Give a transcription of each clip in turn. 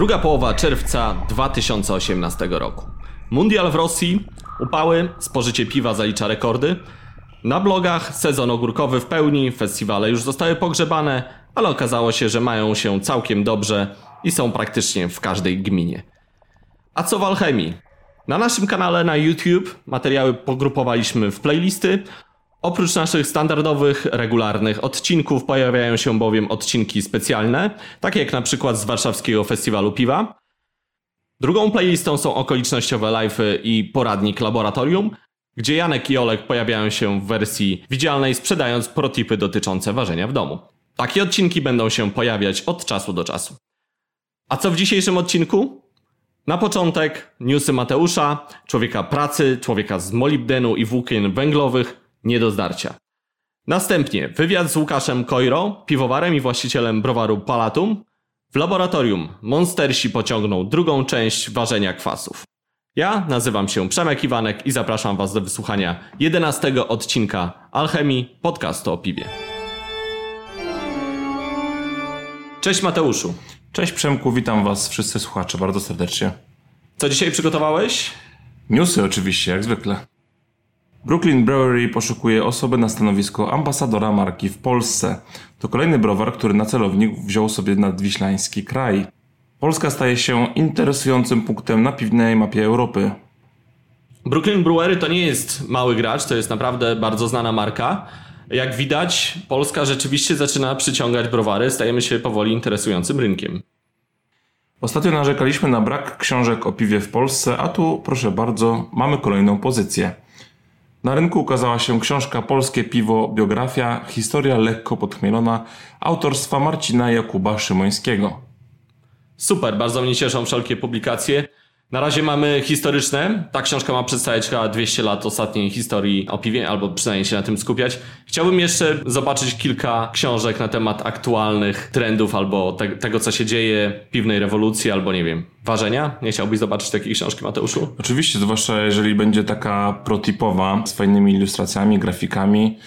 Druga połowa czerwca 2018 roku. Mundial w Rosji, upały, spożycie piwa zalicza rekordy. Na blogach sezon ogórkowy w pełni, festiwale już zostały pogrzebane, ale okazało się, że mają się całkiem dobrze i są praktycznie w każdej gminie. A co w alchemii? Na naszym kanale na YouTube materiały pogrupowaliśmy w playlisty. Oprócz naszych standardowych, regularnych odcinków pojawiają się bowiem odcinki specjalne, takie jak na przykład z warszawskiego festiwalu piwa. Drugą playlistą są okolicznościowe live'y i poradnik laboratorium, gdzie Janek i Olek pojawiają się w wersji widzialnej, sprzedając protipy dotyczące ważenia w domu. Takie odcinki będą się pojawiać od czasu do czasu. A co w dzisiejszym odcinku? Na początek newsy Mateusza, człowieka pracy, człowieka z molibdenu i włókien węglowych, nie do zdarcia. Następnie wywiad z Łukaszem Kojro, piwowarem i właścicielem browaru Palatum. W laboratorium monstersi pociągną drugą część ważenia kwasów. Ja nazywam się Przemek Iwanek i zapraszam Was do wysłuchania 11 odcinka Alchemii, podcastu o piwie. Cześć Mateuszu. Cześć Przemku, witam Was wszyscy słuchacze bardzo serdecznie. Co dzisiaj przygotowałeś? Newsy oczywiście, jak zwykle. Brooklyn Brewery poszukuje osoby na stanowisko ambasadora marki w Polsce. To kolejny browar, który na celownik wziął sobie nadwiślański kraj. Polska staje się interesującym punktem na piwnej mapie Europy. Brooklyn Brewery to nie jest mały gracz, to jest naprawdę bardzo znana marka. Jak widać, Polska rzeczywiście zaczyna przyciągać browary, stajemy się powoli interesującym rynkiem. Ostatnio narzekaliśmy na brak książek o piwie w Polsce, a tu, proszę bardzo, mamy kolejną pozycję. Na rynku ukazała się książka Polskie piwo, biografia, historia lekko podchmielona autorstwa Marcina Jakuba Szymońskiego. Super, bardzo mnie cieszą wszelkie publikacje. Na razie mamy historyczne. Ta książka ma przedstawiać chyba 200 lat ostatniej historii o piwie, albo przynajmniej się na tym skupiać. Chciałbym jeszcze zobaczyć kilka książek na temat aktualnych trendów albo tego, co się dzieje, piwnej rewolucji albo, nie wiem, ważenia. Nie chciałbyś zobaczyć takiej książki, Mateuszu? Oczywiście, zwłaszcza jeżeli będzie taka protipowa z fajnymi ilustracjami, grafikami.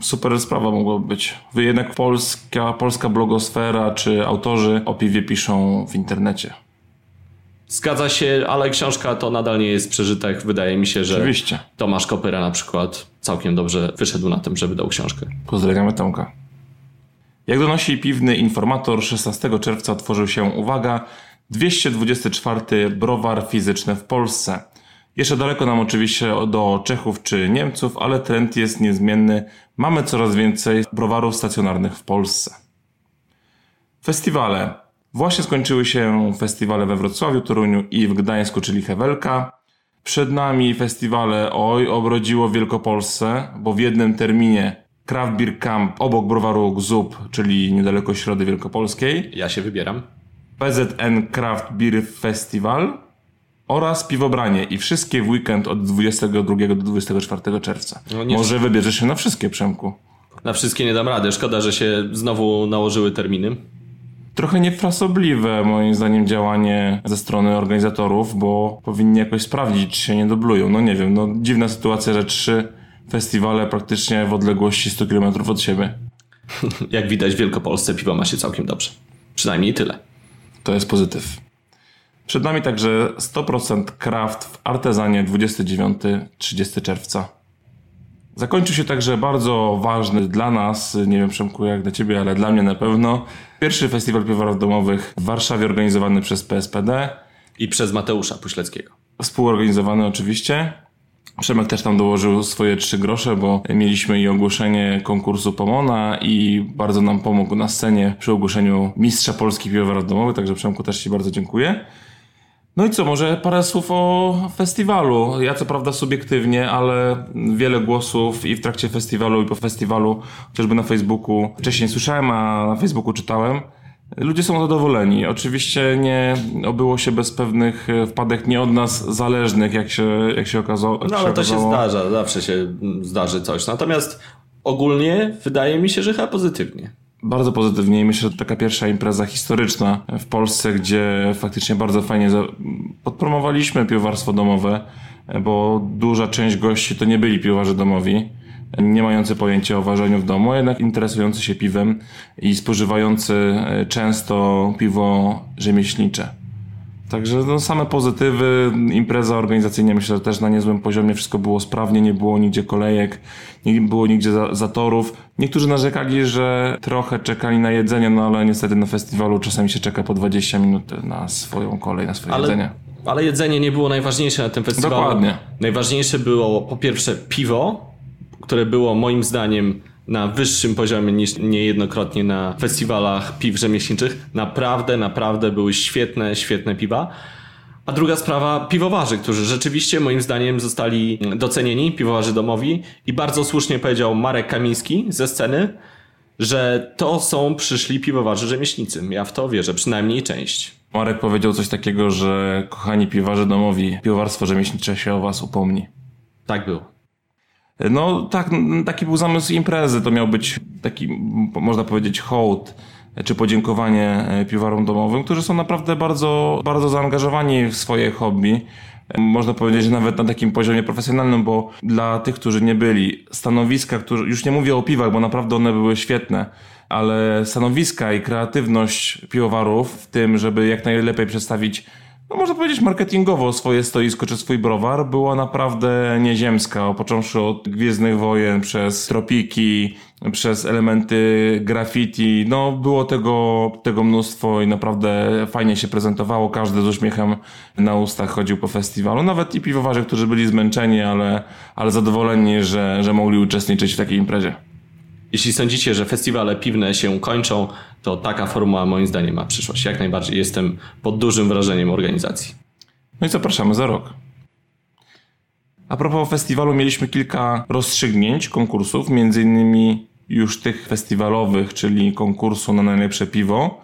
Super sprawa mogłaby być. Jednak polska blogosfera czy autorzy o piwie piszą w internecie. Zgadza się, ale książka to nadal nie jest przeżytek. Wydaje mi się, że oczywiście. Tomasz Kopyra na przykład całkiem dobrze wyszedł na tym, że wydał książkę. Pozdrawiamy Tomka. Jak donosi Piwny Informator, 16 czerwca otworzył się, uwaga, 224 browar fizyczny w Polsce. Jeszcze daleko nam oczywiście do Czechów czy Niemców, ale trend jest niezmienny. Mamy coraz więcej browarów stacjonarnych w Polsce. Festiwale. Właśnie skończyły się festiwale we Wrocławiu, Toruniu i w Gdańsku, czyli Hewelka. Przed nami festiwale, obrodziło Wielkopolsce, bo w jednym terminie Craft Beer Camp obok browaru GZUP, czyli niedaleko Środy Wielkopolskiej. Ja się wybieram. PZN Craft Beer Festival oraz Piwobranie i wszystkie w weekend od 22 do 24 czerwca. No nie. Może wybierzesz się na wszystkie, Przemku? Na wszystkie nie dam rady, szkoda, że się znowu nałożyły terminy. Trochę niefrasobliwe moim zdaniem działanie ze strony organizatorów, bo powinni jakoś sprawdzić, czy się nie dublują. No nie wiem, no dziwna sytuacja, że 3 festiwale praktycznie w odległości 100 km od siebie. Jak widać w Wielkopolsce piwo ma się całkiem dobrze. Przynajmniej tyle. To jest pozytyw. Przed nami także 100% Craft w Artezanie 29-30 czerwca. Zakończył się także bardzo ważny dla nas, nie wiem Przemku jak dla Ciebie, ale dla mnie na pewno, pierwszy festiwal piwowarów domowych w Warszawie organizowany przez PSPD. I przez Mateusza Puśleckiego. Współorganizowany oczywiście. Przemek też tam dołożył swoje 3 grosze, bo mieliśmy i ogłoszenie konkursu Pomona i bardzo nam pomógł na scenie przy ogłoszeniu mistrza Polski piwowarów domowych, także Przemku też Ci bardzo dziękuję. No i co, może parę słów o festiwalu. Ja co prawda subiektywnie, ale wiele głosów i w trakcie festiwalu i po festiwalu, chociażby na Facebooku, wcześniej słyszałem, a na Facebooku czytałem. Ludzie są zadowoleni. Oczywiście nie obyło się bez pewnych wpadek nie od nas zależnych, jak się okazało. No ale to się zdarza, zawsze się zdarzy coś. Natomiast ogólnie wydaje mi się, że chyba pozytywnie. Bardzo pozytywnie i myślę, że to taka pierwsza impreza historyczna w Polsce, gdzie faktycznie bardzo fajnie podpromowaliśmy piwowarstwo domowe, bo duża część gości to nie byli piwowarzy domowi, nie mający pojęcia o ważeniu w domu, jednak interesujący się piwem i spożywający często piwo rzemieślnicze. Także no, same pozytywy, impreza organizacyjna myślę, że też na niezłym poziomie, wszystko było sprawnie, nie było nigdzie kolejek, nie było nigdzie zatorów. Niektórzy narzekali, że trochę czekali na jedzenie, no ale niestety na festiwalu czasami się czeka po 20 minut na swoją kolej, na swoje jedzenie. Ale jedzenie nie było najważniejsze na tym festiwalu. Dokładnie. Najważniejsze było po pierwsze piwo, które było moim zdaniem na wyższym poziomie niż niejednokrotnie na festiwalach piw rzemieślniczych. Naprawdę, naprawdę były świetne, świetne piwa. A druga sprawa, piwowarzy, którzy rzeczywiście moim zdaniem zostali docenieni, piwowarzy domowi. I bardzo słusznie powiedział Marek Kamiński ze sceny, że to są przyszli piwowarzy rzemieślnicy. Ja w to wierzę, przynajmniej część. Marek powiedział coś takiego, że kochani piwowarze domowi, piwowarstwo rzemieślnicze się o was upomni. Tak było. No tak, taki był zamysł imprezy. To miał być taki, można powiedzieć, hołd czy podziękowanie piwowarom domowym, którzy są naprawdę bardzo, bardzo zaangażowani w swoje hobby. Można powiedzieć, że nawet na takim poziomie profesjonalnym, bo dla tych, którzy nie byli, stanowiska, które, już nie mówię o piwach, bo naprawdę one były świetne, ale stanowiska i kreatywność piwowarów w tym, żeby jak najlepiej przedstawić, no można powiedzieć marketingowo, swoje stoisko czy swój browar, była naprawdę nieziemska, począwszy od Gwiezdnych Wojen, przez tropiki, przez elementy graffiti. No było tego mnóstwo i naprawdę fajnie się prezentowało. Każdy z uśmiechem na ustach chodził po festiwalu. Nawet i piwowarze, którzy byli zmęczeni, ale zadowoleni, że mogli uczestniczyć w takiej imprezie. Jeśli sądzicie, że festiwale piwne się kończą, to taka formuła moim zdaniem ma przyszłość. Jak najbardziej jestem pod dużym wrażeniem organizacji. No i zapraszamy za rok. A propos festiwalu, mieliśmy kilka rozstrzygnięć konkursów, między innymi już tych festiwalowych, czyli konkursu na najlepsze piwo.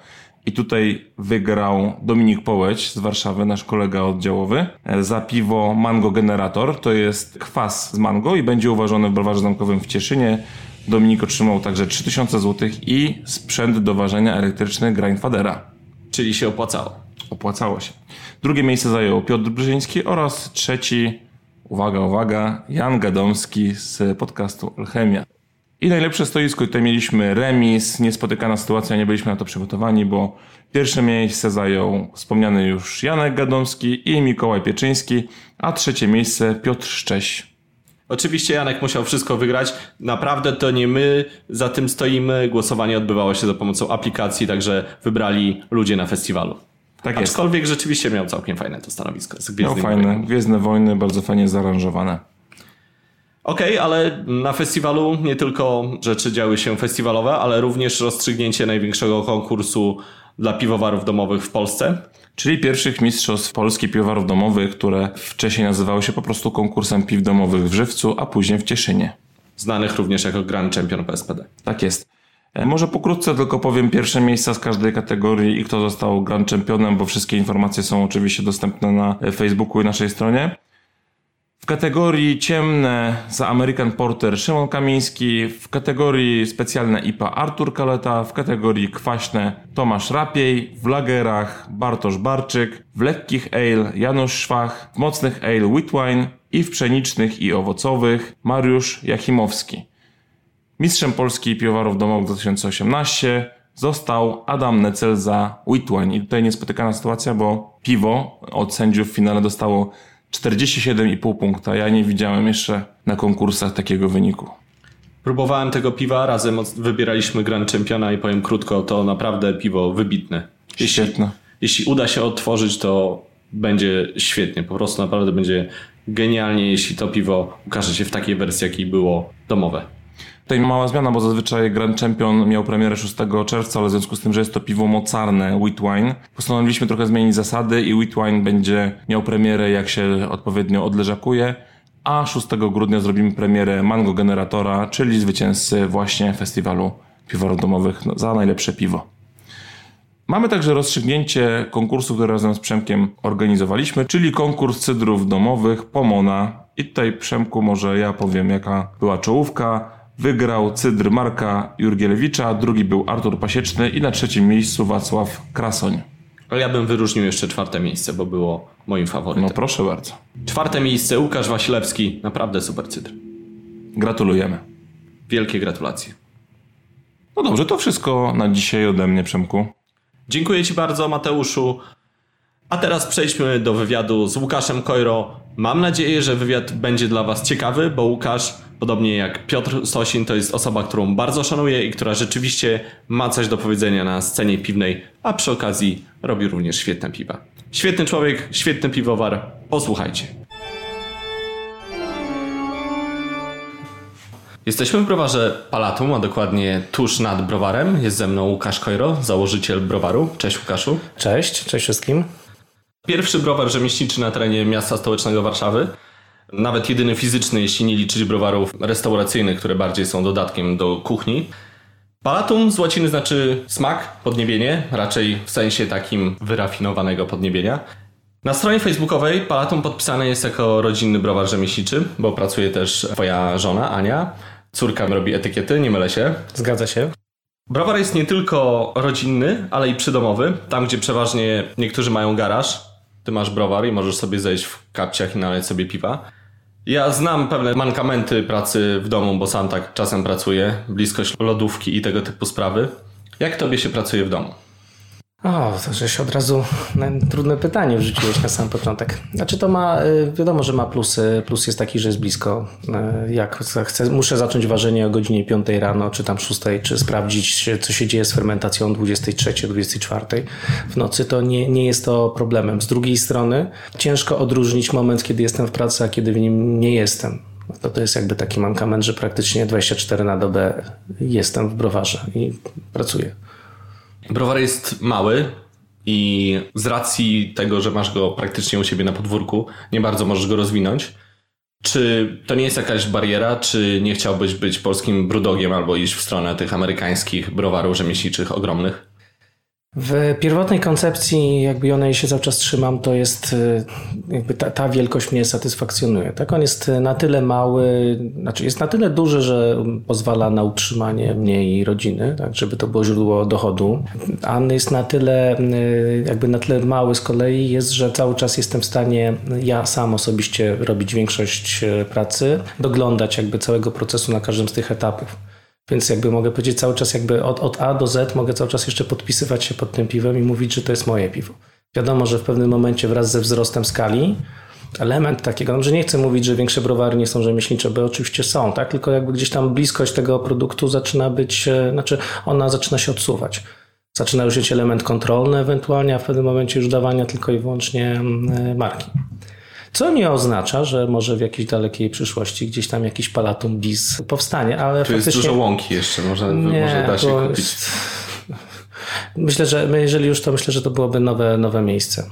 I tutaj wygrał Dominik Połeć z Warszawy, nasz kolega oddziałowy, za piwo Mango Generator. To jest kwas z mango i będzie uważany w Browarze Zamkowym w Cieszynie. Dominik otrzymał także 3000 zł i sprzęt do ważenia elektryczny Grindfadera. Czyli się opłacało. Opłacało się. Drugie miejsce zajął Piotr Brzeziński oraz trzeci, uwaga, Jan Gadomski z podcastu Alchemia. I najlepsze stoisko, tutaj mieliśmy remis, niespotykana sytuacja, nie byliśmy na to przygotowani, bo pierwsze miejsce zajął wspomniany już Janek Gadomski i Mikołaj Pieczyński, a trzecie miejsce Piotr Szcześ. Oczywiście Janek musiał wszystko wygrać. Naprawdę to nie my za tym stoimy. Głosowanie odbywało się za pomocą aplikacji, także wybrali ludzie na festiwalu. Tak jest. Aczkolwiek rzeczywiście miał całkiem fajne to stanowisko. Miał fajne. Gwiezdne Wojny, bardzo fajnie zaaranżowane. Okej, ale na festiwalu nie tylko rzeczy działy się festiwalowe, ale również rozstrzygnięcie największego konkursu dla piwowarów domowych w Polsce. Czyli pierwszych mistrzostw Polski piwowarów domowych, które wcześniej nazywały się po prostu konkursem piw domowych w Żywcu, a później w Cieszynie. Znanych również jako Grand Champion PSPD. Tak jest. Może pokrótce tylko powiem pierwsze miejsca z każdej kategorii i kto został Grand Championem, bo wszystkie informacje są oczywiście dostępne na Facebooku i naszej stronie. W kategorii ciemne za American Porter Szymon Kamiński, w kategorii specjalne IPA Artur Kaleta, w kategorii kwaśne Tomasz Rapiej, w lagerach Bartosz Barczyk, w lekkich ale Janusz Szwach, w mocnych ale Witwine i w pszenicznych i owocowych Mariusz Jachimowski. Mistrzem Polski piwowarów domowych 2018 został Adam Necel za Witwine. I tutaj niespotykana sytuacja, bo piwo od sędziów w finale dostało 47,5 punkta. Ja nie widziałem jeszcze na konkursach takiego wyniku. Próbowałem tego piwa, razem wybieraliśmy Grand Championa i powiem krótko, to naprawdę piwo wybitne. Świetne. Jeśli uda się otworzyć, to będzie świetnie. Po prostu naprawdę będzie genialnie, jeśli to piwo ukaże się w takiej wersji, jakiej było domowe. Tutaj mała zmiana, bo zazwyczaj Grand Champion miał premierę 6 czerwca, ale w związku z tym, że jest to piwo mocarne, Witwine, postanowiliśmy trochę zmienić zasady i Witwine będzie miał premierę, jak się odpowiednio odleżakuje, a 6 grudnia zrobimy premierę Mango Generatora, czyli zwycięzcy właśnie festiwalu piwowarów domowych za najlepsze piwo. Mamy także rozstrzygnięcie konkursu, który razem z Przemkiem organizowaliśmy, czyli konkurs cydrów domowych Pomona. I tutaj, Przemku, może ja powiem, jaka była czołówka. Wygrał cydr Marka Jurgielewicza, drugi był Artur Pasieczny i na trzecim miejscu Wacław Krasoń. Ale ja bym wyróżnił jeszcze czwarte miejsce, bo było moim faworytem. No proszę bardzo. Czwarte miejsce Łukasz Wasilewski, naprawdę super cydr. Gratulujemy. Wielkie gratulacje. No dobrze, to wszystko na dzisiaj ode mnie, Przemku. Dziękuję Ci bardzo, Mateuszu. A teraz przejdźmy do wywiadu z Łukaszem Kojro. Mam nadzieję, że wywiad będzie dla Was ciekawy, bo Łukasz, podobnie jak Piotr Sosin, to jest osoba, którą bardzo szanuję i która rzeczywiście ma coś do powiedzenia na scenie piwnej, a przy okazji robi również świetne piwa. Świetny człowiek, świetny piwowar. Posłuchajcie. Jesteśmy w browarze Palatum, a dokładnie tuż nad browarem. Jest ze mną Łukasz Kojro, założyciel browaru. Cześć Łukaszu. Cześć, cześć wszystkim. Pierwszy browar rzemieślniczy na terenie miasta stołecznego Warszawy. Nawet jedyny fizyczny, jeśli nie liczyć browarów restauracyjnych, które bardziej są dodatkiem do kuchni. Palatum z łaciny znaczy smak, podniebienie, raczej w sensie takim wyrafinowanego podniebienia. Na stronie facebookowej Palatum podpisane jest jako rodzinny browar rzemieślniczy, bo pracuje też twoja żona Ania. Córka robi etykiety, nie mylę się. Zgadza się. Browar jest nie tylko rodzinny, ale i przydomowy, tam gdzie przeważnie niektórzy mają garaż. Ty masz browar i możesz sobie zejść w kapciach i nalać sobie piwa. Ja znam pewne mankamenty pracy w domu, bo sam tak czasem pracuję. Bliskość lodówki i tego typu sprawy. Jak tobie się pracuje w domu? O, to żeś od razu trudne pytanie wrzuciłeś na sam początek. Znaczy to ma, wiadomo, że ma plusy. Plus jest taki, że jest blisko. Jak muszę zacząć ważenie o godzinie 5 rano, czy tam 6, czy sprawdzić, co się dzieje z fermentacją o 23, 24 w nocy, to nie jest to problemem. Z drugiej strony ciężko odróżnić moment, kiedy jestem w pracy, a kiedy w nim nie jestem. To jest jakby taki mankament, że praktycznie 24 na dobę jestem w browarze i pracuję. Browar jest mały i z racji tego, że masz go praktycznie u siebie na podwórku, nie bardzo możesz go rozwinąć. Czy to nie jest jakaś bariera? Czy nie chciałbyś być polskim brewdogiem albo iść w stronę tych amerykańskich browarów rzemieślniczych ogromnych? W pierwotnej koncepcji, jakby ona się cały czas trzymam, to jest jakby ta wielkość mnie satysfakcjonuje. Tak, on jest na tyle mały, znaczy jest na tyle duży, że pozwala na utrzymanie mnie i rodziny, tak, żeby to było źródło dochodu. A jest na tyle, jakby na tyle mały z kolei jest, że cały czas jestem w stanie ja sam osobiście robić większość pracy, doglądać jakby całego procesu na każdym z tych etapów. Więc jakby mogę powiedzieć cały czas jakby od A do Z mogę cały czas jeszcze podpisywać się pod tym piwem i mówić, że to jest moje piwo. Wiadomo, że w pewnym momencie wraz ze wzrostem skali element takiego, że nie chcę mówić, że większe browary nie są rzemieślnicze, bo oczywiście są, tak? Tylko jakby gdzieś tam bliskość tego produktu zaczyna być, znaczy ona zaczyna się odsuwać. Zaczyna już być element kontrolny ewentualnie, a w pewnym momencie już dawania tylko i wyłącznie marki. Co nie oznacza, że może w jakiejś dalekiej przyszłości gdzieś tam jakiś Palatum bis powstanie, ale tu faktycznie... jest dużo łąki jeszcze, może da się kupić. Myślę, że jeżeli już to myślę, że to byłoby nowe miejsce.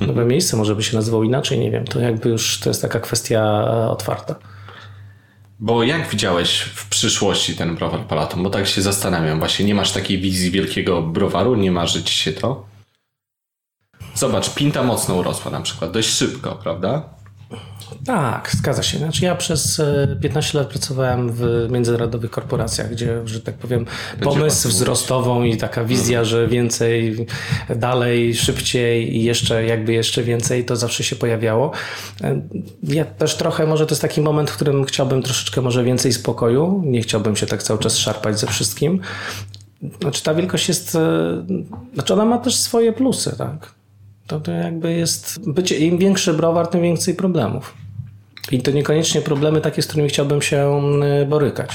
Nowe miejsce może by się nazywało inaczej, nie wiem. To jakby już to jest taka kwestia otwarta. Bo jak widziałeś w przyszłości ten browar Palatum? Bo tak się zastanawiam właśnie. Nie masz takiej wizji wielkiego browaru? Nie marzy ci się to? Zobacz, pinta mocno urosła na przykład, dość szybko, prawda? Tak, zgadza się. Znaczy ja przez 15 lat pracowałem w międzynarodowych korporacjach, gdzie, że tak powiem, pomysł wzrostową i taka wizja, że więcej, dalej, szybciej i jeszcze więcej, to zawsze się pojawiało. Ja też trochę, może to jest taki moment, w którym chciałbym troszeczkę może więcej spokoju, nie chciałbym się tak cały czas szarpać ze wszystkim. Znaczy ta wielkość jest, znaczy ona ma też swoje plusy, tak? To jakby jest, bycie, im większy browar, tym więcej problemów. I to niekoniecznie problemy takie, z którymi chciałbym się borykać.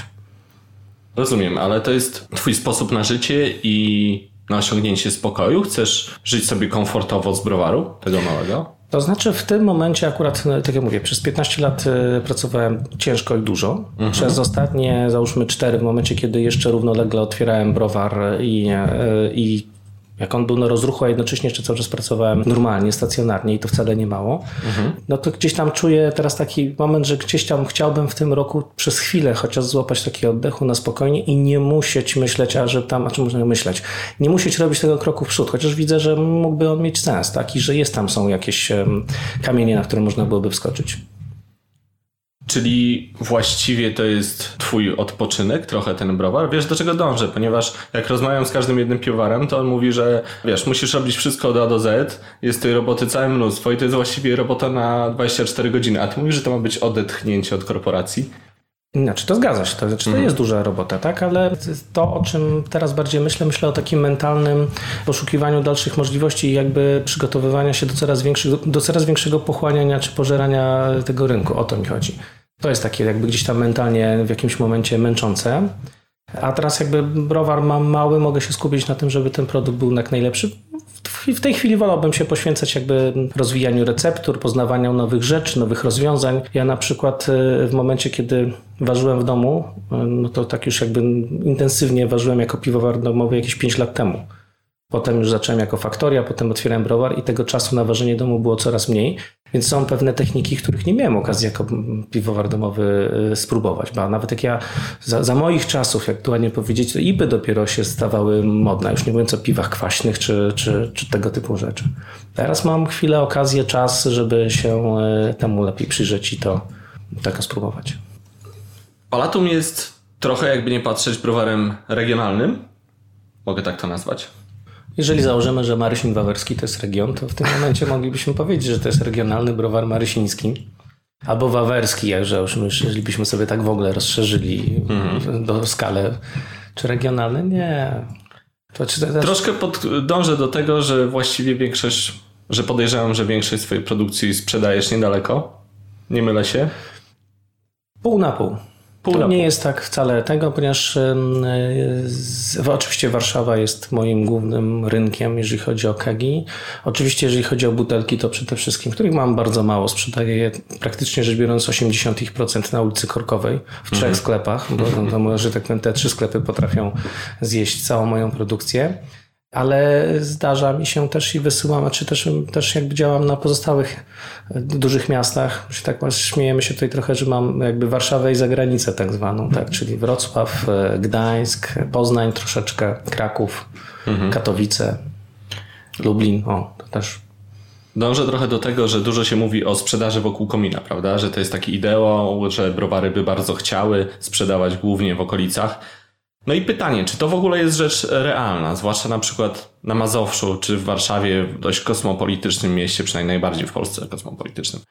Rozumiem, ale to jest twój sposób na życie i na osiągnięcie spokoju? Chcesz żyć sobie komfortowo z browaru, tego małego? To znaczy w tym momencie akurat, tak jak mówię, przez 15 lat pracowałem ciężko i dużo. Mhm. Przez ostatnie, załóżmy 4, w momencie, kiedy jeszcze równolegle otwierałem browar i jak on był na rozruchu, a jednocześnie jeszcze cały czas pracowałem normalnie, stacjonarnie i to wcale nie mało, no to gdzieś tam czuję teraz taki moment, że gdzieś tam chciałbym w tym roku przez chwilę chociaż złapać taki oddechu na spokojnie i nie musieć myśleć, nie musieć robić tego kroku w przód, chociaż widzę, że mógłby on mieć sens, tak? I że są jakieś kamienie, na które można byłoby wskoczyć. Czyli właściwie to jest twój odpoczynek, trochę ten browar. Wiesz, do czego dążę, ponieważ jak rozmawiam z każdym jednym piwowarem, to on mówi, że wiesz, musisz robić wszystko od A do Z, jest tej roboty całe mnóstwo i to jest właściwie robota na 24 godziny, a ty mówisz, że to ma być odetchnięcie od korporacji. Znaczy to zgadza się, to jest duża robota, tak? Ale to, o czym teraz bardziej myślę o takim mentalnym poszukiwaniu dalszych możliwości i jakby przygotowywania się do coraz większego pochłaniania czy pożerania tego rynku. O to mi chodzi. To jest takie jakby gdzieś tam mentalnie w jakimś momencie męczące. A teraz jakby browar mam mały, mogę się skupić na tym, żeby ten produkt był jak najlepszy. W tej chwili wolałbym się poświęcać jakby rozwijaniu receptur, poznawaniu nowych rzeczy, nowych rozwiązań. Ja na przykład w momencie, kiedy ważyłem w domu, no to tak już jakby intensywnie ważyłem jako piwowar domowy jakieś 5 lat temu. Potem już zacząłem jako faktoria, potem otwierałem browar i tego czasu na ważenie domu było coraz mniej. Więc są pewne techniki, których nie miałem okazji jako piwowar domowy spróbować. Bo nawet jak ja za moich czasów, jak tu ładnie powiedzieć, to IPy dopiero się stawały modne. Już nie mówiąc o piwach kwaśnych czy tego typu rzeczy. Teraz mam chwilę, okazję, czas, żeby się temu lepiej przyjrzeć i to tak spróbować. Palatum jest trochę, jakby nie patrzeć, browarem regionalnym. Mogę tak to nazwać. Jeżeli założymy, że Marysin Wawerski to jest region, to w tym momencie moglibyśmy powiedzieć, że to jest regionalny browar marysiński. Albo wawerski, jakże już, jeżeli byśmy sobie tak w ogóle rozszerzyli do skalę. Czy regionalny? Nie. Troszkę dążę do tego, że właściwie podejrzewam, że większość swojej produkcji sprzedajesz niedaleko. Nie mylę się. Pół na pół. To nie jest tak wcale tego, ponieważ oczywiście Warszawa jest moim głównym rynkiem, jeżeli chodzi o kegi. Oczywiście jeżeli chodzi o butelki, to przede wszystkim, których mam bardzo mało, sprzedaję je praktycznie rzecz biorąc 80% na ulicy Korkowej w 3 sklepach, bo to może, że tak powiem, te 3 sklepy potrafią zjeść całą moją produkcję. Ale zdarza mi się też i wysyłam, czy też jakby działam na pozostałych dużych miastach. Tak śmiejemy się tutaj trochę, że mam jakby Warszawę i zagranicę tak zwaną, tak? Czyli Wrocław, Gdańsk, Poznań troszeczkę, Kraków, Katowice, Lublin, to też. Dążę trochę do tego, że dużo się mówi o sprzedaży wokół komina, prawda? Że to jest taki ideał, że browary by bardzo chciały sprzedawać głównie w okolicach. No i pytanie, czy to w ogóle jest rzecz realna, zwłaszcza na przykład na Mazowszu, czy w Warszawie, w dość kosmopolitycznym mieście, przynajmniej najbardziej w Polsce kosmopolitycznym.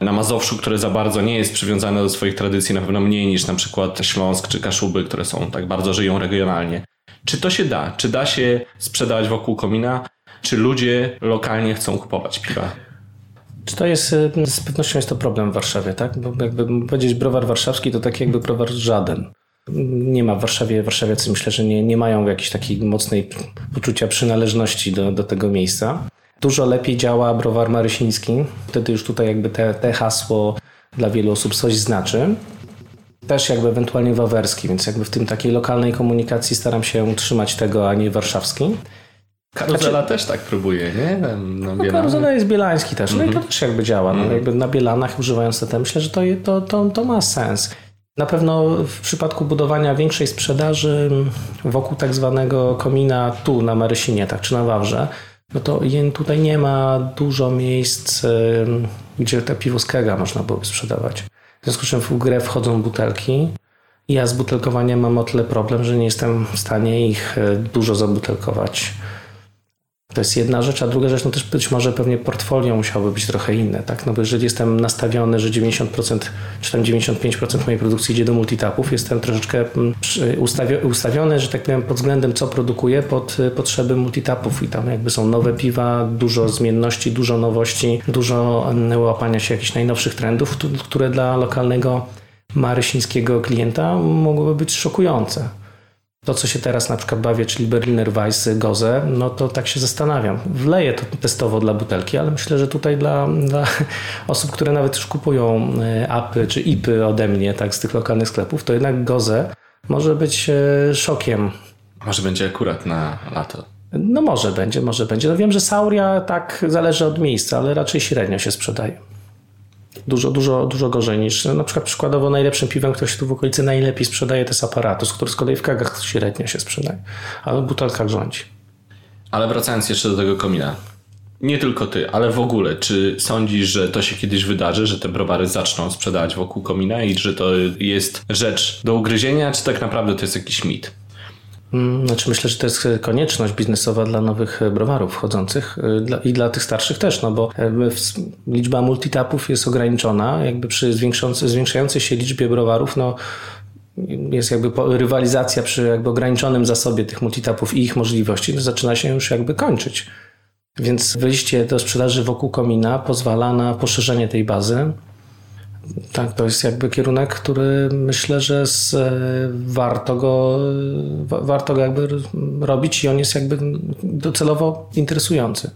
Na Mazowszu, które za bardzo nie jest przywiązane do swoich tradycji, na pewno mniej niż na przykład Śląsk czy Kaszuby, które są tak bardzo żyją regionalnie. Czy to się da? Czy da się sprzedawać wokół komina? Czy ludzie lokalnie chcą kupować piwa? Czy to jest, z pewnością jest to problem w Warszawie, tak? Bo jakby powiedzieć browar warszawski, to tak jakby browar żaden. Nie ma w Warszawie, warszawiacy myślę, że nie mają jakiejś takiej mocnej poczucia przynależności do tego miejsca. Dużo lepiej działa browar marysiński. Wtedy już tutaj jakby te hasło dla wielu osób coś znaczy. Też jakby ewentualnie wawerski, więc jakby w tym takiej lokalnej komunikacji staram się trzymać tego, a nie warszawski. Karuzela też tak próbuje, nie? Karuzela jest bielański też. No i to też jakby działa. No, jakby na Bielanach używając tego, myślę, że to ma sens. Na pewno w przypadku budowania większej sprzedaży wokół tak zwanego komina tu na Marysinie, tak czy na Wawrze, no to tutaj nie ma dużo miejsc, gdzie te piwo z kega można byłoby sprzedawać. W związku z czym w grę wchodzą butelki. Ja z butelkowaniem mam o tyle problem, że nie jestem w stanie ich dużo zabutelkować. To jest jedna rzecz, a druga rzecz, no też być może pewnie portfolio musiałoby być trochę inne, tak? No bo jeżeli jestem nastawiony, że 90% czy tam 95% mojej produkcji idzie do multitapów, jestem troszeczkę ustawiony, że tak powiem, pod względem co produkuję, pod potrzeby multitapów i tam jakby są nowe piwa, dużo zmienności, dużo nowości, dużo łapania się jakichś najnowszych trendów, które dla lokalnego marysińskiego klienta mogłyby być szokujące. To, co się teraz na przykład bawię, czyli Berliner Weisse, Goze, no to tak się zastanawiam. Wleję to testowo dla butelki, ale myślę, że tutaj dla osób, które nawet już kupują apy czy ipy ode mnie, tak, z tych lokalnych sklepów, to jednak Goze może być szokiem. Może będzie akurat na lato. No może będzie. No wiem, że Sauria tak zależy od miejsca, ale raczej średnio się sprzedaje. Dużo gorzej niż na przykład przykładowo najlepszym piwem, które się tu w okolicy najlepiej sprzedaje, to jest Aparatus, który z kolei w kagach średnio się sprzedaje, ale w butelkach rządzi. Ale wracając jeszcze do tego komina, nie tylko ty, ale w ogóle, czy sądzisz, że to się kiedyś wydarzy, że te browary zaczną sprzedawać wokół komina i że to jest rzecz do ugryzienia, czy tak naprawdę to jest jakiś mit? Znaczy myślę, że to jest konieczność biznesowa dla nowych browarów wchodzących i dla tych starszych też, no bo liczba multitapów jest ograniczona, jakby przy zwiększającej się liczbie browarów, no jest jakby rywalizacja przy jakby ograniczonym zasobie tych multitapów i ich możliwości, no zaczyna się już jakby kończyć. Więc wyjście do sprzedaży wokół komina pozwala na poszerzenie tej bazy. Tak, to jest jakby kierunek, który myślę, że warto go jakby robić i on jest jakby docelowo interesujący.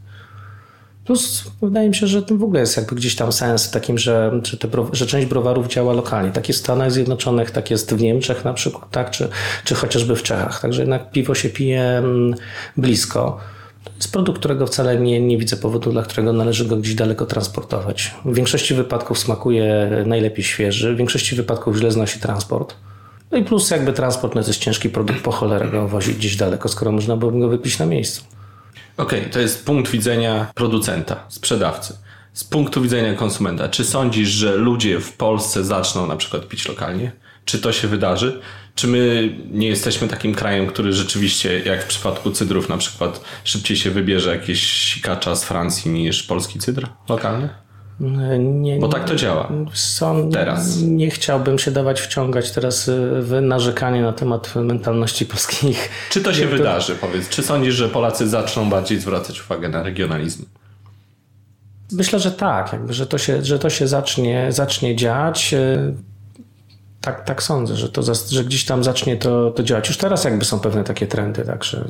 Plus wydaje mi się, że w ogóle jest jakby gdzieś tam sens w takim, że część browarów działa lokalnie. Tak jest w Stanach Zjednoczonych, tak jest w Niemczech na przykład, tak, czy chociażby w Czechach. Także jednak piwo się pije blisko. To jest produkt, którego wcale nie widzę powodu, dla którego należy go gdzieś daleko transportować. W większości wypadków smakuje najlepiej świeży, w większości wypadków źle znosi transport. No i plus jakby transport, no to jest ciężki produkt, po cholerę go wozić gdzieś daleko, skoro można byłoby go wypić na miejscu. Okej, to jest punkt widzenia producenta, sprzedawcy. Z punktu widzenia konsumenta, czy sądzisz, że ludzie w Polsce zaczną na przykład pić lokalnie? Czy to się wydarzy? Czy my nie jesteśmy takim krajem, który rzeczywiście, jak w przypadku cydrów na przykład, szybciej się wybierze jakieś sikacza z Francji niż polski cydr lokalny? Nie, bo tak to działa teraz. Nie chciałbym się dawać wciągać teraz w narzekanie na temat mentalności polskich. Czy to się wydarzy? Powiedz, czy sądzisz, że Polacy zaczną bardziej zwracać uwagę na regionalizm? Myślę, że tak, jakby, że to się zacznie dziać. Tak sądzę, że gdzieś tam zacznie to działać. Już teraz jakby są pewne takie trendy, tak, że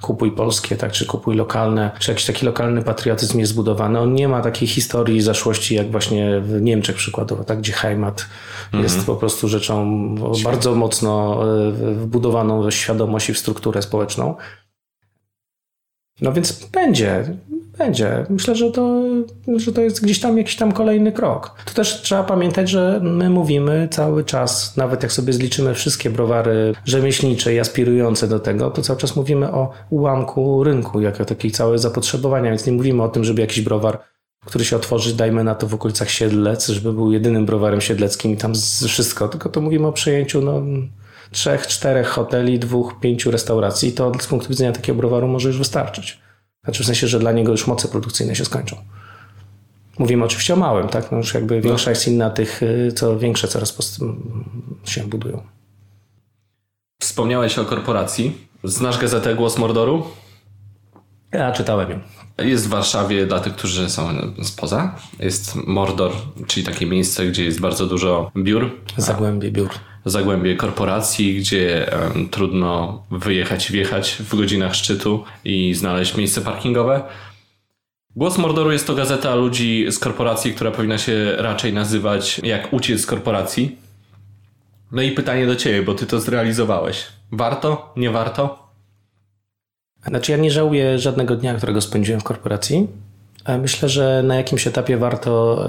kupuj polskie, tak, czy kupuj lokalne, czy jakiś taki lokalny patriotyzm jest zbudowany. On nie ma takiej historii zaszłości jak właśnie w Niemczech przykładowo, tak, gdzie Heimat jest po prostu rzeczą bardzo mocno wbudowaną w świadomość i w strukturę społeczną. No więc będzie. Myślę, że to jest gdzieś tam jakiś tam kolejny krok. To też trzeba pamiętać, że my mówimy cały czas, nawet jak sobie zliczymy wszystkie browary rzemieślnicze i aspirujące do tego, to cały czas mówimy o ułamku rynku, jako takiej całe zapotrzebowania, więc nie mówimy o tym, żeby jakiś browar, który się otworzy, dajmy na to w okolicach Siedlec, żeby był jedynym browarem siedleckim i tam wszystko, tylko to mówimy o przejęciu 3-4 hoteli, 2-5 restauracji i to z punktu widzenia takiego browaru może już wystarczyć. Znaczy w sensie, że dla niego już moce produkcyjne się skończą. Mówimy oczywiście o małym, tak? No już jakby większa jest inna tych, co większe coraz się budują. Wspomniałeś o korporacji. Znasz gazetę Głos Mordoru? Ja czytałem ją. Jest w Warszawie dla tych, którzy są spoza. Jest Mordor, czyli takie miejsce, gdzie jest bardzo dużo biur. Zagłębie biur. Zagłębie korporacji, gdzie trudno wyjechać i wjechać w godzinach szczytu i znaleźć miejsce parkingowe. Głos Mordoru jest to gazeta ludzi z korporacji, która powinna się raczej nazywać jak uciec z korporacji. No i pytanie do Ciebie, bo Ty to zrealizowałeś. Warto? Nie warto? Znaczy ja nie żałuję żadnego dnia, którego spędziłem w korporacji. Myślę, że na jakimś etapie warto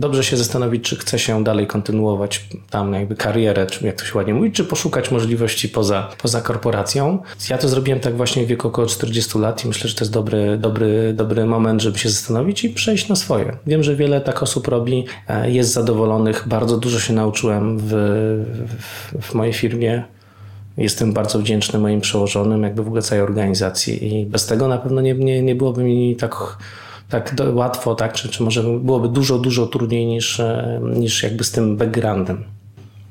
dobrze się zastanowić, czy chce się dalej kontynuować tam jakby karierę, czy jak to się ładnie mówi, czy poszukać możliwości poza korporacją. Ja to zrobiłem tak właśnie w wieku około 40 lat i myślę, że to jest dobry moment, żeby się zastanowić i przejść na swoje. Wiem, że wiele tak osób robi, jest zadowolonych, bardzo dużo się nauczyłem w mojej firmie. Jestem bardzo wdzięczny moim przełożonym, jakby w ogóle całej organizacji i bez tego na pewno nie byłoby mi tak łatwo, tak, czy może byłoby dużo trudniej niż jakby z tym backgroundem.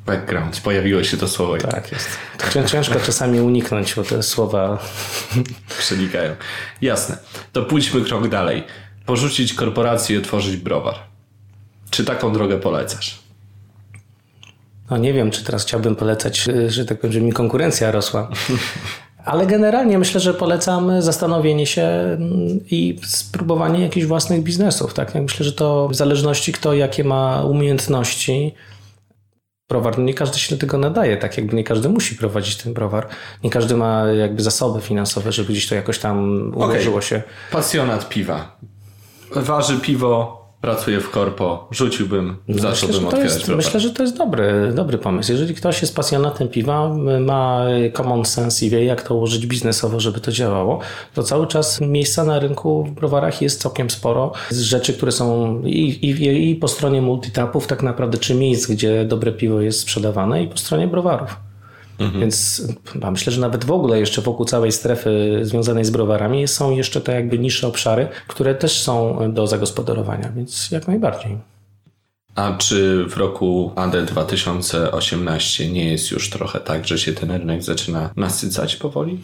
Background, pojawiło się to słowo. Tak jest. Ciężko czasami uniknąć, bo te słowa przenikają. Jasne. To pójdźmy krok dalej. Porzucić korporację i otworzyć browar. Czy taką drogę polecasz? No nie wiem, czy teraz chciałbym polecać, że tak powiem, że mi konkurencja rosła. Ale generalnie myślę, że polecam zastanowienie się i spróbowanie jakichś własnych biznesów. Tak? Myślę, że to w zależności kto jakie ma umiejętności. Browar, nie każdy się do tego nadaje, tak jakby nie każdy musi prowadzić ten browar. Nie każdy ma jakby zasoby finansowe, żeby gdzieś to jakoś tam ułożyło się. Pasjonat piwa. Waży piwo. Pracuję w korpo, rzuciłbym, zacząłbym otwierać browar. Myślę, że to jest dobry pomysł. Jeżeli ktoś jest pasjonatem piwa, ma common sense i wie, jak to ułożyć biznesowo, żeby to działało, to cały czas miejsca na rynku w browarach jest całkiem sporo. Z rzeczy, które są i po stronie multitapów tak naprawdę, czy miejsc, gdzie dobre piwo jest sprzedawane i po stronie browarów. Mhm. Więc myślę, że nawet w ogóle jeszcze wokół całej strefy związanej z browarami są jeszcze te jakby niższe obszary, które też są do zagospodarowania, więc jak najbardziej. A czy w roku AD 2018 nie jest już trochę tak, że się ten rynek zaczyna nasycać powoli?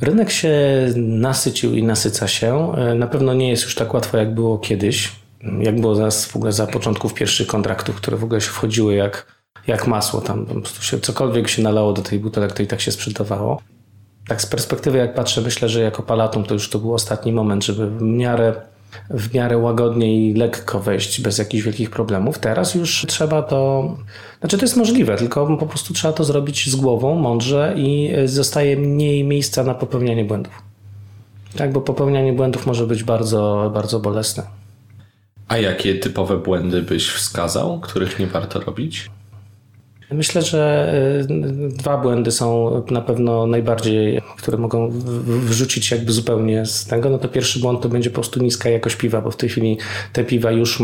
Rynek się nasycił i nasyca się. Na pewno nie jest już tak łatwo, jak było kiedyś. Jak było w ogóle za początków pierwszych kontraktów, które w ogóle się wchodziły jak masło. Tam po prostu się cokolwiek się nalało do tej butelek, to i tak się sprzedawało. Tak z perspektywy jak patrzę, myślę, że jako Palatum to był ostatni moment, żeby w miarę łagodnie i lekko wejść bez jakichś wielkich problemów. Teraz już trzeba to... Znaczy to jest możliwe, tylko po prostu trzeba to zrobić z głową, mądrze i zostaje mniej miejsca na popełnianie błędów. Tak, bo popełnianie błędów może być bardzo, bardzo bolesne. A jakie typowe błędy byś wskazał, których nie warto robić? Myślę, że dwa błędy są na pewno najbardziej, które mogą wrzucić jakby zupełnie z tego. No to pierwszy błąd to będzie po prostu niska jakość piwa, bo w tej chwili te piwa już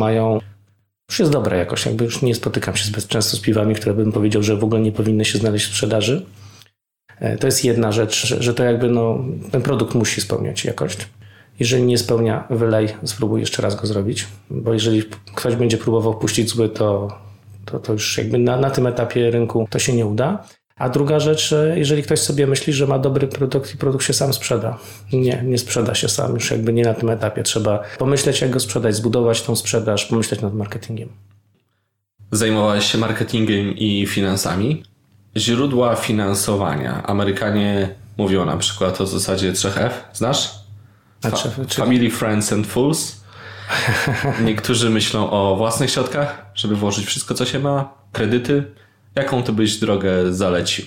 jest dobra jakość. Jakby już nie spotykam się zbyt często z piwami, które bym powiedział, że w ogóle nie powinny się znaleźć w sprzedaży. To jest jedna rzecz, że to jakby ten produkt musi spełniać jakość. Jeżeli nie spełnia, wylej, spróbuj jeszcze raz go zrobić, bo jeżeli ktoś będzie próbował puścić zły, to już jakby na tym etapie rynku to się nie uda. A druga rzecz, jeżeli ktoś sobie myśli, że ma dobry produkt i produkt się sam sprzeda. Nie sprzeda się sam, już jakby nie na tym etapie. Trzeba pomyśleć, jak go sprzedać, zbudować tą sprzedaż, pomyśleć nad marketingiem. Zajmowałeś się marketingiem i finansami? Źródła finansowania. Amerykanie mówią na przykład o zasadzie 3F. Znasz? Family, Friends and Fools. Niektórzy myślą o własnych środkach, żeby włożyć wszystko, co się ma, kredyty. Jaką ty byś drogę zalecił?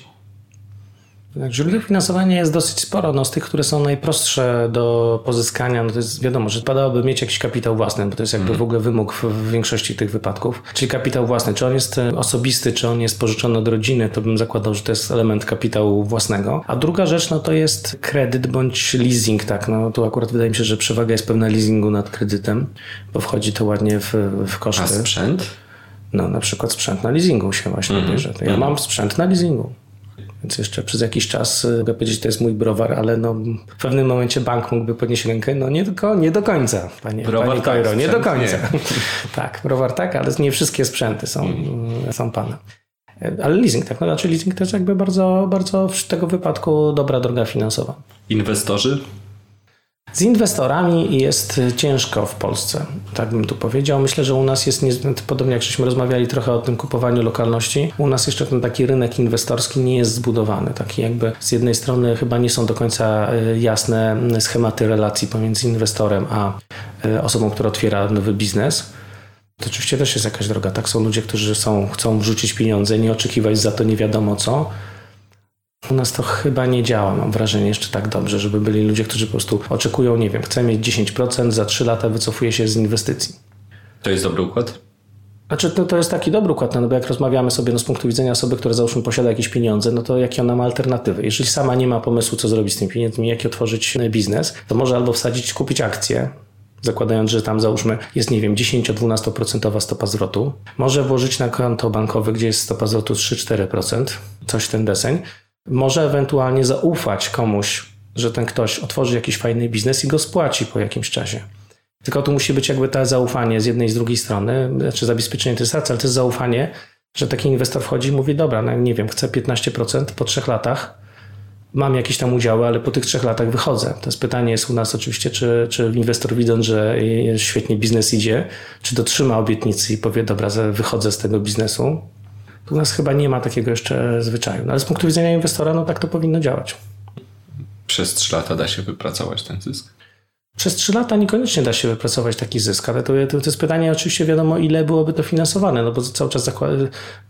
Źródeł finansowania jest dosyć sporo. Z tych, które są najprostsze do pozyskania, to jest wiadomo, że wypadałoby mieć jakiś kapitał własny, bo to jest jakby w ogóle wymóg w większości tych wypadków. Czyli kapitał własny, czy on jest osobisty, czy on jest pożyczony od rodziny, to bym zakładał, że to jest element kapitału własnego. A druga rzecz, to jest kredyt bądź leasing, tak. Tu akurat wydaje mi się, że przewaga jest pewna leasingu nad kredytem, bo wchodzi to ładnie w koszty. A sprzęt? Na przykład sprzęt na leasingu się właśnie bierze. Ja mam sprzęt na leasingu. Więc jeszcze przez jakiś czas mogę powiedzieć, to jest mój browar, ale w pewnym momencie bank mógłby podnieść rękę, nie do końca, panie Kojro, nie do końca. Nie. Tak, browar tak, ale nie wszystkie sprzęty są pana. Ale leasing, tak, znaczy leasing to jest jakby bardzo, bardzo w tego wypadku dobra droga finansowa. Inwestorzy? Z inwestorami jest ciężko w Polsce, tak bym tu powiedział. Myślę, że u nas jest, podobnie jak żeśmy rozmawiali trochę o tym kupowaniu lokalności, u nas jeszcze ten taki rynek inwestorski nie jest zbudowany. Taki jakby z jednej strony chyba nie są do końca jasne schematy relacji pomiędzy inwestorem a osobą, która otwiera nowy biznes. To oczywiście też jest jakaś droga. Tak, są ludzie, którzy chcą wrzucić pieniądze, nie oczekiwać za to nie wiadomo co. U nas to chyba nie działa, mam wrażenie, jeszcze tak dobrze, żeby byli ludzie, którzy po prostu oczekują, chcę mieć 10%, za 3 lata wycofuje się z inwestycji. To jest dobry układ? Znaczy, to jest taki dobry układ, bo jak rozmawiamy sobie z punktu widzenia osoby, która załóżmy posiada jakieś pieniądze, to jakie ona ma alternatywy? Jeżeli sama nie ma pomysłu, co zrobić z tymi pieniędzmi, jaki otworzyć biznes, to może albo kupić akcje, zakładając, że tam załóżmy jest, 10-12% stopa zwrotu. Może włożyć na konto bankowe, gdzie jest stopa zwrotu 3-4%, coś ten deseń. Może ewentualnie zaufać komuś, że ten ktoś otworzy jakiś fajny biznes i go spłaci po jakimś czasie. Tylko tu musi być jakby to zaufanie z jednej i z drugiej strony, znaczy zabezpieczenie to jest racja, ale to jest zaufanie, że taki inwestor wchodzi i mówi, dobra, chcę 15% po 3 latach, mam jakieś tam udziały, ale po tych 3 latach wychodzę. To jest pytanie jest u nas oczywiście, czy inwestor widząc, że świetnie biznes idzie, czy dotrzyma obietnicy i powie, dobra, wychodzę z tego biznesu. U nas chyba nie ma takiego jeszcze zwyczaju. Ale z punktu widzenia inwestora, tak to powinno działać. Przez 3 lata da się wypracować ten zysk? Przez 3 lata niekoniecznie da się wypracować taki zysk, ale to jest pytanie oczywiście wiadomo, ile byłoby to finansowane, bo cały czas w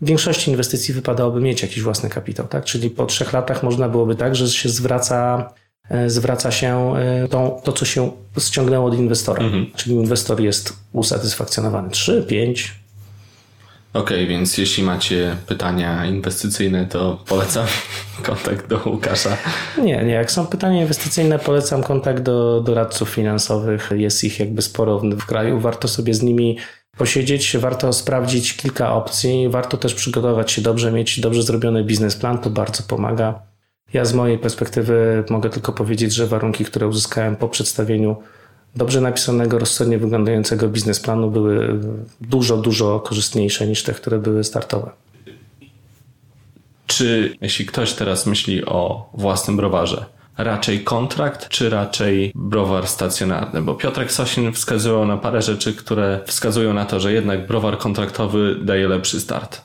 większości inwestycji wypadałoby mieć jakiś własny kapitał, tak? Czyli po 3 latach można byłoby tak, że się zwraca się to, co się ściągnęło od inwestora. Mhm. Czyli inwestor jest usatysfakcjonowany 3-5. Okej, więc jeśli macie pytania inwestycyjne, to polecam kontakt do Łukasza. Nie, jak są pytania inwestycyjne, polecam kontakt do doradców finansowych. Jest ich jakby sporo w kraju. Warto sobie z nimi posiedzieć, warto sprawdzić kilka opcji, warto też przygotować się dobrze, mieć dobrze zrobiony biznesplan, to bardzo pomaga. Ja z mojej perspektywy mogę tylko powiedzieć, że warunki, które uzyskałem po przedstawieniu dobrze napisanego, rozsądnie wyglądającego biznesplanu były dużo korzystniejsze niż te, które były startowe. Czy jeśli ktoś teraz myśli o własnym browarze, raczej kontrakt, czy raczej browar stacjonarny? Bo Piotrek Sosin wskazywał na parę rzeczy, które wskazują na to, że jednak browar kontraktowy daje lepszy start.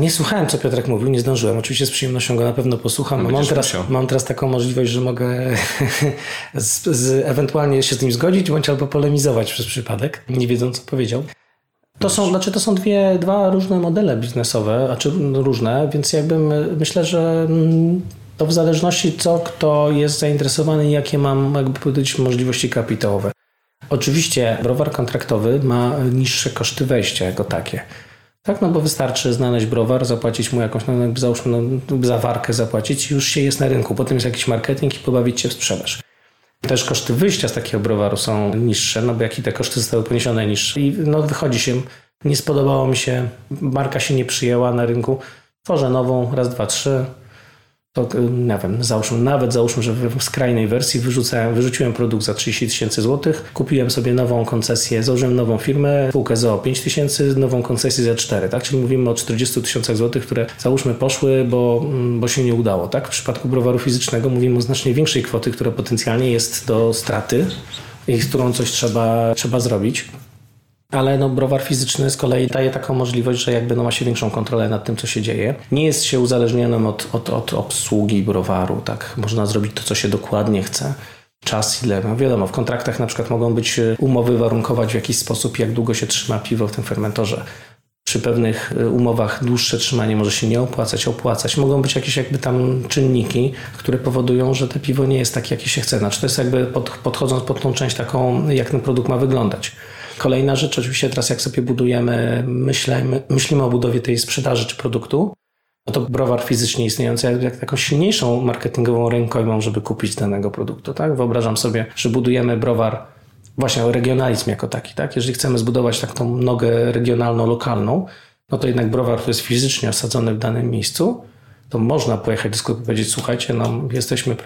Nie słuchałem, co Piotrek mówił, nie zdążyłem. Oczywiście z przyjemnością go na pewno posłucham. No mam teraz taką możliwość, że mogę ewentualnie się z nim zgodzić, bądź albo polemizować przez przypadek, nie wiedząc, co powiedział. To są dwa różne modele biznesowe, więc myślę, że to w zależności co kto jest zainteresowany i jakie mam możliwości kapitałowe. Oczywiście browar kontraktowy ma niższe koszty wejścia jako takie. Tak, bo wystarczy znaleźć browar, zapłacić mu jakąś, załóżmy, zawarkę zapłacić i już się jest na rynku. Potem jest jakiś marketing i pobawić się w sprzedaż. Też koszty wyjścia z takiego browaru są niższe, bo jakie te koszty zostały poniesione niższe. I wychodzi się, nie spodobało mi się, marka się nie przyjęła na rynku, tworzę nową, raz, dwa, trzy. To nie wiem, załóżmy, że w skrajnej wersji wyrzuciłem produkt za 30 000 złotych, kupiłem sobie nową koncesję, założyłem nową firmę, spółkę za 5 000, nową koncesję za 4, tak? Czyli mówimy o 40 000 złotych, które załóżmy poszły, bo się nie udało, tak? W przypadku browaru fizycznego mówimy o znacznie większej kwoty, która potencjalnie jest do straty i z którą coś trzeba zrobić. Ale browar fizyczny z kolei daje taką możliwość, że ma się większą kontrolę nad tym, co się dzieje. Nie jest się uzależnionym od obsługi browaru, tak? Można zrobić to, co się dokładnie chce. Czas, ile, wiadomo, w kontraktach na przykład mogą być umowy warunkować w jakiś sposób, jak długo się trzyma piwo w tym fermentorze. Przy pewnych umowach dłuższe trzymanie może się nie opłacać. Mogą być jakieś tam czynniki, które powodują, że to piwo nie jest takie, jakie się chce. To jest podchodząc pod tą część taką, jak ten produkt ma wyglądać. Kolejna rzecz, oczywiście teraz jak sobie budujemy, myślimy o budowie tej sprzedaży czy produktu, to browar fizycznie istniejący jak taką silniejszą marketingową rękojmą, żeby kupić danego produktu. Tak? Wyobrażam sobie, że budujemy browar, właśnie o regionalizm jako taki. Tak? Jeżeli chcemy zbudować tą nogę regionalną, lokalną, to jednak browar, który jest fizycznie osadzony w danym miejscu, to można pojechać do sklepu i powiedzieć, słuchajcie, jesteśmy,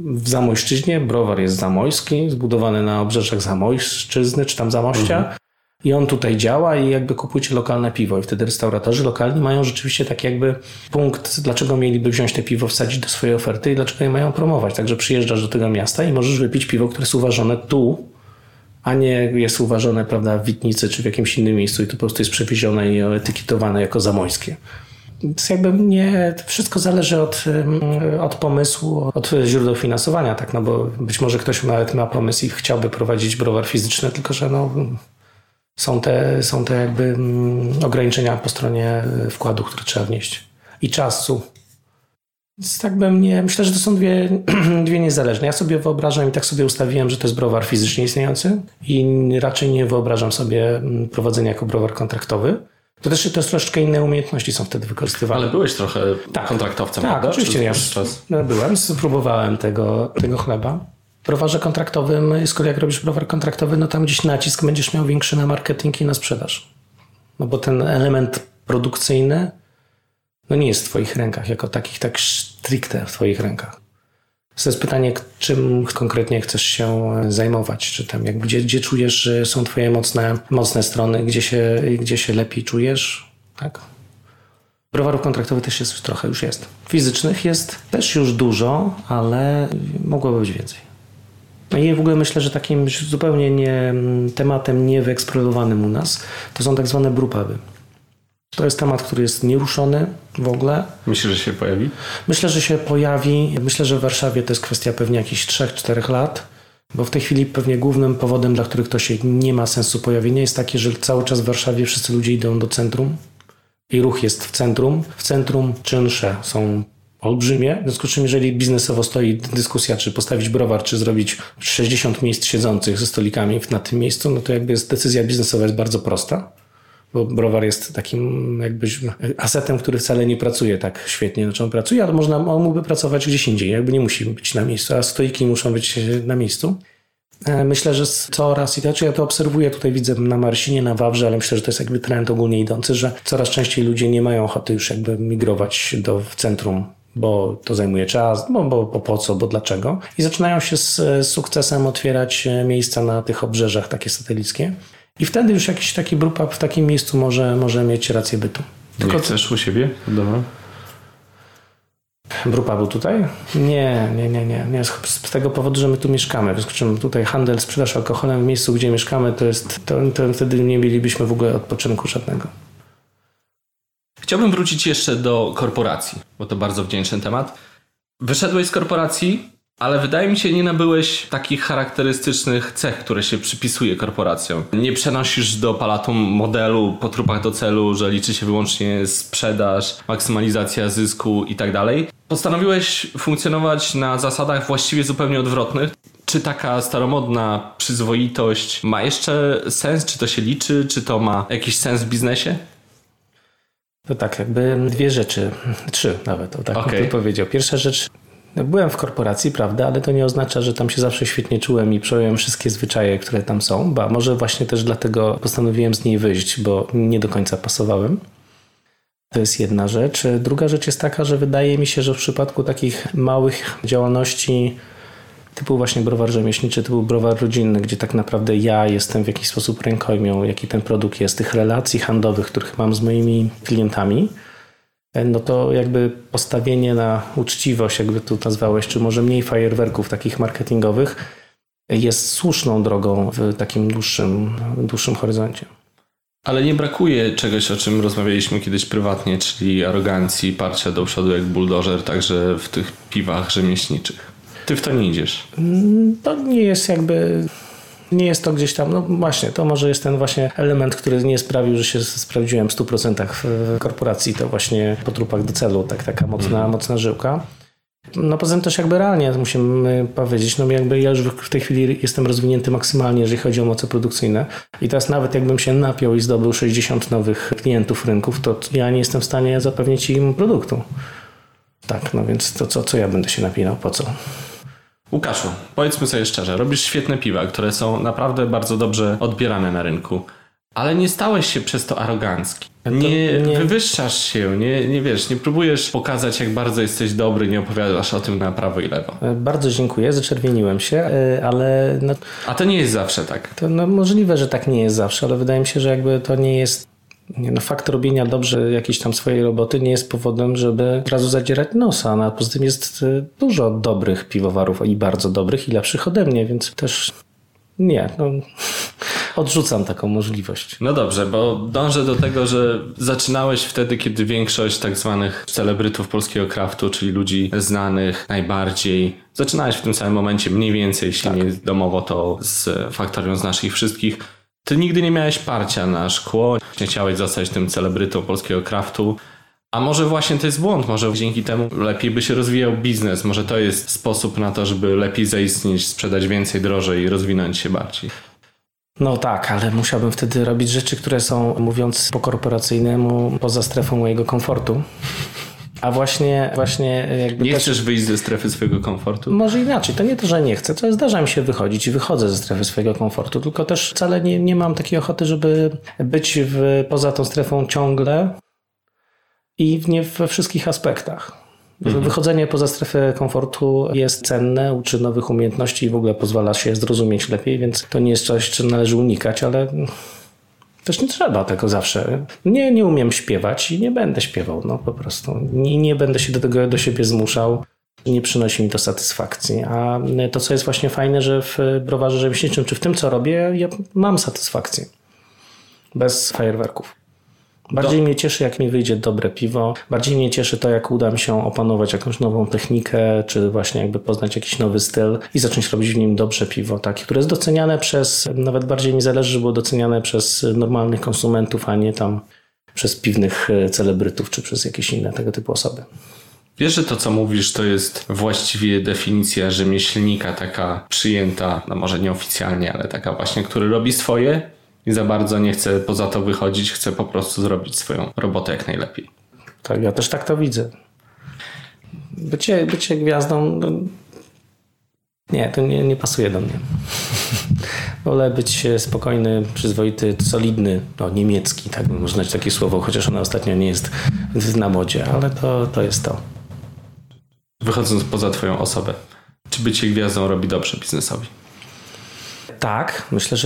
w Zamojszczyźnie, browar jest zamojski, zbudowany na obrzeżach Zamojszczyzny, czy tam Zamościa i on tutaj działa i kupujcie lokalne piwo i wtedy restauratorzy lokalni mają rzeczywiście taki punkt, dlaczego mieliby wziąć te piwo, wsadzić do swojej oferty i dlaczego je mają promować. Także przyjeżdżasz do tego miasta i możesz wypić piwo, które jest uważone tu, a nie jest uważone, w Witnicy czy w jakimś innym miejscu i to po prostu jest przewiezione i etykietowane jako zamońskie. Wszystko zależy od pomysłu, od źródeł finansowania, tak, bo być może ktoś nawet ma pomysł i chciałby prowadzić browar fizyczny, tylko że są te ograniczenia po stronie wkładu, który trzeba wnieść i czasu. Myślę, że to są dwie niezależne. Ja sobie wyobrażam i tak sobie ustawiłem, że to jest browar fizycznie istniejący i raczej nie wyobrażam sobie prowadzenia jako browar kontraktowy. To też troszeczkę inne umiejętności są wtedy wykorzystywane. Ale byłeś trochę kontraktowcem. Tak, oczywiście. Ja byłem, spróbowałem tego chleba. W browarze kontraktowym, skoro jak robisz browar kontraktowy, tam gdzieś nacisk będziesz miał większy na marketing i na sprzedaż. Bo ten element produkcyjny nie jest w twoich rękach, jako takich tak stricte w twoich rękach. To jest pytanie, czym konkretnie chcesz się zajmować, czy tam gdzie czujesz, że są twoje mocne strony, gdzie się lepiej czujesz, tak? Browarów kontraktowych też jest trochę, już jest. Fizycznych jest też już dużo, ale mogłoby być więcej. I w ogóle myślę, że takim zupełnie tematem niewyeksplorowanym u nas to są tak zwane brewpuby. To jest temat, który jest nieruszony w ogóle. Myślisz, że się pojawi? Myślę, że się pojawi. Myślę, że w Warszawie to jest kwestia pewnie jakichś 3-4 lat, bo w tej chwili pewnie głównym powodem, dla których to się nie ma sensu pojawienia, jest taki, że cały czas w Warszawie wszyscy ludzie idą do centrum i ruch jest w centrum. W centrum czynsze są olbrzymie, w związku z czym jeżeli biznesowo stoi dyskusja, czy postawić browar, czy zrobić 60 miejsc siedzących ze stolikami na tym miejscu, to decyzja biznesowa jest bardzo prosta. Bo browar jest takim asetem, który wcale nie pracuje tak świetnie. On pracuje, ale on mógłby pracować gdzieś indziej, nie musi być na miejscu, a stoiki muszą być na miejscu. Myślę, że coraz inaczej, ja to obserwuję, tutaj widzę na Marysinie, na Wawrze, ale myślę, że to jest jakby trend ogólnie idący, że coraz częściej ludzie nie mają ochoty już jakby migrować do centrum, bo to zajmuje czas, bo po co, bo dlaczego. I zaczynają się z sukcesem otwierać miejsca na tych obrzeżach takie satelickie. I wtedy już jakiś taki brew pub w takim miejscu może mieć rację bytu. Tylko nie chcesz u siebie? Dobra. Grupa był tutaj? Nie. Z tego powodu, że my tu mieszkamy. W związku z czym tutaj handel, sprzedaż alkoholem w miejscu, gdzie mieszkamy, to wtedy nie mielibyśmy w ogóle odpoczynku żadnego. Chciałbym wrócić jeszcze do korporacji, bo to bardzo wdzięczny temat. Wyszedłeś z korporacji, ale wydaje mi się, nie nabyłeś takich charakterystycznych cech, które się przypisuje korporacjom. Nie przenosisz do Palatum modelu po trupach do celu, że liczy się wyłącznie sprzedaż, maksymalizacja zysku i tak dalej. Postanowiłeś funkcjonować na zasadach właściwie zupełnie odwrotnych. Czy taka staromodna przyzwoitość ma jeszcze sens? Czy to się liczy? Czy to ma jakiś sens w biznesie? To tak, jakby dwie rzeczy, trzy nawet, o tak bym powiedział. Pierwsza rzecz... Byłem w korporacji, prawda, ale to nie oznacza, że tam się zawsze świetnie czułem i przejąłem wszystkie zwyczaje, które tam są, ba może właśnie też dlatego postanowiłem z niej wyjść, bo nie do końca pasowałem. To jest jedna rzecz. Druga rzecz jest taka, że wydaje mi się, że w przypadku takich małych działalności typu właśnie browar rzemieślniczy, typu browar rodzinny, gdzie tak naprawdę ja jestem w jakiś sposób rękojmią, jaki ten produkt jest, tych relacji handlowych, których mam z moimi klientami, no to jakby postawienie na uczciwość, jakby tu nazwałeś, czy może mniej fajerwerków takich marketingowych, jest słuszną drogą w takim dłuższym horyzoncie. Ale nie brakuje czegoś, o czym rozmawialiśmy kiedyś prywatnie, czyli arogancji, parcia do przodu jak buldożer, także w tych piwach rzemieślniczych. Ty w to nie idziesz. To nie jest jakby... Nie jest to gdzieś tam, no właśnie, to może jest ten właśnie element, który nie sprawił, że się sprawdziłem w 100% w korporacji, to właśnie po trupach do celu, tak, taka mocna żyłka. No poza tym też jakby realnie musimy powiedzieć, no jakby ja już w tej chwili jestem rozwinięty maksymalnie, jeżeli chodzi o moce produkcyjne i teraz nawet jakbym się napiął i zdobył 60 nowych klientów rynków, to ja nie jestem w stanie zapewnić im produktu. Tak, no więc to co ja będę się napinał, po co? Łukaszu, powiedzmy sobie szczerze, robisz świetne piwa, które są naprawdę bardzo dobrze odbierane na rynku, ale nie stałeś się przez to arogancki. Nie wywyższasz się, nie próbujesz pokazać, jak bardzo jesteś dobry, nie opowiadasz o tym na prawo i lewo. Bardzo dziękuję, zaczerwieniłem się, ale... No, a to nie jest zawsze tak. To no, możliwe, że tak nie jest zawsze, ale wydaje mi się, że jakby to nie jest... fakt robienia dobrze jakiejś tam swojej roboty nie jest powodem, żeby od razu zadzierać nosa. No, a poza tym jest dużo dobrych piwowarów i bardzo dobrych i lepszych ode mnie, więc też nie, no, odrzucam taką możliwość. No dobrze, bo dążę do tego, że zaczynałeś wtedy, kiedy większość tak zwanych celebrytów polskiego craftu, czyli ludzi znanych najbardziej, zaczynałeś w tym samym momencie mniej więcej, jeśli tak, nie domowo, to z faktorią z naszych wszystkich. Ty nigdy nie miałeś parcia na szkło, nie chciałeś zostać tym celebrytą polskiego craftu, a może właśnie to jest błąd, może dzięki temu lepiej by się rozwijał biznes, może to jest sposób na to, żeby lepiej zaistnieć, sprzedać więcej, drożej i rozwinąć się bardziej. No tak, ale musiałbym wtedy robić rzeczy, które są, mówiąc po korporacyjnemu, poza strefą mojego komfortu. A właśnie jakby... Nie chcesz wyjść ze strefy swojego komfortu? Może inaczej. To nie to, że nie chcę. To zdarza mi się wychodzić i wychodzę ze strefy swojego komfortu. Tylko też wcale nie mam takiej ochoty, żeby być poza tą strefą ciągle i nie we wszystkich aspektach. Wychodzenie poza strefę komfortu jest cenne, uczy nowych umiejętności i w ogóle pozwala się zrozumieć lepiej, więc to nie jest coś, czego należy unikać, ale... Też nie trzeba tego zawsze. Nie umiem śpiewać i nie będę śpiewał, no po prostu. Nie będę się do tego do siebie zmuszał. Nie przynosi mi to satysfakcji. A to, co jest właśnie fajne, że w browarze rzemieślniczym, czy w tym, co robię, ja mam satysfakcję. Bez fajerwerków. Bardziej mnie cieszy, jak mi wyjdzie dobre piwo. Bardziej mnie cieszy to, jak uda mi się opanować jakąś nową technikę, czy właśnie jakby poznać jakiś nowy styl i zacząć robić w nim dobrze piwo, takie, które jest doceniane przez, nawet bardziej mi zależy, żeby było doceniane przez normalnych konsumentów, a nie tam przez piwnych celebrytów, czy przez jakieś inne tego typu osoby. Wiesz, że to, co mówisz, to jest właściwie definicja rzemieślnika, taka przyjęta, no może nieoficjalnie, ale taka właśnie, który robi swoje i za bardzo nie chcę poza to wychodzić, chcę po prostu zrobić swoją robotę jak najlepiej. Tak, ja też tak to widzę. Bycie gwiazdą... Nie, to nie pasuje do mnie. Wolę być spokojny, przyzwoity, solidny, no, niemiecki, tak by można takie słowo, chociaż ono ostatnio nie jest na modzie, ale to jest to. Wychodząc poza twoją osobę, czy bycie gwiazdą robi dobrze biznesowi? Tak. Myślę,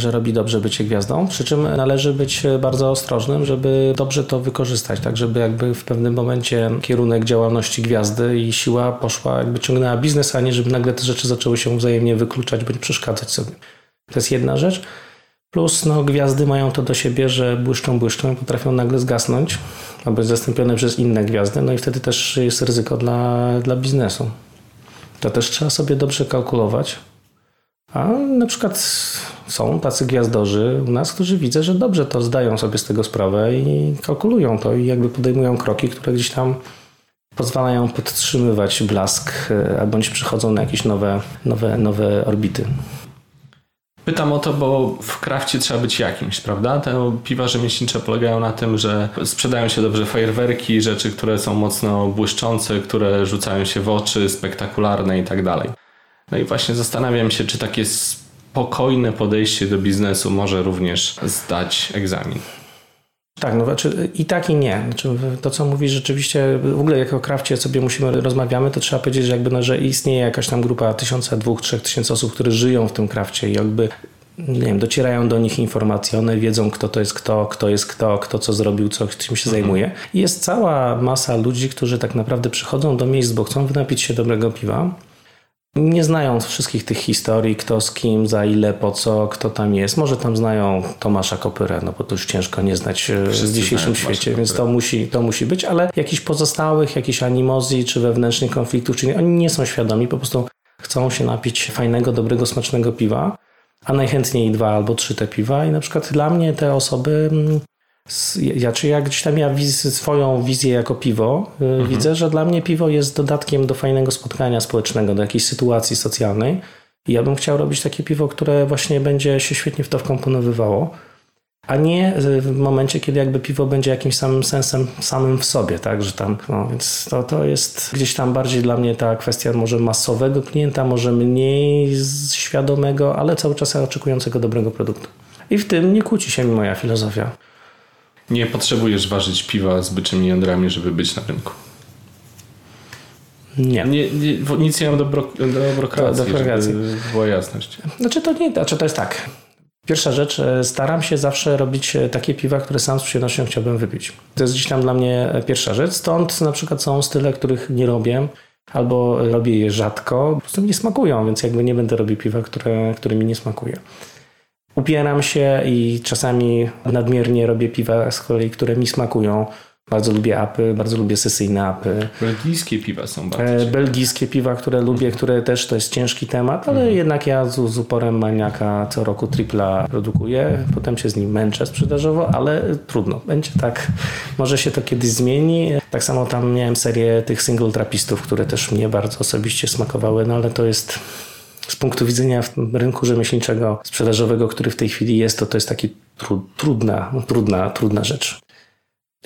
że robi dobrze bycie gwiazdą, przy czym należy być bardzo ostrożnym, żeby dobrze to wykorzystać, tak żeby jakby w pewnym momencie kierunek działalności gwiazdy i siła poszła, jakby ciągnęła biznes, a nie żeby nagle te rzeczy zaczęły się wzajemnie wykluczać bądź przeszkadzać sobie. To jest jedna rzecz. Plus no, gwiazdy mają to do siebie, że błyszczą i potrafią nagle zgasnąć albo być zastąpione przez inne gwiazdy, no i wtedy też jest ryzyko dla biznesu. To też trzeba sobie dobrze kalkulować. A na przykład są tacy gwiazdorzy u nas, którzy widzę, że dobrze to zdają sobie z tego sprawę i kalkulują to i jakby podejmują kroki, które gdzieś tam pozwalają podtrzymywać blask, bądź przychodzą na jakieś nowe orbity. Pytam o to, bo w krafcie trzeba być jakimś, prawda? Te piwarze mięśnicze polegają na tym, że sprzedają się dobrze fajerwerki, rzeczy, które są mocno błyszczące, które rzucają się w oczy, spektakularne i tak dalej. No i właśnie zastanawiam się, czy takie spokojne podejście do biznesu może również zdać egzamin. Tak, no znaczy i tak i nie. Znaczy, to co mówisz rzeczywiście, w ogóle jak o krafcie sobie rozmawiamy, to trzeba powiedzieć, że, jakby, no, że istnieje jakaś tam grupa 1000, 2000, 3000 osób, które żyją w tym krafcie i jakby, nie wiem, docierają do nich informacje, one wiedzą kto to jest kto co zrobił, co czym się zajmuje. I jest cała masa ludzi, którzy tak naprawdę przychodzą do miejsc, bo chcą napić się dobrego piwa. Nie znają wszystkich tych historii, kto z kim, za ile, po co, kto tam jest. Może tam znają Tomasza Kopyrę, no bo to już ciężko nie znać w dzisiejszym świecie, więc to musi być, ale jakichś pozostałych, jakichś animozji czy wewnętrznych konfliktów, czyli oni nie są świadomi, po prostu chcą się napić fajnego, dobrego, smacznego piwa, a najchętniej 2 albo 3 te piwa i na przykład dla mnie te osoby... swoją wizję jako piwo widzę, że dla mnie piwo jest dodatkiem do fajnego spotkania społecznego, do jakiejś sytuacji socjalnej i ja bym chciał robić takie piwo, które właśnie będzie się świetnie w to wkomponowywało, a nie w momencie, kiedy jakby piwo będzie jakimś samym sensem samym w sobie, tak, że tam, no, więc to jest gdzieś tam bardziej dla mnie ta kwestia może masowego klienta, może mniej świadomego, ale cały czas oczekującego dobrego produktu i w tym nie kłóci się mi moja filozofia. Nie potrzebujesz ważyć piwa z byczymi jądrami, żeby być na rynku. Nie nic nie mam do brokracji, żeby była jasność. Znaczy to jest tak. Pierwsza rzecz, staram się zawsze robić takie piwa, które sam z przyjemnością chciałbym wypić. To jest gdzieś tam dla mnie pierwsza rzecz. Stąd na przykład są style, których nie robię albo robię je rzadko. Po prostu nie smakują, więc jakby nie będę robił piwa, które mi nie smakuje. Upieram się i czasami nadmiernie robię piwa z kolei, które mi smakują. Bardzo lubię apy, bardzo lubię sesyjne apy. Belgijskie piwa są bardzo ciekawe. Belgijskie piwa, które lubię, które też to jest ciężki temat, ale jednak ja z uporem maniaka co roku tripla produkuję. Potem się z nim męczę sprzedażowo, ale trudno. Będzie tak. Może się to kiedyś zmieni. Tak samo tam miałem serię tych single trapistów, które też mnie bardzo osobiście smakowały, no ale to jest... Z punktu widzenia rynku rzemieślniczego, sprzedażowego, który w tej chwili jest, to jest taka trudna rzecz.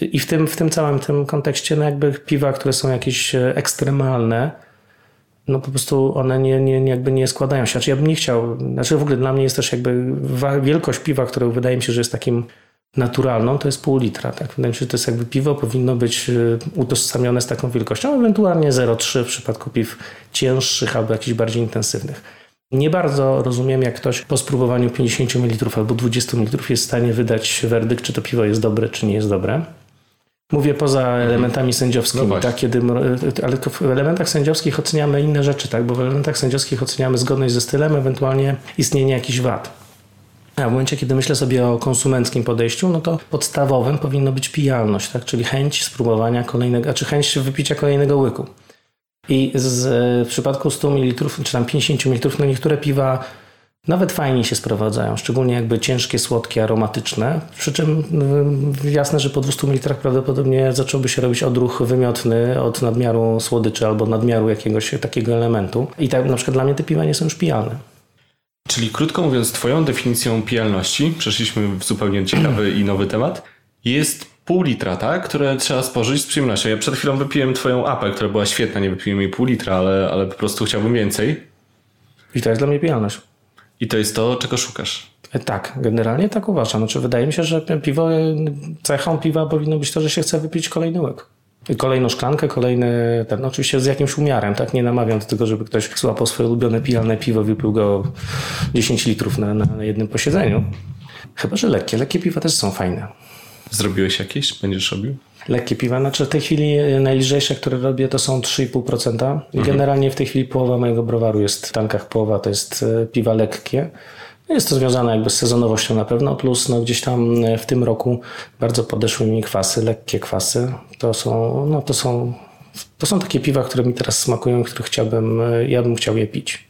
I w tym całym tym kontekście no jakby piwa, które są jakieś ekstremalne, no po prostu one nie składają się. Znaczy ja bym nie chciał, znaczy w ogóle dla mnie jest też jakby wielkość piwa, które wydaje mi się, że jest takim naturalną, to jest 0,5 litra. Tak? Wydaje mi się, że to jest jakby piwo powinno być utożsamione z taką wielkością, ewentualnie 0,3 w przypadku piw cięższych albo jakichś bardziej intensywnych. Nie bardzo rozumiem, jak ktoś po spróbowaniu 50 ml albo 20 ml jest w stanie wydać werdykt, czy to piwo jest dobre, czy nie jest dobre. Mówię poza elementami sędziowskimi, no tak, ale w elementach sędziowskich oceniamy inne rzeczy, tak? Bo w elementach sędziowskich oceniamy zgodność ze stylem, ewentualnie istnienie jakichś wad. A w momencie, kiedy myślę sobie o konsumenckim podejściu, no to podstawowym powinno być pijalność, tak? Czyli chęć spróbowania kolejnego, czy chęć wypicia kolejnego łyku. I w przypadku 100 ml, czy tam 50 ml, no niektóre piwa nawet fajnie się sprowadzają, szczególnie jakby ciężkie, słodkie, aromatyczne. Przy czym jasne, że po 200 ml prawdopodobnie zacząłby się robić odruch wymiotny od nadmiaru słodyczy albo nadmiaru jakiegoś takiego elementu. I tak na przykład dla mnie te piwa nie są już pijalne. Czyli krótko mówiąc, twoją definicją pijalności, przeszliśmy w zupełnie ciekawy i nowy temat, jest 0,5 litra, tak? Które trzeba spożyć z przyjemnością. Ja przed chwilą wypiłem twoją apę, która była świetna, nie wypiłem jej 0,5 litra, ale po prostu chciałbym więcej. I to jest dla mnie pijalność. I to jest to, czego szukasz. Tak, generalnie tak uważam. Znaczy, wydaje mi się, że piwo, cechą piwa powinno być to, że się chce wypić kolejny łyk. Kolejną szklankę, kolejny ten, no oczywiście z jakimś umiarem, tak? Nie namawiam do tego, żeby ktoś złapał swoje ulubione pijane piwo, wypił go 10 litrów na jednym posiedzeniu. Chyba że lekkie piwa też są fajne. Zrobiłeś jakieś? Będziesz robił? Lekkie piwa, znaczy w tej chwili najlżejsze, które robię, to są 3,5%. Generalnie w tej chwili połowa mojego browaru jest w tankach, połowa to jest piwa lekkie. Jest to związane jakby z sezonowością na pewno, plus no gdzieś tam w tym roku bardzo podeszły mi kwasy, lekkie kwasy. To są takie piwa, które mi teraz smakują, które ja bym chciał je pić.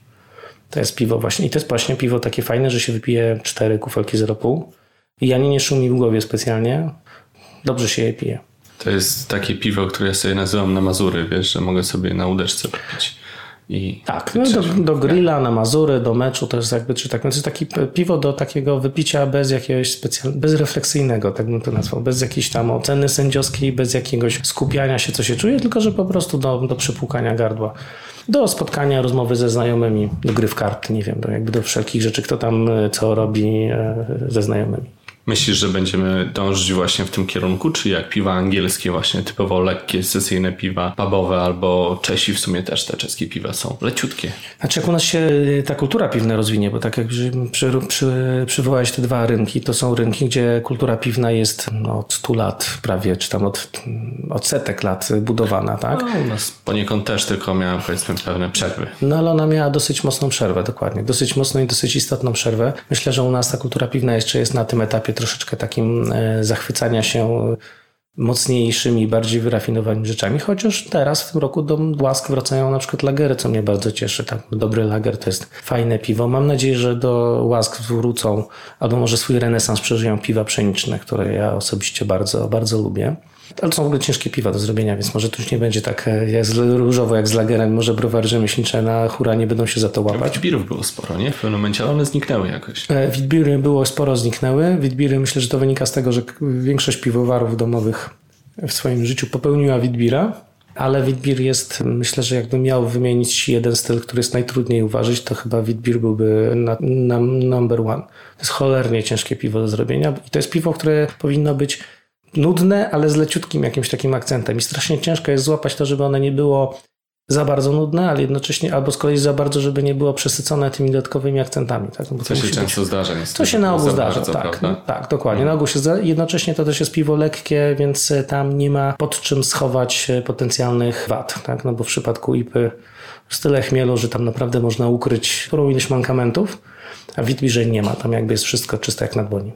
To jest piwo właśnie, i to jest właśnie piwo takie fajne, że się wypije 4 kufelki 0,5 i ani nie szumi w głowie specjalnie. Dobrze się je pije. To jest takie piwo, które ja sobie nazywam na Mazury, wiesz, że mogę sobie na łódeczce pić. I tak, no do grilla, na Mazury, do meczu, to jest jakby, czy tak, to jest takie piwo do takiego wypicia bez jakiegoś bezrefleksyjnego, tak bym to nazwał, bez jakiejś tam oceny sędziowskiej, bez jakiegoś skupiania się, co się czuje, tylko że po prostu do przypłukania gardła, do spotkania, rozmowy ze znajomymi, do gry w karty, nie wiem, do wszelkich rzeczy, kto tam co robi ze znajomymi. Myślisz, że będziemy dążyć właśnie w tym kierunku, czy jak piwa angielskie właśnie, typowo lekkie, sesyjne piwa pubowe, albo Czesi w sumie też te czeskie piwa są leciutkie? Znaczy jak u nas się ta kultura piwna rozwinie, bo tak jak przywołałeś te dwa rynki, to są rynki, gdzie kultura piwna jest od 100 lat prawie, czy tam od setek lat budowana, tak? No, u nas poniekąd też, tylko miała powiedzmy pewne przerwy. No ale ona miała dosyć mocną przerwę, dokładnie. Dosyć mocną i dosyć istotną przerwę. Myślę, że u nas ta kultura piwna jeszcze jest na tym etapie troszeczkę takim zachwycania się mocniejszymi, bardziej wyrafinowanymi rzeczami, chociaż teraz w tym roku do łask wracają na przykład lagery, co mnie bardzo cieszy. Tak, dobry lager to jest fajne piwo. Mam nadzieję, że do łask wrócą, albo może swój renesans przeżyją piwa pszeniczne, które ja osobiście bardzo, bardzo lubię. Ale są w ogóle ciężkie piwa do zrobienia, więc może to już nie będzie tak różowo jak z lagerem. Może browary rzemieślnicze na hura nie będą się za to łapać. Witbirów było sporo, nie? W pewnym momencie, ale one zniknęły jakoś. Witbiry było sporo, zniknęły. Witbiry, myślę, że to wynika z tego, że większość piwowarów domowych w swoim życiu popełniła witbira, ale witbir jest, myślę, że jakbym miał wymienić jeden styl, który jest najtrudniej uważać, to chyba witbir byłby na number one. To jest cholernie ciężkie piwo do zrobienia i to jest piwo, które powinno być nudne, ale z leciutkim jakimś takim akcentem i strasznie ciężko jest złapać to, żeby ono nie było za bardzo nudne, ale jednocześnie albo z kolei za bardzo, żeby nie było przesycone tymi dodatkowymi akcentami. Tak? Bo to się często zdarza. To się na ogół zdarza, tak. Tak, dokładnie. Na ogół się zdarza. Jednocześnie to też jest piwo lekkie, więc tam nie ma pod czym schować potencjalnych wad. Tak? No bo w przypadku IPy jest tyle chmielu, że tam naprawdę można ukryć sporą ilość mankamentów, a witbirze nie ma. Tam jakby jest wszystko czyste jak na dłoni.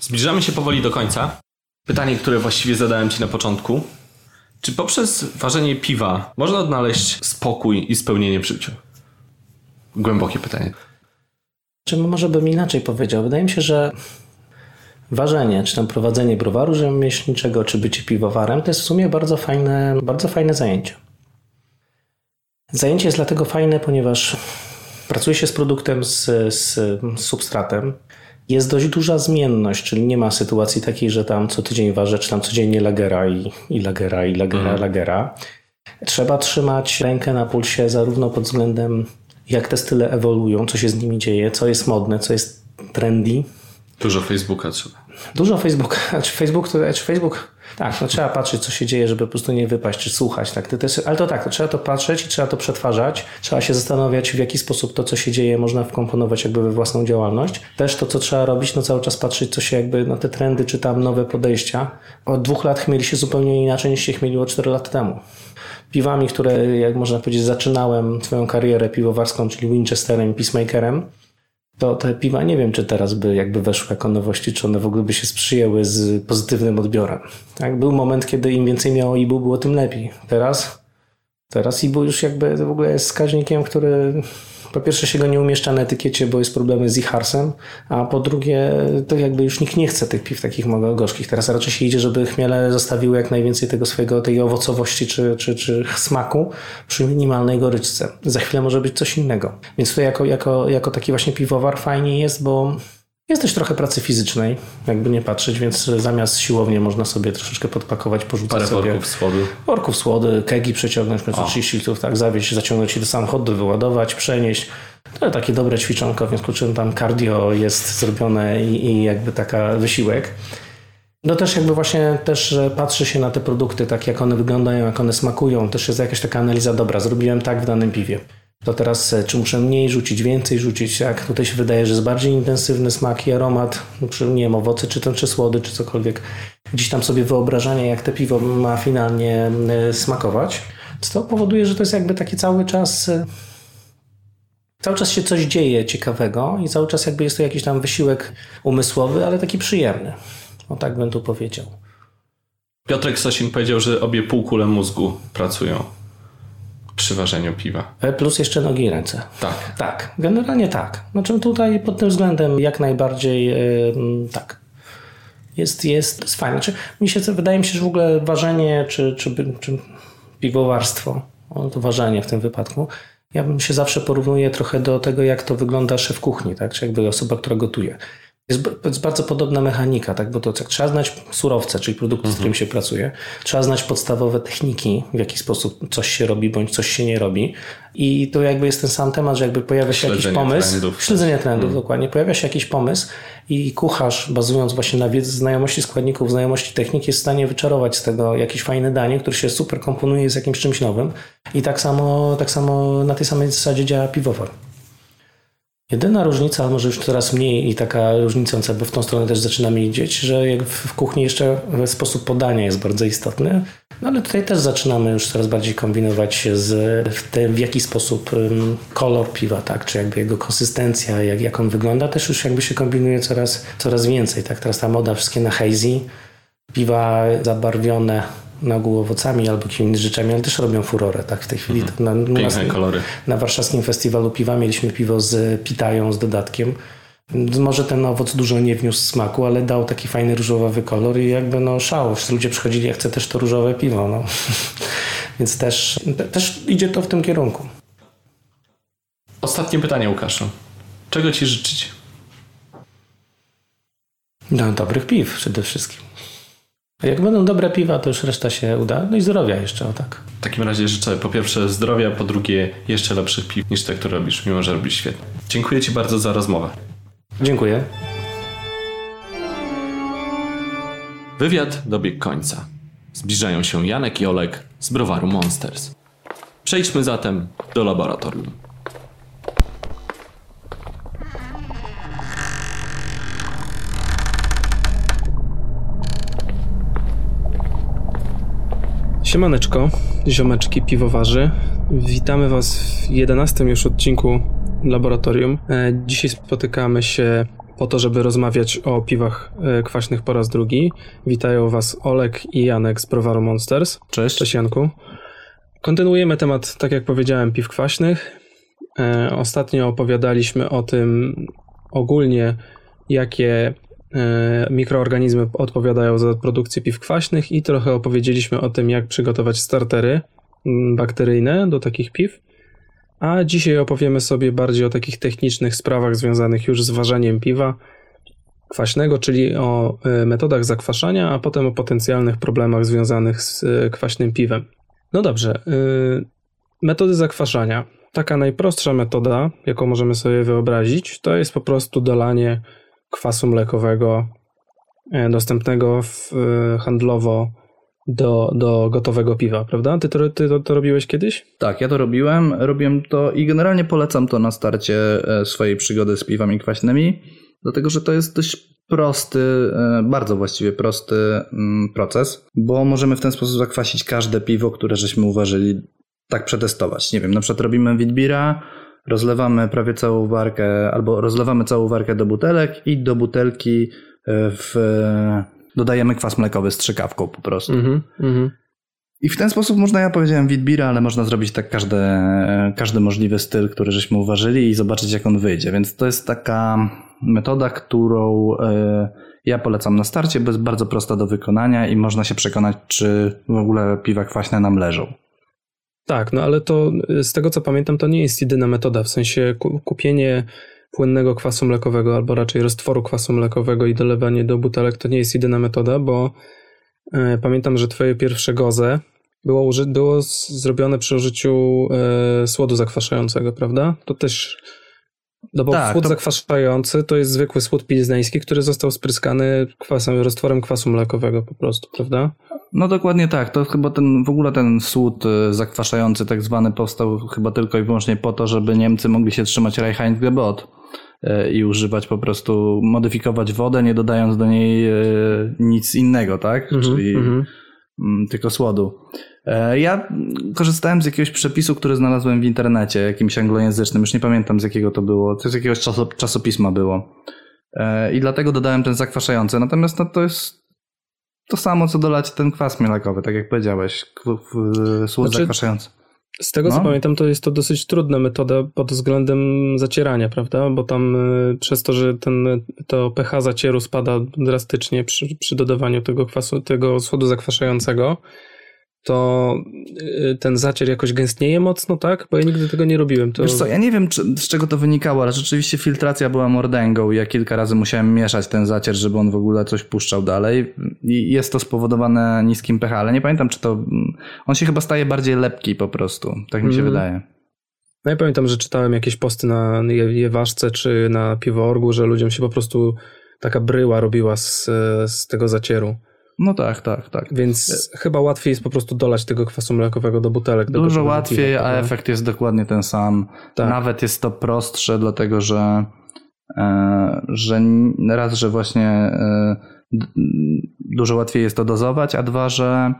Zbliżamy się powoli do końca. Pytanie, które właściwie zadałem Ci na początku. Czy poprzez ważenie piwa można odnaleźć spokój i spełnienie w życiu? Głębokie pytanie. Czy może bym inaczej powiedział? Wydaje mi się, że ważenie, czy tam prowadzenie browaru rzemieślniczego, czy bycie piwowarem, to jest w sumie bardzo fajne zajęcie. Zajęcie jest dlatego fajne, ponieważ pracuje się z produktem, z substratem. Jest dość duża zmienność, czyli nie ma sytuacji takiej, że tam co tydzień ważę, czy tam codziennie lagera i lagera. Trzeba trzymać rękę na pulsie zarówno pod względem, jak te style ewoluują, co się z nimi dzieje, co jest modne, co jest trendy. Dużo Facebooka. Tak, no trzeba patrzeć, co się dzieje, żeby po prostu nie wypaść, czy słuchać. Tak. Ale to tak, to trzeba to patrzeć i trzeba to przetwarzać. Trzeba się zastanawiać, w jaki sposób to, co się dzieje, można wkomponować jakby we własną działalność. Też to, co trzeba robić, no cały czas patrzeć, co się jakby, no te trendy, czy tam nowe podejścia. Od 2 lat chmieli się zupełnie inaczej, niż się chmieliło 4 lata temu. Piwami, które, jak można powiedzieć, zaczynałem swoją karierę piwowarską, czyli Winchesterem i Peacemakerem, to te piwa nie wiem, czy teraz by jakby weszły jako nowości, czy one w ogóle by się sprzyjęły z pozytywnym odbiorem. Tak? Był moment, kiedy im więcej miało IBU, było tym lepiej. Teraz IBU już jakby w ogóle jest wskaźnikiem, który po pierwsze się go nie umieszcza na etykiecie, bo jest problemy z iharsem, a po drugie to jakby już nikt nie chce tych piw takich gorzkich. Teraz raczej się idzie, żeby chmiele zostawiły jak najwięcej tego swojego, tej owocowości czy smaku przy minimalnej goryczce. Za chwilę może być coś innego. Więc to jako taki właśnie piwowar fajnie jest, bo jest też trochę pracy fizycznej, jakby nie patrzeć, więc zamiast siłownie można sobie troszeczkę podpakować, porzucać parę sobie... worków słody, kegi przeciągnąć, 30 litrów, tak, zawieźć, zaciągnąć je do samochodu, wyładować, przenieść, To takie dobre ćwiczonko, w związku z czym tam cardio jest zrobione i jakby taka wysiłek. No też jakby właśnie też patrzy się na te produkty, tak jak one wyglądają, jak one smakują. Też jest jakaś taka analiza, dobra, zrobiłem tak w danym piwie. To teraz czy muszę mniej rzucić, więcej rzucić, jak tutaj się wydaje, że jest bardziej intensywny smak i aromat, nie wiem, owoce, czy słody, czy cokolwiek. Gdzieś tam sobie wyobrażanie, jak te piwo ma finalnie smakować. To powoduje, że to jest jakby taki cały czas się coś dzieje ciekawego i cały czas jakby jest to jakiś tam wysiłek umysłowy, ale taki przyjemny. No tak bym tu powiedział. Piotrek Sosin powiedział, że obie półkule mózgu pracują przy ważeniu piwa. Plus jeszcze nogi i ręce. Tak. Tak, generalnie tak. Znaczy tutaj pod tym względem jak najbardziej tak. Jest fajne. Znaczy, wydaje mi się, że w ogóle ważenie czy piwowarstwo, to ważenie w tym wypadku, ja bym się zawsze porównuje trochę do tego, jak to wygląda szef kuchni, tak? Czy jakby osoba, która gotuje. Jest bardzo podobna mechanika, tak? Bo to tak, trzeba znać surowce, czyli produkty, z którym się pracuje. Trzeba znać podstawowe techniki, w jaki sposób coś się robi bądź coś się nie robi. I to jakby jest ten sam temat, że jakby pojawia się jakiś pomysł. Śledzenie trendów, dokładnie. Pojawia się jakiś pomysł i kucharz, bazując właśnie na wiedzy, znajomości składników, znajomości technik, jest w stanie wyczarować z tego jakieś fajne danie, które się super komponuje z jakimś czymś nowym. I tak samo na tej samej zasadzie działa piwowar. Jedyna różnica, może już coraz mniej i taka różnicząca, bo w tą stronę też zaczynamy iść, że jak w kuchni jeszcze sposób podania jest bardzo istotny, no ale tutaj też zaczynamy już coraz bardziej kombinować się w jaki sposób kolor piwa, tak, czy jakby jego konsystencja, jak on wygląda, też już jakby się kombinuje coraz więcej. Tak, teraz ta moda wszystkie na hazy, piwa zabarwione na ogół owocami albo jakimiś rzeczami, ale też robią furorę, tak, w tej chwili. Piękne kolory. Na warszawskim festiwalu piwa mieliśmy piwo z pitają, z dodatkiem. Może ten owoc dużo nie wniósł smaku, ale dał taki fajny różowawy kolor i jakby szał. Ludzie przychodzili, ja chcę też to różowe piwo, Więc też idzie to w tym kierunku. Ostatnie pytanie, Łukaszu. Czego ci życzyć? Dobrych piw przede wszystkim. A jak będą dobre piwa, to już reszta się uda. No i zdrowia jeszcze, o tak. W takim razie życzę po pierwsze zdrowia, po drugie jeszcze lepszych piw niż te, które robisz, mimo że robisz świetnie. Dziękuję ci bardzo za rozmowę. Dziękuję. Wywiad dobiegł końca. Zbliżają się Janek i Olek z browaru Monsters. Przejdźmy zatem do laboratorium. Siemaneczko, ziomeczki piwowarzy. Witamy Was w 11 już odcinku Laboratorium. Dzisiaj spotykamy się po to, żeby rozmawiać o piwach kwaśnych po raz drugi. Witają Was Olek i Janek z browaru Monsters. Cześć. Cześć Janku. Kontynuujemy temat, tak jak powiedziałem, piw kwaśnych. Ostatnio opowiadaliśmy o tym ogólnie, jakie mikroorganizmy odpowiadają za produkcję piw kwaśnych i trochę opowiedzieliśmy o tym, jak przygotować startery bakteryjne do takich piw, a dzisiaj opowiemy sobie bardziej o takich technicznych sprawach związanych już z ważeniem piwa kwaśnego, czyli o metodach zakwaszania, a potem o potencjalnych problemach związanych z kwaśnym piwem. No dobrze, metody zakwaszania. Taka najprostsza metoda, jaką możemy sobie wyobrazić, to jest po prostu dolanie kwasu mlekowego dostępnego handlowo do gotowego piwa, prawda? Ty to robiłeś kiedyś? Tak, ja to robiłem to i generalnie polecam to na starcie swojej przygody z piwami kwaśnymi, dlatego że to jest dość prosty, bardzo właściwie prosty proces, bo możemy w ten sposób zakwasić każde piwo, które żeśmy uważyli, tak przetestować. Nie wiem, na przykład robimy witbira, rozlewamy prawie całą warkę, albo rozlewamy całą warkę do butelek i do butelki dodajemy kwas mlekowy strzykawką po prostu. I w ten sposób można, ja powiedziałem witbira, ale można zrobić tak każdy możliwy styl, który żeśmy uważyli i zobaczyć, jak on wyjdzie. Więc to jest taka metoda, którą ja polecam na starcie, bo jest bardzo prosta do wykonania i można się przekonać, czy w ogóle piwa kwaśne nam leżą. Tak, ale to z tego co pamiętam, to nie jest jedyna metoda, w sensie kupienie płynnego kwasu mlekowego albo raczej roztworu kwasu mlekowego i dolewanie do butelek to nie jest jedyna metoda, bo pamiętam, że twoje pierwsze goze było zrobione przy użyciu słodu zakwaszającego, prawda? To też No bo tak, słód zakwaszający to jest zwykły słód pilzneński, który został spryskany kwasem, roztworem kwasu mlekowego po prostu, prawda? No dokładnie tak. To chyba ten słód zakwaszający tak zwany powstał chyba tylko i wyłącznie po to, żeby Niemcy mogli się trzymać Reinheitsgebot i używać po prostu, modyfikować wodę, nie dodając do niej nic innego, tak? Czyli tylko słodu. Ja korzystałem z jakiegoś przepisu, który znalazłem w internecie, jakimś anglojęzycznym, już nie pamiętam z jakiego to było, to z jakiegoś czasopisma było i dlatego dodałem ten zakwaszający, natomiast no, to jest to samo co dolać ten kwas mielakowy, tak jak powiedziałeś, słód zakwaszający. Z tego co pamiętam, to jest to dosyć trudna metoda pod względem zacierania, prawda? Bo tam przez to, że to pH zacieru spada drastycznie przy dodawaniu tego kwasu, tego słodu zakwaszającego, to ten zacier jakoś gęstnieje mocno, tak? Bo ja nigdy tego nie robiłem. To... Wiesz co, ja nie wiem z czego to wynikało, ale rzeczywiście filtracja była mordęgą i ja kilka razy musiałem mieszać ten zacier, żeby on w ogóle coś puszczał dalej. I jest to spowodowane niskim pH, ale nie pamiętam czy to... On się chyba staje bardziej lepki po prostu, tak mi się wydaje. No ja pamiętam, że czytałem jakieś posty na Jeważce czy na Piwoorgu, że ludziom się po prostu taka bryła robiła z tego zacieru. No tak. Więc chyba łatwiej jest po prostu dolać tego kwasu mlekowego do butelek. Dużo łatwiej, piwa, a efekt jest dokładnie ten sam. Tak. Nawet jest to prostsze, dlatego że raz, że właśnie dużo łatwiej jest to dozować, a dwa, że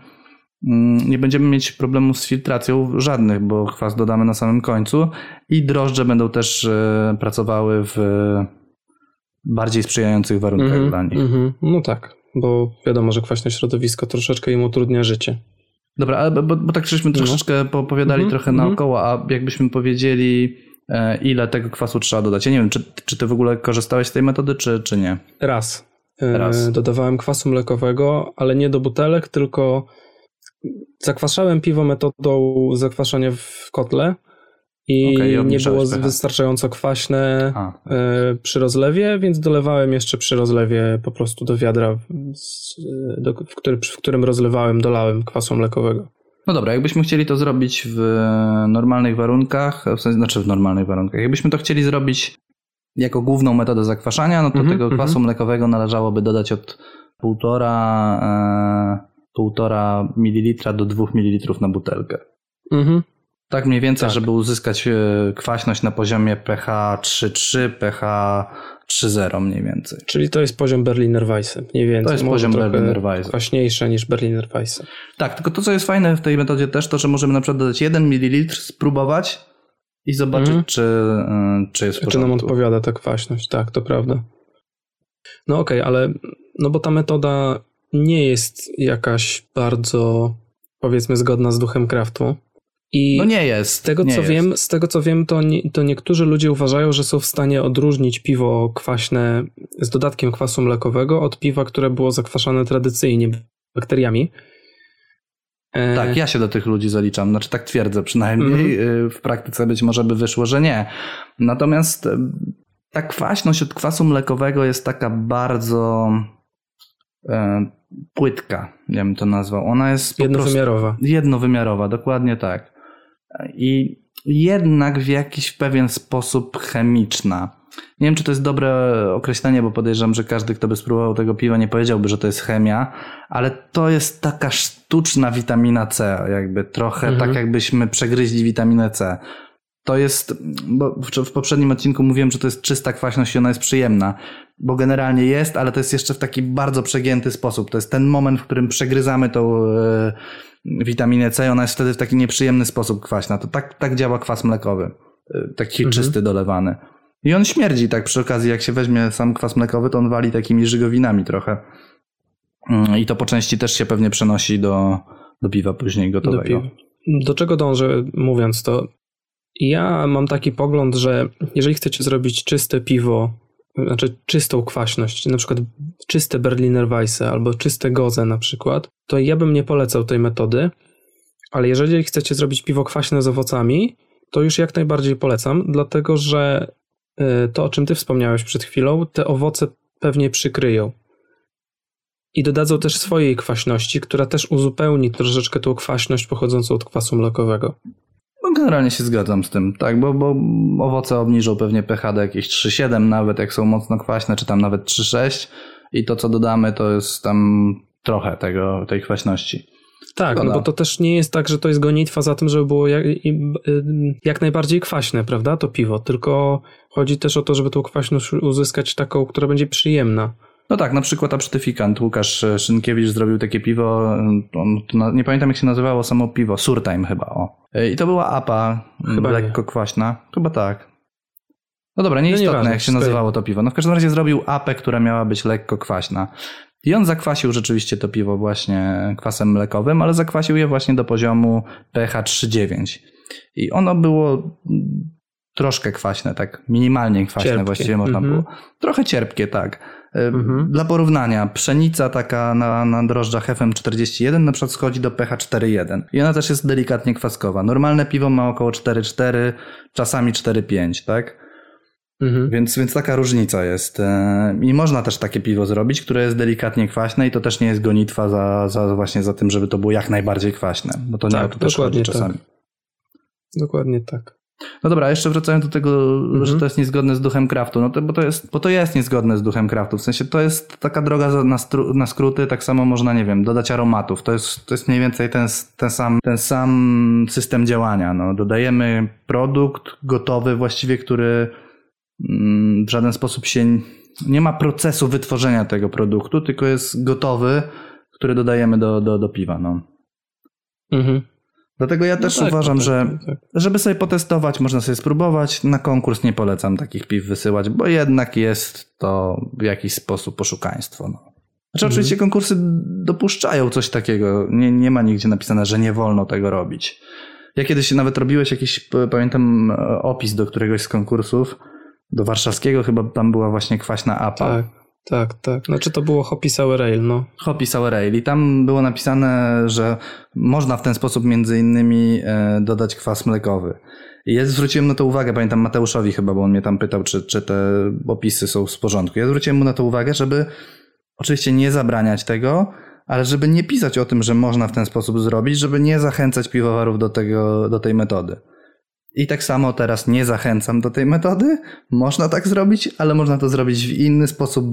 nie będziemy mieć problemów z filtracją żadnych, bo kwas dodamy na samym końcu i drożdże będą też pracowały w bardziej sprzyjających warunkach dla nich. No tak. Bo wiadomo, że kwaśne środowisko troszeczkę im utrudnia życie. Dobra, ale bo tak żeśmy troszeczkę opowiadali trochę naokoło, a jakbyśmy powiedzieli, ile tego kwasu trzeba dodać. Ja nie wiem, czy ty w ogóle korzystałeś z tej metody, czy nie? Raz. Dodawałem kwasu mlekowego, ale nie do butelek, tylko zakwaszałem piwo metodą zakwaszania w kotle i nie było wystarczająco kwaśne przy rozlewie, więc dolewałem jeszcze przy rozlewie po prostu do wiadra, w którym dolałem kwasu mlekowego. No dobra, jakbyśmy chcieli to zrobić w normalnych warunkach, jakbyśmy to chcieli zrobić jako główną metodę zakwaszania, no to tego kwasu mlekowego należałoby dodać od 1,5 ml do 2 ml na butelkę. Tak mniej więcej, żeby uzyskać kwaśność na poziomie pH 3,3, pH 3,0 mniej więcej. Czyli to jest poziom Berliner Weisse mniej więcej. To jest poziom Berliner Weisse. Kwaśniejsze niż Berliner Weisse. Tak, tylko to co jest fajne w tej metodzie też, to że możemy na przykład dodać 1 ml, spróbować i zobaczyć czy jest w porządku. Czy nam odpowiada ta kwaśność, tak, to prawda. No okej, ale no bo ta metoda nie jest jakaś bardzo powiedzmy zgodna z duchem craftu. I no nie jest. Z tego co wiem, to niektórzy ludzie uważają, że są w stanie odróżnić piwo kwaśne z dodatkiem kwasu mlekowego od piwa, które było zakwaszane tradycyjnie bakteriami. Tak, ja się do tych ludzi zaliczam, znaczy tak twierdzę przynajmniej. W praktyce być może by wyszło, że nie. Natomiast ta kwaśność od kwasu mlekowego jest taka bardzo... płytka, ja bym to nazwał. Ona jest jednowymiarowa. Jednowymiarowa, dokładnie tak. I jednak w jakiś pewien sposób chemiczna. Nie wiem, czy to jest dobre określenie, bo podejrzewam, że każdy, kto by spróbował tego piwa, nie powiedziałby, że to jest chemia, ale to jest taka sztuczna witamina C, jakby trochę tak jakbyśmy przegryźli witaminę C. To jest, bo w poprzednim odcinku mówiłem, że to jest czysta kwaśność i ona jest przyjemna, bo generalnie jest, ale to jest jeszcze w taki bardzo przegięty sposób. To jest ten moment, w którym przegryzamy tą witaminę C i ona jest wtedy w taki nieprzyjemny sposób kwaśna. To tak działa kwas mlekowy, taki czysty, dolewany. I on śmierdzi tak przy okazji, jak się weźmie sam kwas mlekowy, to on wali takimi żygowinami trochę. I to po części też się pewnie przenosi do piwa później gotowego. Do czego dążę mówiąc to? Ja mam taki pogląd, że jeżeli chcecie zrobić czyste piwo, znaczy czystą kwaśność, na przykład czyste Berliner Weisse albo czyste Goze na przykład, to ja bym nie polecał tej metody, ale jeżeli chcecie zrobić piwo kwaśne z owocami, to już jak najbardziej polecam, dlatego że to, o czym ty wspomniałeś przed chwilą, te owoce pewnie przykryją. I dodadzą też swojej kwaśności, która też uzupełni troszeczkę tą kwaśność pochodzącą od kwasu mlekowego. generalnie się zgadzam z tym, tak, bo owoce obniżą pewnie pH do jakieś 3,7 nawet, jak są mocno kwaśne, czy tam nawet 3,6 i to, co dodamy, to jest tam trochę tej kwaśności. Tak, no bo to też nie jest tak, że to jest gonitwa za tym, żeby było jak najbardziej kwaśne, prawda, to piwo, tylko chodzi też o to, żeby tą kwaśność uzyskać taką, która będzie przyjemna. No tak, na przykład absztyfikant Łukasz Szynkiewicz zrobił takie piwo, nie pamiętam jak się nazywało samo piwo, Surtime chyba, o. I to była apa, chyba lekko kwaśna, chyba tak. No dobra, nieistotne jak się nazywało to piwo. No w każdym razie zrobił apę, która miała być lekko kwaśna. I on zakwasił rzeczywiście to piwo właśnie kwasem mlekowym, ale zakwasił je właśnie do poziomu pH 3,9. I ono było troszkę kwaśne, tak minimalnie kwaśne cierpkie. Właściwie można było. Trochę cierpkie, tak. Dla porównania, pszenica taka na drożdżach FM 41 na przykład schodzi do pH 4,1 i ona też jest delikatnie kwaskowa. Normalne piwo ma około 4,4, czasami 4,5, tak? Więc taka różnica jest. I można też takie piwo zrobić, które jest delikatnie kwaśne i to też nie jest gonitwa właśnie za tym, żeby to było jak najbardziej kwaśne. Bo to tak, nie o to też chodzi czasami. Tak. Dokładnie tak. No dobra, jeszcze wracając do tego, że to jest niezgodne z duchem craftu, bo to jest niezgodne z duchem craftu, w sensie to jest taka droga na skróty, tak samo można, nie wiem, dodać aromatów, to jest mniej więcej ten sam system działania, no. Dodajemy produkt gotowy właściwie, który w żaden sposób nie ma procesu wytworzenia tego produktu, tylko jest gotowy, który dodajemy do piwa, no. Dlatego ja też uważam, że żeby sobie potestować, można sobie spróbować. Na konkurs nie polecam takich piw wysyłać, bo jednak jest to w jakiś sposób poszukaństwo. No. Znaczy oczywiście konkursy dopuszczają coś takiego. Nie ma nigdzie napisane, że nie wolno tego robić. Ja kiedyś nawet robiłeś jakiś, pamiętam, opis do któregoś z konkursów, do warszawskiego chyba tam była właśnie kwaśna apa. Tak. Znaczy to było Hoppy Sour Ale, no. Hoppy Sour Ale i tam było napisane, że można w ten sposób między innymi dodać kwas mlekowy. I ja zwróciłem na to uwagę, pamiętam Mateuszowi chyba, bo on mnie tam pytał, czy te opisy są w porządku. Ja zwróciłem mu na to uwagę, żeby oczywiście nie zabraniać tego, ale żeby nie pisać o tym, że można w ten sposób zrobić, żeby nie zachęcać piwowarów do tej metody. I tak samo teraz nie zachęcam do tej metody. Można tak zrobić, ale można to zrobić w inny sposób,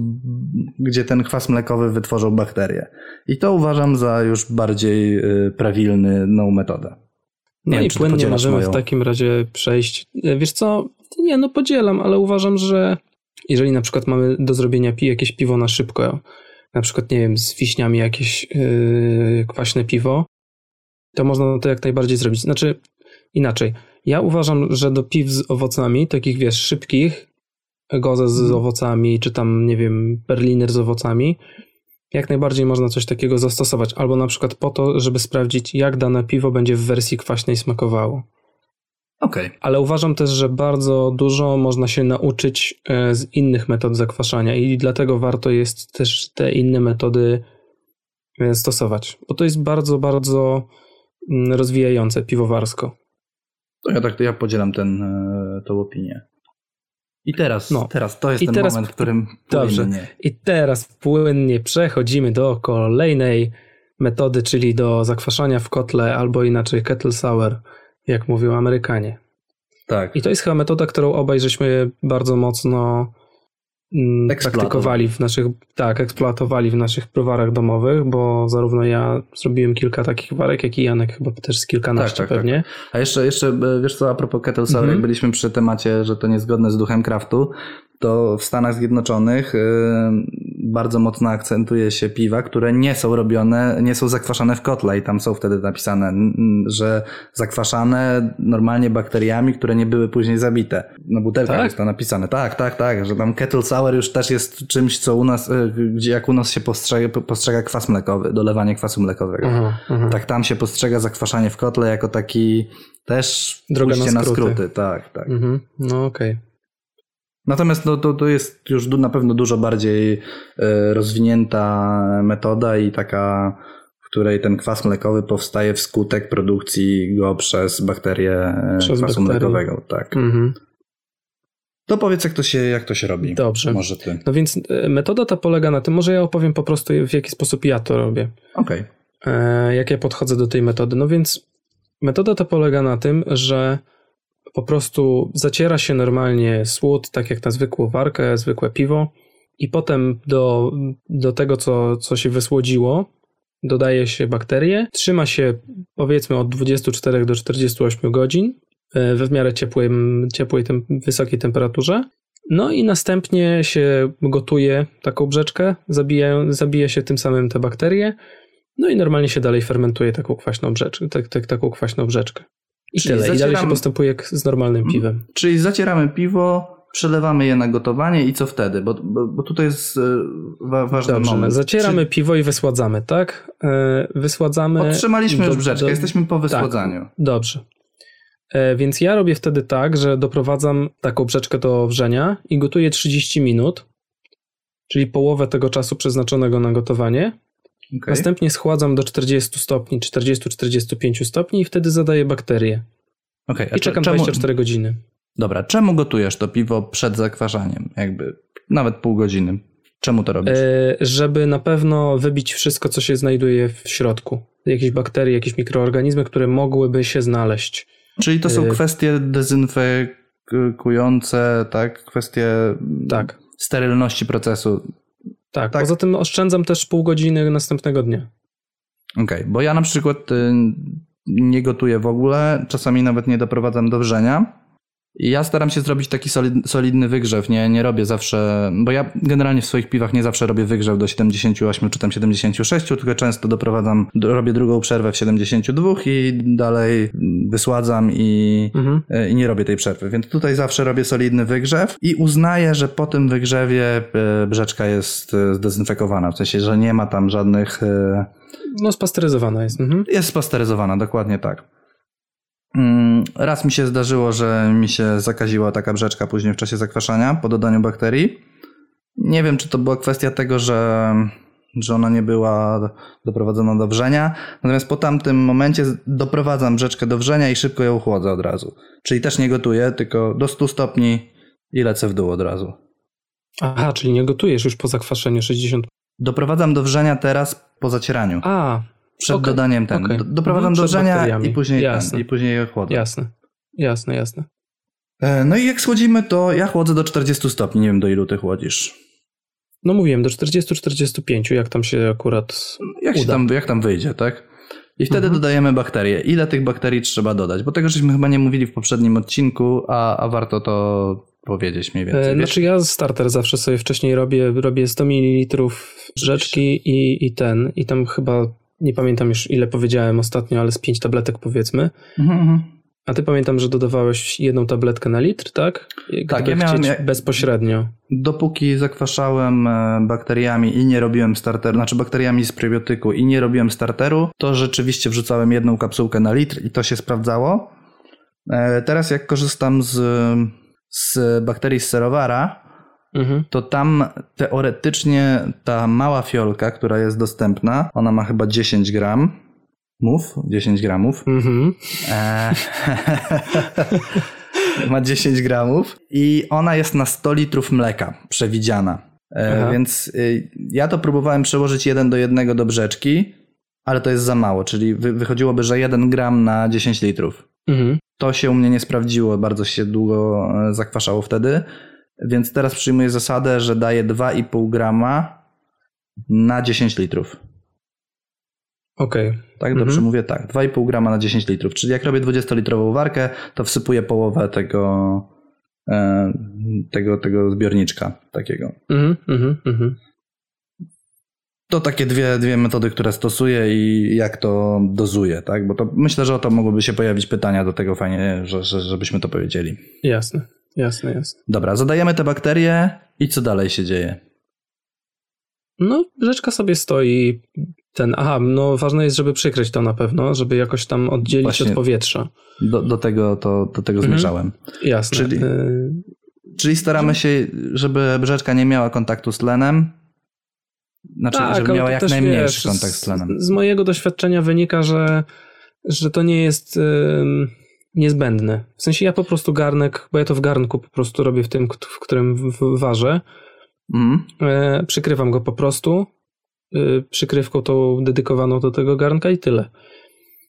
gdzie ten kwas mlekowy wytworzą bakterie. I to uważam za już bardziej prawilną metodę. Nie wiem, i płynnie możemy w takim razie przejść. Wiesz co, nie, no podzielam, ale uważam, że jeżeli na przykład mamy do zrobienia jakieś piwo na szybko, na przykład, nie wiem, z wiśniami jakieś kwaśne piwo, to można to jak najbardziej zrobić. Znaczy inaczej. Ja uważam, że do piw z owocami, takich wiesz, szybkich, Goze z owocami, czy tam, nie wiem, Berliner z owocami, jak najbardziej można coś takiego zastosować. Albo na przykład po to, żeby sprawdzić, jak dane piwo będzie w wersji kwaśnej smakowało. Okej. Ale uważam też, że bardzo dużo można się nauczyć z innych metod zakwaszania i dlatego warto jest też te inne metody stosować. Bo to jest bardzo, bardzo rozwijające piwowarsko. To ja podzielam tą opinię. I teraz, teraz to jest moment, w którym płynnie. I teraz płynnie przechodzimy do kolejnej metody, czyli do zakwaszania w kotle, albo inaczej kettle sour, jak mówią Amerykanie. Tak. I to jest chyba metoda, którą obaj żeśmy bardzo mocno praktykowali w naszych, eksploatowali w naszych browarach domowych, bo zarówno ja zrobiłem kilka takich warek, jak i Janek chyba też z kilkanaście pewnie. Tak. A jeszcze, wiesz co, a propos kettle sour, jak byliśmy przy temacie, że to niezgodne z duchem craftu, to w Stanach Zjednoczonych bardzo mocno akcentuje się piwa, które nie są robione, nie są zakwaszane w kotle i tam są wtedy napisane, że zakwaszane normalnie bakteriami, które nie były później zabite. Na butelkach jest to napisane. Tak, że tam kettle sour już też jest czymś, co u nas, jak u nas się postrzega kwas mlekowy, dolewanie kwasu mlekowego. Tak tam się postrzega zakwaszanie w kotle jako taki też droga na skróty. Tak. No okej. Natomiast to jest już na pewno dużo bardziej rozwinięta metoda i taka, w której ten kwas mlekowy powstaje wskutek produkcji go przez bakterie mlekowego. Tak. To powiedz, jak to się robi. Dobrze. Może ty. No więc metoda ta polega na tym, może ja opowiem po prostu, w jaki sposób ja to robię. Okej. Jak ja podchodzę do tej metody. No więc Metoda ta polega na tym, że po prostu zaciera się normalnie słód, tak jak na zwykłą warkę, zwykłe piwo, i potem do tego, co się wysłodziło, dodaje się bakterie, trzyma się powiedzmy od 24 do 48 godzin we w miarę ciepłej wysokiej temperaturze. No i następnie się gotuje taką brzeczkę, zabija się tym samym te bakterie, no i normalnie się dalej fermentuje taką kwaśną brzeczkę. Taką kwaśną brzeczkę. I tyle. I dalej się postępuje jak z normalnym piwem. Czyli zacieramy piwo, przelewamy je na gotowanie i co wtedy? Bo tutaj jest ważny moment. Zacieramy piwo i wysładzamy, tak? Wysładzamy... Otrzymaliśmy już brzeczkę, jesteśmy po wysładzaniu. Tak, dobrze. Więc ja robię wtedy tak, że doprowadzam taką brzeczkę do wrzenia i gotuję 30 minut, czyli połowę tego czasu przeznaczonego na gotowanie. Okay. Następnie schładzam do 40 stopni, 40-45 stopni i wtedy zadaję bakterie. Okay, i czekam 24 godziny. Dobra, czemu gotujesz to piwo przed zakwaszaniem? Jakby nawet pół godziny. Czemu to robisz? Żeby na pewno wybić wszystko, co się znajduje w środku. Jakieś bakterie, jakieś mikroorganizmy, które mogłyby się znaleźć. Czyli to są kwestie dezynfekujące, tak? Kwestie sterylności procesu. Tak, poza tym oszczędzam też pół godziny następnego dnia. Okej, bo ja na przykład nie gotuję w ogóle, czasami nawet nie doprowadzam do wrzenia. Ja staram się zrobić taki solidny wygrzew, nie robię zawsze, bo ja generalnie w swoich piwach nie zawsze robię wygrzew do 78 czy tam 76, tylko często doprowadzam, robię drugą przerwę w 72 i dalej wysładzam i nie robię tej przerwy, więc tutaj zawsze robię solidny wygrzew i uznaję, że po tym wygrzewie brzeczka jest zdezynfekowana, w sensie, że nie ma tam żadnych... No spasteryzowana jest. Mhm. Jest spasteryzowana, dokładnie tak. Raz mi się zdarzyło, że mi się zakaziła taka brzeczka później w czasie zakwaszania po dodaniu bakterii. Nie wiem, czy to była kwestia tego, że ona nie była doprowadzona do wrzenia. Natomiast po tamtym momencie doprowadzam brzeczkę do wrzenia i szybko ją chłodzę od razu. Czyli też nie gotuję, tylko do 100 stopni i lecę w dół od razu. Aha, czyli nie gotujesz już po zakwaszeniu 60. Doprowadzam do wrzenia teraz po zacieraniu. Przed dodaniem ten. Okay. Doprowadzam do wrzenia i później chłodzę. Jasne. No i jak schłodzimy, to ja chłodzę do 40 stopni. Nie wiem, do ilu ty chłodzisz. No mówiłem, do 40-45, jak tam się akurat jak tam wyjdzie, tak? I wtedy dodajemy bakterie. Ile tych bakterii trzeba dodać? Bo tego żeśmy chyba nie mówili w poprzednim odcinku, a warto to powiedzieć mniej więcej. Znaczy ja starter zawsze sobie wcześniej robię 100 ml rzeczki i tam chyba... Nie pamiętam już, ile powiedziałem ostatnio, ale z 5 tabletek powiedzmy. A ty pamiętam, że dodawałeś 1 tabletkę na litr, tak? Tak, ja miałem bezpośrednio. Dopóki zakwaszałem bakteriami i nie robiłem starteru, znaczy bakteriami z probiotyku i nie robiłem starteru, to rzeczywiście wrzucałem 1 kapsułkę na litr i to się sprawdzało. Teraz jak korzystam z bakterii z serowara, to tam teoretycznie ta mała fiolka, która jest dostępna, ona ma chyba 10 gramów. 10 gramów. Ma 10 gramów i ona jest na 100 litrów mleka przewidziana. Więc ja to próbowałem przełożyć 1:1 do brzeczki, ale to jest za mało, czyli wychodziłoby, że 1 gram na 10 litrów. To się u mnie nie sprawdziło, bardzo się długo zakwaszało wtedy. Więc teraz przyjmuję zasadę, że daję 2,5 grama na 10 litrów. Okej. Tak, dobrze mówię? Tak, 2,5 grama na 10 litrów. Czyli jak robię 20-litrową warkę, to wsypuję połowę tego zbiorniczka takiego. To takie dwie metody, które stosuję i jak to dozuję, tak? Bo to myślę, że o to mogłyby się pojawić pytania, do tego fajnie, żebyśmy to powiedzieli. Jasne. Dobra, zadajemy te bakterie i co dalej się dzieje? No, brzeczka sobie stoi. Ważne jest, żeby przykryć to na pewno, żeby jakoś tam oddzielić od powietrza. Do tego zmierzałem. Jasne. Czyli staramy się, żeby brzeczka nie miała kontaktu z tlenem. Znaczy, żeby miała jak najmniejszy kontakt z tlenem. Z mojego doświadczenia wynika, że to nie jest... niezbędne. W sensie ja po prostu garnek, bo ja to w garnku po prostu robię w tym, w którym ważę. Przykrywam go po prostu przykrywką tą dedykowaną do tego garnka i tyle.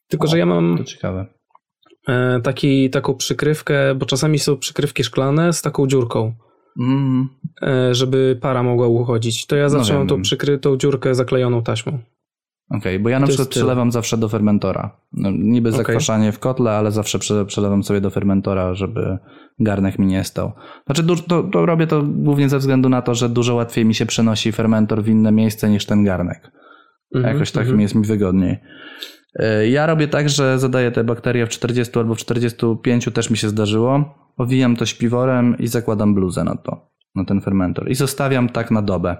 Tylko, że ja mam... To ciekawe. taką przykrywkę, bo czasami są przykrywki szklane z taką dziurką, żeby para mogła uchodzić. To ja zawsze mam tą przykrytą dziurkę zaklejoną taśmą. Okej, bo ja na przykład przelewam zawsze do fermentora. Niby zakwaszanie w kotle, ale zawsze przelewam sobie do fermentora, żeby garnek mi nie stał. Znaczy to robię to głównie ze względu na to, że dużo łatwiej mi się przenosi fermentor w inne miejsce niż ten garnek. Jakoś tak jest mi wygodniej. Ja robię tak, że zadaję te bakterie w 40 albo w 45, też mi się zdarzyło. Owijam to śpiworem i zakładam bluzę na to, na ten fermentor. I zostawiam tak na dobę.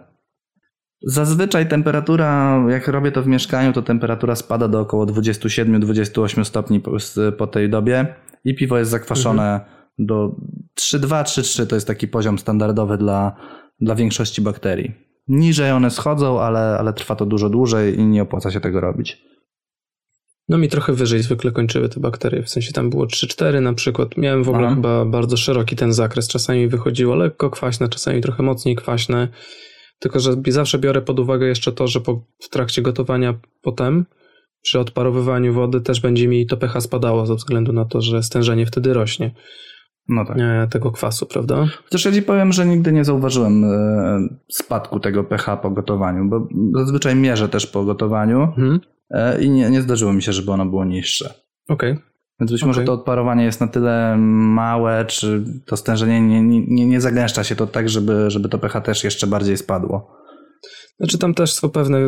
Zazwyczaj temperatura, jak robię to w mieszkaniu, to temperatura spada do około 27-28 stopni po tej dobie i piwo jest zakwaszone do 3,2-3,3. To jest taki poziom standardowy dla większości bakterii. Niżej one schodzą, ale trwa to dużo dłużej i nie opłaca się tego robić. No mi trochę wyżej zwykle kończyły te bakterie, w sensie tam było 3-4 na przykład. Miałem w ogóle chyba bardzo szeroki ten zakres. Czasami wychodziło lekko kwaśne, czasami trochę mocniej kwaśne. Tylko że zawsze biorę pod uwagę jeszcze to, że w trakcie gotowania potem przy odparowywaniu wody też będzie mi to pH spadało ze względu na to, że stężenie wtedy rośnie. No tak. Tego kwasu, prawda? Chociaż ja ci powiem, że nigdy nie zauważyłem spadku tego pH po gotowaniu, bo zazwyczaj mierzę też po gotowaniu i nie zdarzyło mi się, żeby ono było niższe. Okej. Więc być może to odparowanie jest na tyle małe, czy to stężenie nie zagęszcza się to tak, żeby to pH też jeszcze bardziej spadło. Znaczy tam też są pewne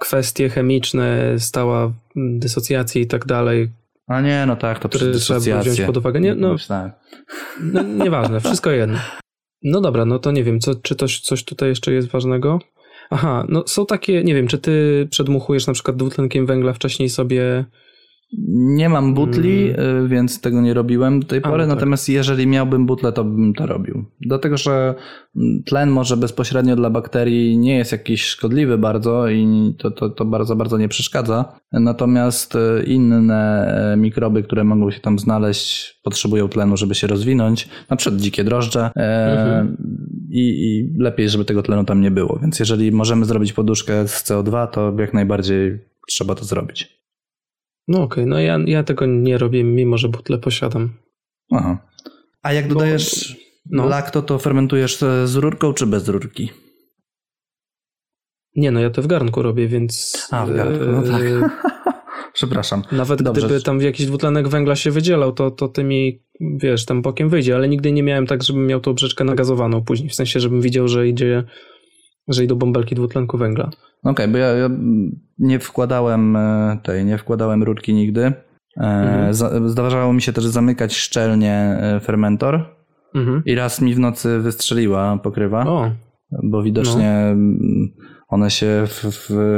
kwestie chemiczne, stała dysocjacja i tak dalej. A nie, no tak, to przy dysocjacji. Trzeba wziąć pod uwagę. Nie, no, no, nieważne, wszystko jedno. No dobra, no to nie wiem, czy coś tutaj jeszcze jest ważnego? Aha, no są takie, nie wiem, czy ty przedmuchujesz na przykład dwutlenkiem węgla wcześniej sobie... Nie mam butli, więc tego nie robiłem do tej pory, natomiast jeżeli miałbym butlę, to bym to robił. Dlatego, że tlen może bezpośrednio dla bakterii nie jest jakiś szkodliwy bardzo i to bardzo, bardzo nie przeszkadza. Natomiast inne mikroby, które mogą się tam znaleźć, potrzebują tlenu, żeby się rozwinąć. Na przykład dzikie drożdże i lepiej, żeby tego tlenu tam nie było. Więc jeżeli możemy zrobić poduszkę z CO2, to jak najbardziej trzeba to zrobić. No okej, no ja tego nie robię, mimo że butlę posiadam. Aha. A jak dodajesz lakto, to fermentujesz z rurką czy bez rurki? Nie, no ja to w garnku robię, więc... A, w garnku, no tak. Przepraszam. Nawet dobrze. Gdyby tam jakiś dwutlenek węgla się wydzielał, to tymi, wiesz, tam bokiem wyjdzie, ale nigdy nie miałem tak, żebym miał tą brzeczkę nagazowaną później, w sensie, żebym widział, że idą bąbelki dwutlenku węgla. Okej, bo ja nie wkładałem rurki nigdy. Zdarzało mi się też zamykać szczelnie fermentor i raz mi w nocy wystrzeliła pokrywa, bo widocznie one się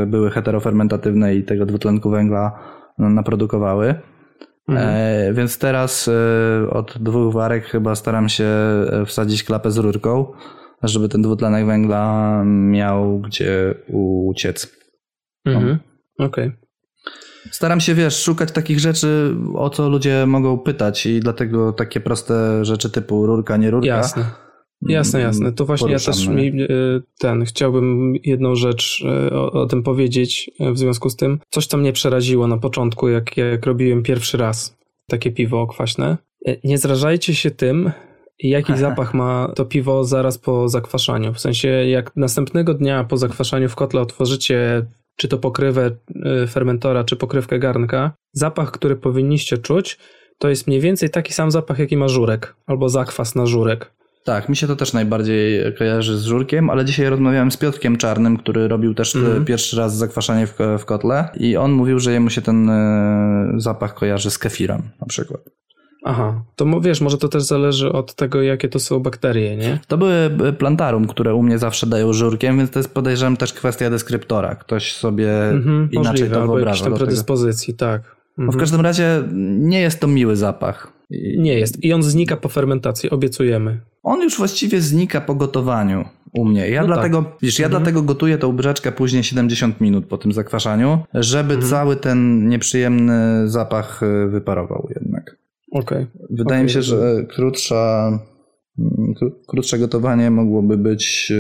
były heterofermentatywne i tego dwutlenku węgla naprodukowały. Więc teraz od 2 warek chyba staram się wsadzić klapę z rurką, żeby ten dwutlenek węgla miał gdzie uciec. Okej. Staram się, szukać takich rzeczy, o co ludzie mogą pytać i dlatego takie proste rzeczy typu rurka, nie rurka. Jasne. To właśnie poruszamy. Ja też chciałbym jedną rzecz o tym powiedzieć w związku z tym. Coś, co mnie przeraziło na początku, jak robiłem pierwszy raz takie piwo kwaśne. Nie zrażajcie się tym, jaki zapach ma to piwo zaraz po zakwaszaniu. W sensie jak następnego dnia po zakwaszaniu w kotle otworzycie czy to pokrywę fermentora, czy pokrywkę garnka, zapach, który powinniście czuć, to jest mniej więcej taki sam zapach, jaki ma żurek albo zakwas na żurek. Tak, mi się to też najbardziej kojarzy z żurkiem, ale dzisiaj rozmawiałem z Piotrkiem Czarnym, który robił też pierwszy raz zakwaszanie w kotle i on mówił, że jemu się ten zapach kojarzy z kefirem na przykład. Aha, to może to też zależy od tego, jakie to są bakterie, nie? To były plantarum, które u mnie zawsze dają żurkiem, więc to jest, podejrzewam, też kwestia deskryptora. Ktoś sobie inaczej możliwe, to wyobraża. Jakiejś tam predyspozycji, tak. No w każdym razie nie jest to miły zapach. Nie jest. I on znika po fermentacji, obiecujemy. On już właściwie znika po gotowaniu u mnie. Ja dlatego gotuję tą brzeczkę później 70 minut po tym zakwaszaniu, żeby cały ten nieprzyjemny zapach wyparował jednak. Wydaje mi się, że krótsze gotowanie mogłoby być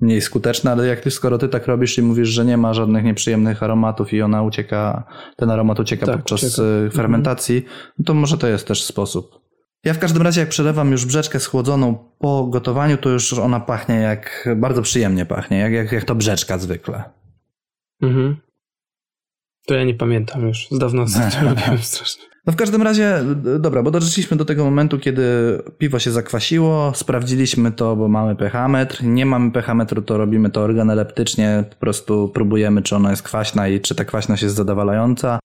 mniej skuteczne, ale jak ty, skoro ty tak robisz i mówisz, że nie ma żadnych nieprzyjemnych aromatów i ona ucieka, ten aromat ucieka tak, podczas fermentacji, no to może to jest też sposób. Ja w każdym razie, jak przelewam już brzeczkę schłodzoną po gotowaniu, to już ona pachnie jak, bardzo przyjemnie pachnie, jak to brzeczka zwykle. Mhm. To ja nie pamiętam już, z dawna robiłem strasznie. No w każdym razie, dobra, bo doszliśmy do tego momentu, kiedy piwo się zakwasiło, sprawdziliśmy to, bo mamy pH-metr, nie mamy pH-metru, to robimy to organoleptycznie, po prostu próbujemy, czy ona jest kwaśna i czy ta kwaśność jest zadowalająca.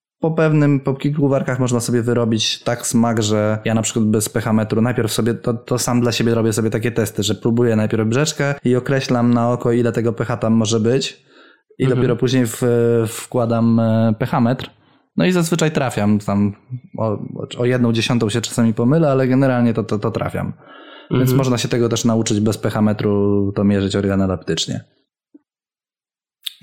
Po kilku warkach można sobie wyrobić tak smak, że ja na przykład bez pH-metru najpierw sobie, to sam dla siebie robię sobie takie testy, że próbuję najpierw brzeczkę i określam na oko, ile tego pH tam może być i dopiero później wkładam pH-metr. No i zazwyczaj trafiam tam o 1/10 się czasami pomylę, ale generalnie to trafiam. Więc można się tego też nauczyć bez pH-metru, to mierzyć organoleptycznie.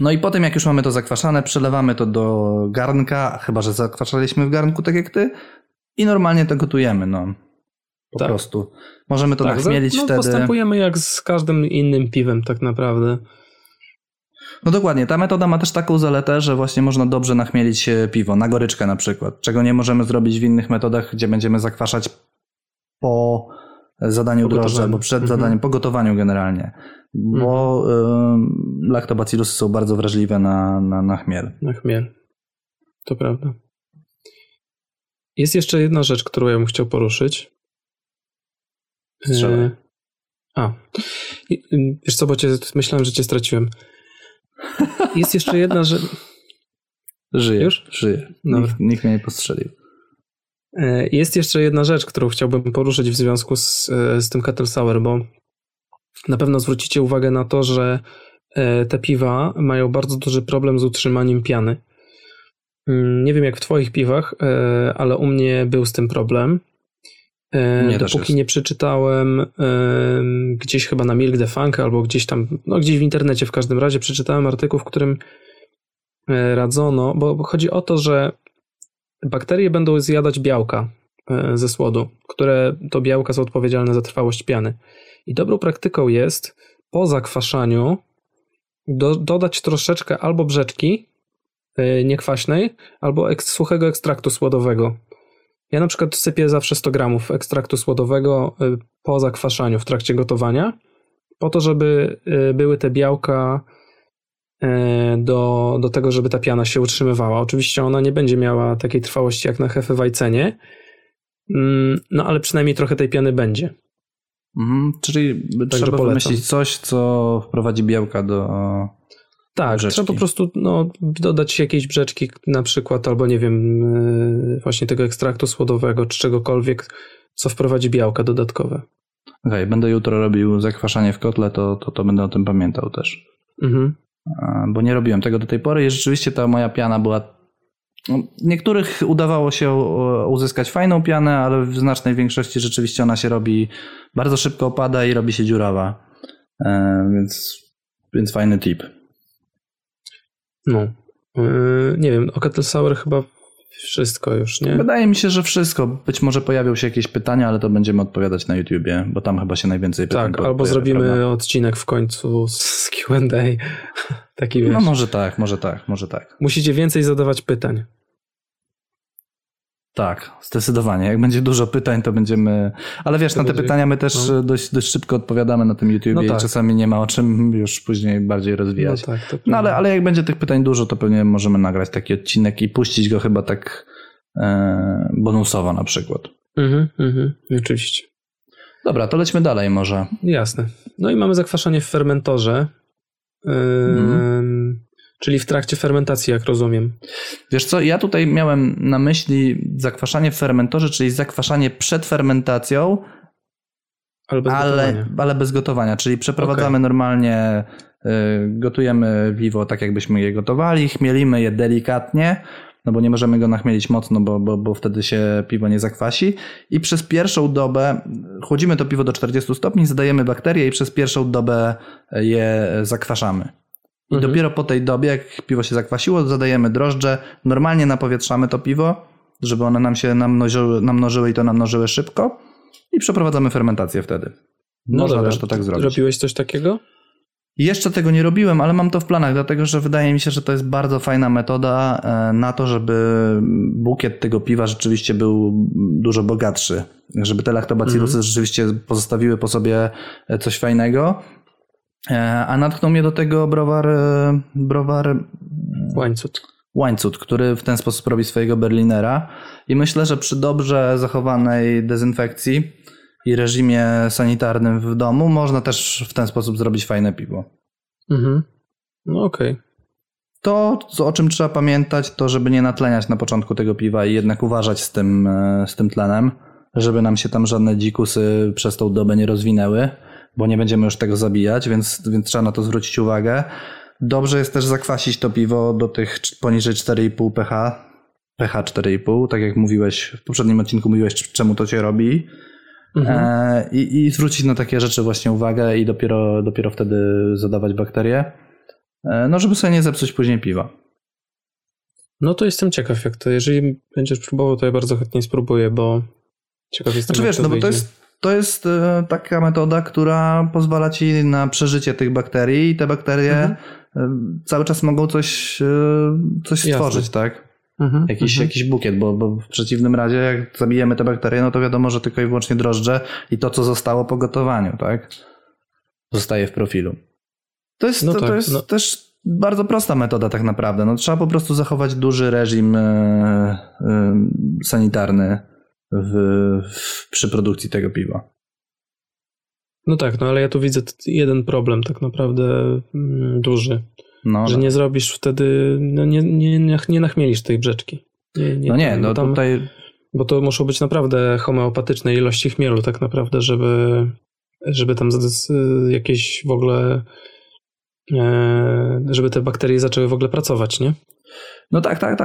No i potem, jak już mamy to zakwaszane, przelewamy to do garnka, chyba że zakwaszaliśmy w garnku, tak jak ty, i normalnie to gotujemy, no. Po prostu. Możemy to nachmielić wtedy. Postępujemy jak z każdym innym piwem tak naprawdę. No dokładnie, ta metoda ma też taką zaletę, że właśnie można dobrze nachmielić piwo, na goryczkę na przykład, czego nie możemy zrobić w innych metodach, gdzie będziemy zakwaszać po zadaniu drożdży, albo przed zadaniem, po gotowaniu generalnie, bo laktobacillus są bardzo wrażliwe na chmiel. Na chmiel, to prawda. Jest jeszcze jedna rzecz, którą ja bym chciał poruszyć. Strzelaj. Wiesz co, bo myślałem, że cię straciłem. Jest jeszcze jedna rzecz. Żyję. Nikt mnie nie postrzelił. Jest jeszcze jedna rzecz, którą chciałbym poruszyć w związku z tym Kettle Sour, bo na pewno zwrócicie uwagę na to, że te piwa mają bardzo duży problem z utrzymaniem piany. Nie wiem jak w twoich piwach, ale u mnie był z tym problem. Dopóki nie przeczytałem gdzieś chyba na Milk the Funk albo gdzieś tam, no gdzieś w internecie w każdym razie przeczytałem artykuł, w którym radzono, bo chodzi o to, że bakterie będą zjadać białka ze słodu, które to białka są odpowiedzialne za trwałość piany. I dobrą praktyką jest po zakwaszaniu dodać troszeczkę albo brzeczki niekwaśnej, albo suchego ekstraktu słodowego. Ja na przykład sypię zawsze 100 gramów ekstraktu słodowego po zakwaszaniu w trakcie gotowania, po to, żeby były te białka do tego, żeby ta piana się utrzymywała. Oczywiście ona nie będzie miała takiej trwałości jak na Hefewajcenie, no ale przynajmniej trochę tej piany będzie. Czyli tak, trzeba wymyślić coś, co wprowadzi białka do brzeczki. Trzeba po prostu dodać jakieś brzeczki na przykład, albo nie wiem, właśnie tego ekstraktu słodowego, czy czegokolwiek, co wprowadzi białka dodatkowe. Okej, będę jutro robił zakwaszanie w kotle, to będę o tym pamiętał też. Bo nie robiłem tego do tej pory i rzeczywiście ta moja piana była... Niektórych udawało się uzyskać fajną pianę, ale w znacznej większości rzeczywiście ona się robi... Bardzo szybko opada i robi się dziurawa. Więc fajny tip. Nie wiem, o Kettle Sour chyba wszystko już, nie? Wydaje mi się, że wszystko. Być może pojawią się jakieś pytania, ale to będziemy odpowiadać na YouTubie, bo tam chyba się najwięcej pytań pojawia, albo zrobimy odcinek w końcu z Q&A. Taki wiesz. Może tak. Musicie więcej zadawać pytań. Tak, zdecydowanie. Jak będzie dużo pytań, to będziemy... Ale wiesz, na te pytania my też dość szybko odpowiadamy na tym YouTubie i czasami nie ma o czym już później bardziej rozwijać. Ale jak będzie tych pytań dużo, to pewnie możemy nagrać taki odcinek i puścić go chyba tak bonusowo na przykład. Oczywiście. Dobra, to lećmy dalej może. Jasne. No i mamy zakwaszanie w fermentorze. Czyli w trakcie fermentacji, jak rozumiem. Wiesz co, ja tutaj miałem na myśli zakwaszanie w fermentorze, czyli zakwaszanie przed fermentacją, ale bez gotowania. Czyli przeprowadzamy normalnie, gotujemy piwo tak, jakbyśmy je gotowali, chmielimy je delikatnie, no bo nie możemy go nachmielić mocno, bo wtedy się piwo nie zakwasi. I przez pierwszą dobę chłodzimy to piwo do 40 stopni, zdajemy bakterie i przez pierwszą dobę je zakwaszamy. I dopiero po tej dobie, jak piwo się zakwasiło, dodajemy drożdże, normalnie napowietrzamy to piwo, żeby one nam się namnożyły i to namnożyły szybko i przeprowadzamy fermentację wtedy. Można też to tak zrobić. Robiłeś coś takiego? Jeszcze tego nie robiłem, ale mam to w planach, dlatego że wydaje mi się, że to jest bardzo fajna metoda na to, żeby bukiet tego piwa rzeczywiście był dużo bogatszy. Żeby te lactobacillusy rzeczywiście pozostawiły po sobie coś fajnego. A natchnął mnie do tego browar Łańcut, który w ten sposób robi swojego Berlinera. I myślę, że przy dobrze zachowanej dezynfekcji i reżimie sanitarnym w domu można też w ten sposób zrobić fajne piwo. Mhm. No okej. Okay. To, o czym trzeba pamiętać, to żeby nie natleniać na początku tego piwa i jednak uważać z tym tlenem, żeby nam się tam żadne dzikusy przez tą dobę nie rozwinęły, bo nie będziemy już tego zabijać, więc trzeba na to zwrócić uwagę. Dobrze jest też zakwasić to piwo do tych poniżej 4,5 pH 4,5, tak jak mówiłeś w poprzednim odcinku, czemu to się robi. I zwrócić na takie rzeczy właśnie uwagę i dopiero wtedy zadawać bakterie, żeby sobie nie zepsuć później piwa. No to jestem ciekaw, jak to, jeżeli będziesz próbował, to ja bardzo chętnie spróbuję, bo ciekaw jestem, jak to wyjdzie. To jest taka metoda, która pozwala ci na przeżycie tych bakterii i te bakterie cały czas mogą coś stworzyć, tak? Jakiś bukiet, bo w przeciwnym razie jak zabijemy te bakterie, no to wiadomo, że tylko i wyłącznie drożdże i to, co zostało po gotowaniu, tak? Zostaje w profilu. To jest też bardzo prosta metoda tak naprawdę. No, trzeba po prostu zachować duży reżim sanitarny przy produkcji tego piwa. No tak, ale ja tu widzę jeden problem tak naprawdę duży. No, że tak. Nie zrobisz wtedy, nie nachmielisz tej brzeczki. Tutaj... Bo to muszą być naprawdę homeopatyczne ilości chmielu tak naprawdę, żeby tam jakieś w ogóle, żeby te bakterie zaczęły w ogóle pracować, nie? No tak.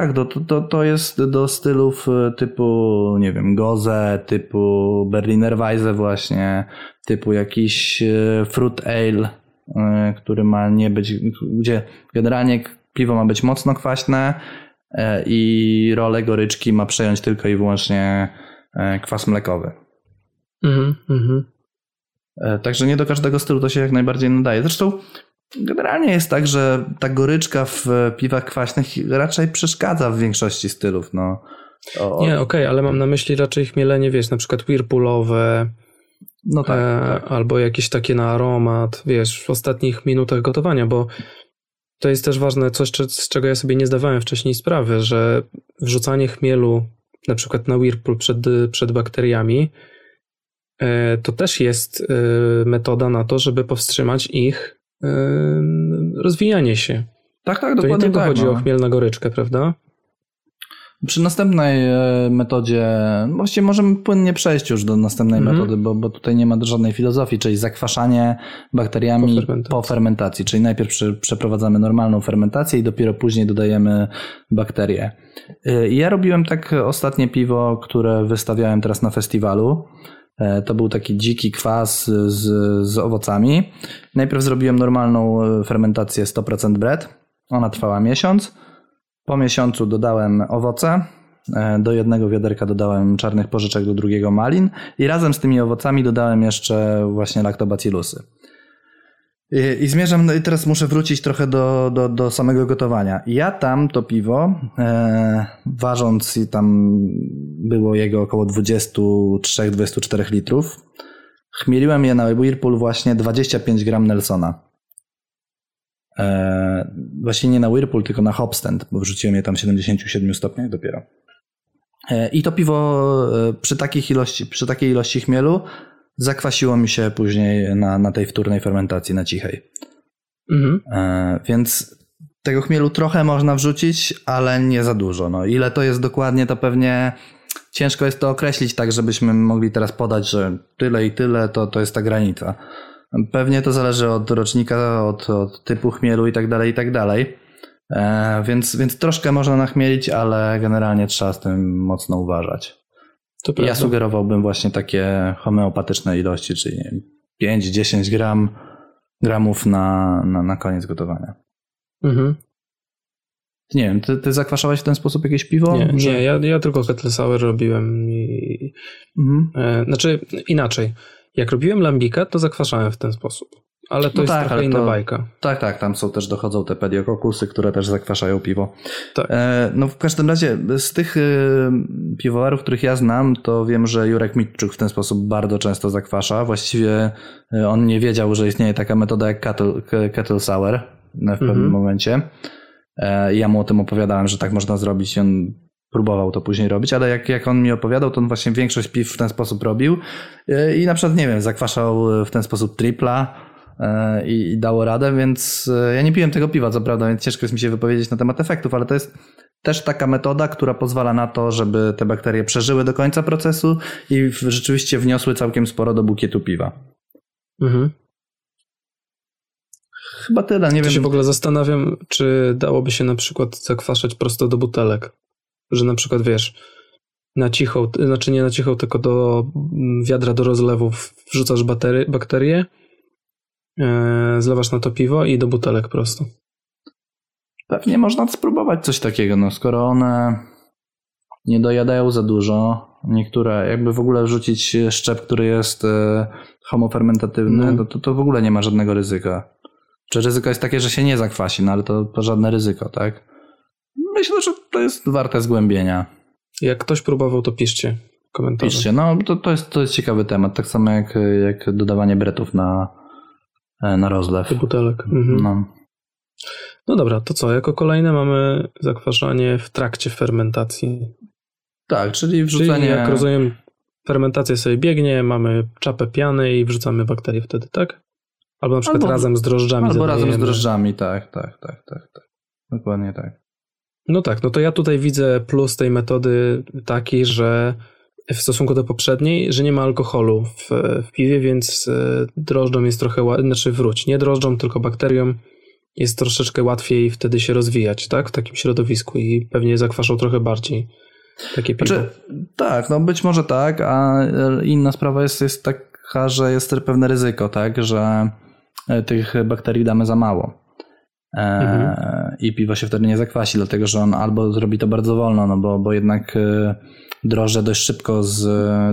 To jest do stylów typu, nie wiem, Goze, typu Berliner Weisse właśnie, typu jakiś fruit ale, który ma nie być, gdzie generalnie piwo ma być mocno kwaśne i rolę goryczki ma przejąć tylko i wyłącznie kwas mlekowy. Także nie do każdego stylu to się jak najbardziej nadaje. Zresztą generalnie jest tak, że ta goryczka w piwach kwaśnych raczej przeszkadza w większości stylów. Ale mam na myśli raczej chmielenie, na przykład whirlpoolowe. No tak. Albo jakieś takie na aromat, w ostatnich minutach gotowania, bo to jest też ważne, coś, z czego ja sobie nie zdawałem wcześniej sprawy, że wrzucanie chmielu na przykład na whirlpool przed bakteriami, to też jest metoda na to, żeby powstrzymać ich rozwijanie się. Tak, dokładnie. To nie tylko chodzi o chmiel na goryczkę, prawda? Przy następnej metodzie, właściwie możemy płynnie przejść już do następnej metody, bo tutaj nie ma żadnej filozofii, czyli zakwaszanie bakteriami po fermentacji. Czyli najpierw przeprowadzamy normalną fermentację i dopiero później dodajemy bakterie. Ja robiłem tak ostatnie piwo, które wystawiałem teraz na festiwalu. To był taki dziki kwas z owocami. Najpierw zrobiłem normalną fermentację 100% Brett. Ona trwała miesiąc. Po miesiącu dodałem owoce, do jednego wiaderka dodałem czarnych porzeczek, do drugiego malin i razem z tymi owocami dodałem jeszcze właśnie lactobacillusy. I zmierzam, no i teraz muszę wrócić trochę do samego gotowania. Ja tam to piwo, ważąc i tam było jego około 23-24 litrów, chmieliłem je na whirlpool właśnie 25 gram Nelsona. Właśnie nie na whirlpool, tylko na hopstand, bo wrzuciłem je tam 77 stopniach dopiero. I to piwo przy takiej ilości chmielu zakwasiło mi się później na tej wtórnej fermentacji, na cichej. Więc tego chmielu trochę można wrzucić, ale nie za dużo. Ile to jest dokładnie, to pewnie ciężko jest to określić tak, żebyśmy mogli teraz podać, że tyle i tyle to jest ta granica. Pewnie to zależy od rocznika, od typu chmielu i tak dalej. Więc troszkę można nachmielić, ale generalnie trzeba z tym mocno uważać. Ja sugerowałbym właśnie takie homeopatyczne ilości, czyli 5-10 gramów na koniec gotowania. Nie wiem, ty zakwaszałeś w ten sposób jakieś piwo? Nie, ja tylko kettle sour robiłem. Inaczej. Jak robiłem lambika, to zakwaszałem w ten sposób. Ale to jest trochę inna bajka. Tak, tam są też, dochodzą te pediokokusy, które też zakwaszają piwo. Tak. W każdym razie z tych piwowarów, których ja znam, to wiem, że Jurek Mitczuk w ten sposób bardzo często zakwasza. Właściwie on nie wiedział, że istnieje taka metoda jak kettle sour w pewnym momencie. Ja mu o tym opowiadałem, że tak można zrobić i on próbował to później robić, ale jak on mi opowiadał, to on właśnie większość piw w ten sposób robił i na przykład, nie wiem, zakwaszał w ten sposób tripla i dało radę, więc ja nie piłem tego piwa, co prawda, więc ciężko jest mi się wypowiedzieć na temat efektów, ale to jest też taka metoda, która pozwala na to, żeby te bakterie przeżyły do końca procesu i rzeczywiście wniosły całkiem sporo do bukietu piwa. Mhm. Chyba tyle, nie wiem. Ja się w ogóle zastanawiam, czy dałoby się na przykład zakwaszać prosto do butelek, że na przykład, wiesz, na cichą, znaczy nie na cichą, tylko do wiadra do rozlewów wrzucasz bakterie, zlewasz na to piwo i do butelek prosto. Pewnie można spróbować coś takiego, skoro one nie dojadają za dużo, niektóre, jakby w ogóle wrzucić szczep, który jest homofermentatywny, to w ogóle nie ma żadnego ryzyka. Czy ryzyko jest takie, że się nie zakwasi, ale to żadne ryzyko, tak? Myślę, że to jest warte zgłębienia. Jak ktoś próbował, to piszcie komentarze. Piszcie, to jest ciekawy temat, tak samo jak dodawanie bretów na rozlew. Do butelek. Mhm. No dobra, to co? Jako kolejne mamy zakwaszanie w trakcie fermentacji. Tak, czyli wrzucanie... Czyli jak rozumiem, fermentacja sobie biegnie, mamy czapę piany i wrzucamy bakterie wtedy, tak? Albo na przykład razem z drożdżami. Albo razem z drożdżami, tak. Dokładnie tak. No tak, to ja tutaj widzę plus tej metody taki, że w stosunku do poprzedniej, że nie ma alkoholu w piwie, więc drożdżom jest trochę łatwiej, nie drożdżom, tylko bakteriom jest troszeczkę łatwiej wtedy się rozwijać, tak? W takim środowisku i pewnie zakwaszą trochę bardziej takie piwo. Tak, być może tak, a inna sprawa jest taka, że jest pewne ryzyko, tak? Że tych bakterii damy za mało. I piwo się wtedy nie zakwasi, dlatego że on albo zrobi to bardzo wolno, bo jednak drożdże dość szybko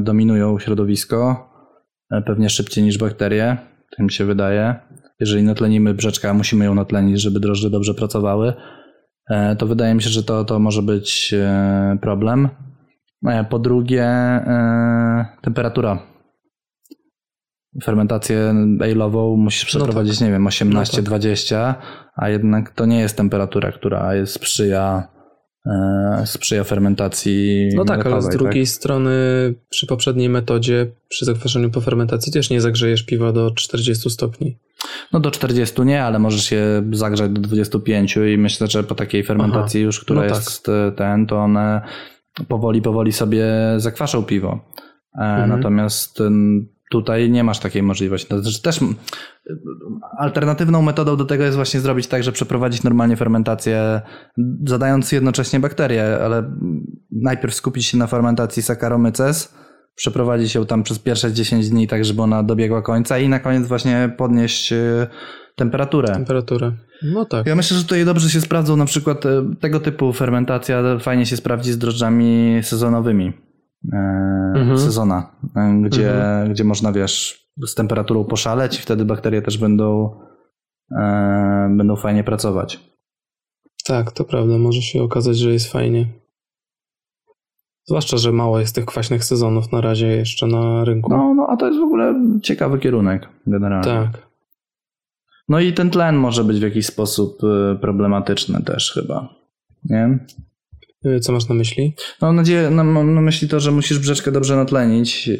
dominują środowisko, pewnie szybciej niż bakterie, tak mi się wydaje. Jeżeli natlenimy brzeczkę, musimy ją natlenić, żeby drożdże dobrze pracowały, to wydaje mi się, że to może być problem. Po drugie, temperatura. Fermentację ale'ową musisz przeprowadzić, tak. 18-20, a jednak to nie jest temperatura, która sprzyja fermentacji. Ale z drugiej strony przy poprzedniej metodzie, przy zakwaszeniu po fermentacji też nie zagrzejesz piwa do 40 stopni. Do 40 nie, ale możesz je zagrzać do 25 i myślę, że po takiej fermentacji już, która jest to one powoli sobie zakwaszą piwo. Natomiast tutaj nie masz takiej możliwości. Też alternatywną metodą do tego jest właśnie zrobić tak, że przeprowadzić normalnie fermentację, zadając jednocześnie bakterie, ale najpierw skupić się na fermentacji Saccharomyces, przeprowadzić ją tam przez pierwsze 10 dni tak, żeby ona dobiegła końca i na koniec właśnie podnieść temperaturę. Ja myślę, że tutaj dobrze się sprawdzą na przykład tego typu fermentacja, fajnie się sprawdzi z drożdżami sezonowymi. Sezona, gdzie można, z temperaturą poszaleć i wtedy bakterie też będą fajnie pracować. Tak, to prawda, może się okazać, że jest fajnie. Zwłaszcza, że mało jest tych kwaśnych sezonów na razie jeszcze na rynku. A to jest w ogóle ciekawy kierunek generalnie. Tak. I ten tlen może być w jakiś sposób problematyczny też chyba, nie? Co masz na myśli? Mam na myśli to, że musisz brzeczkę dobrze natlenić.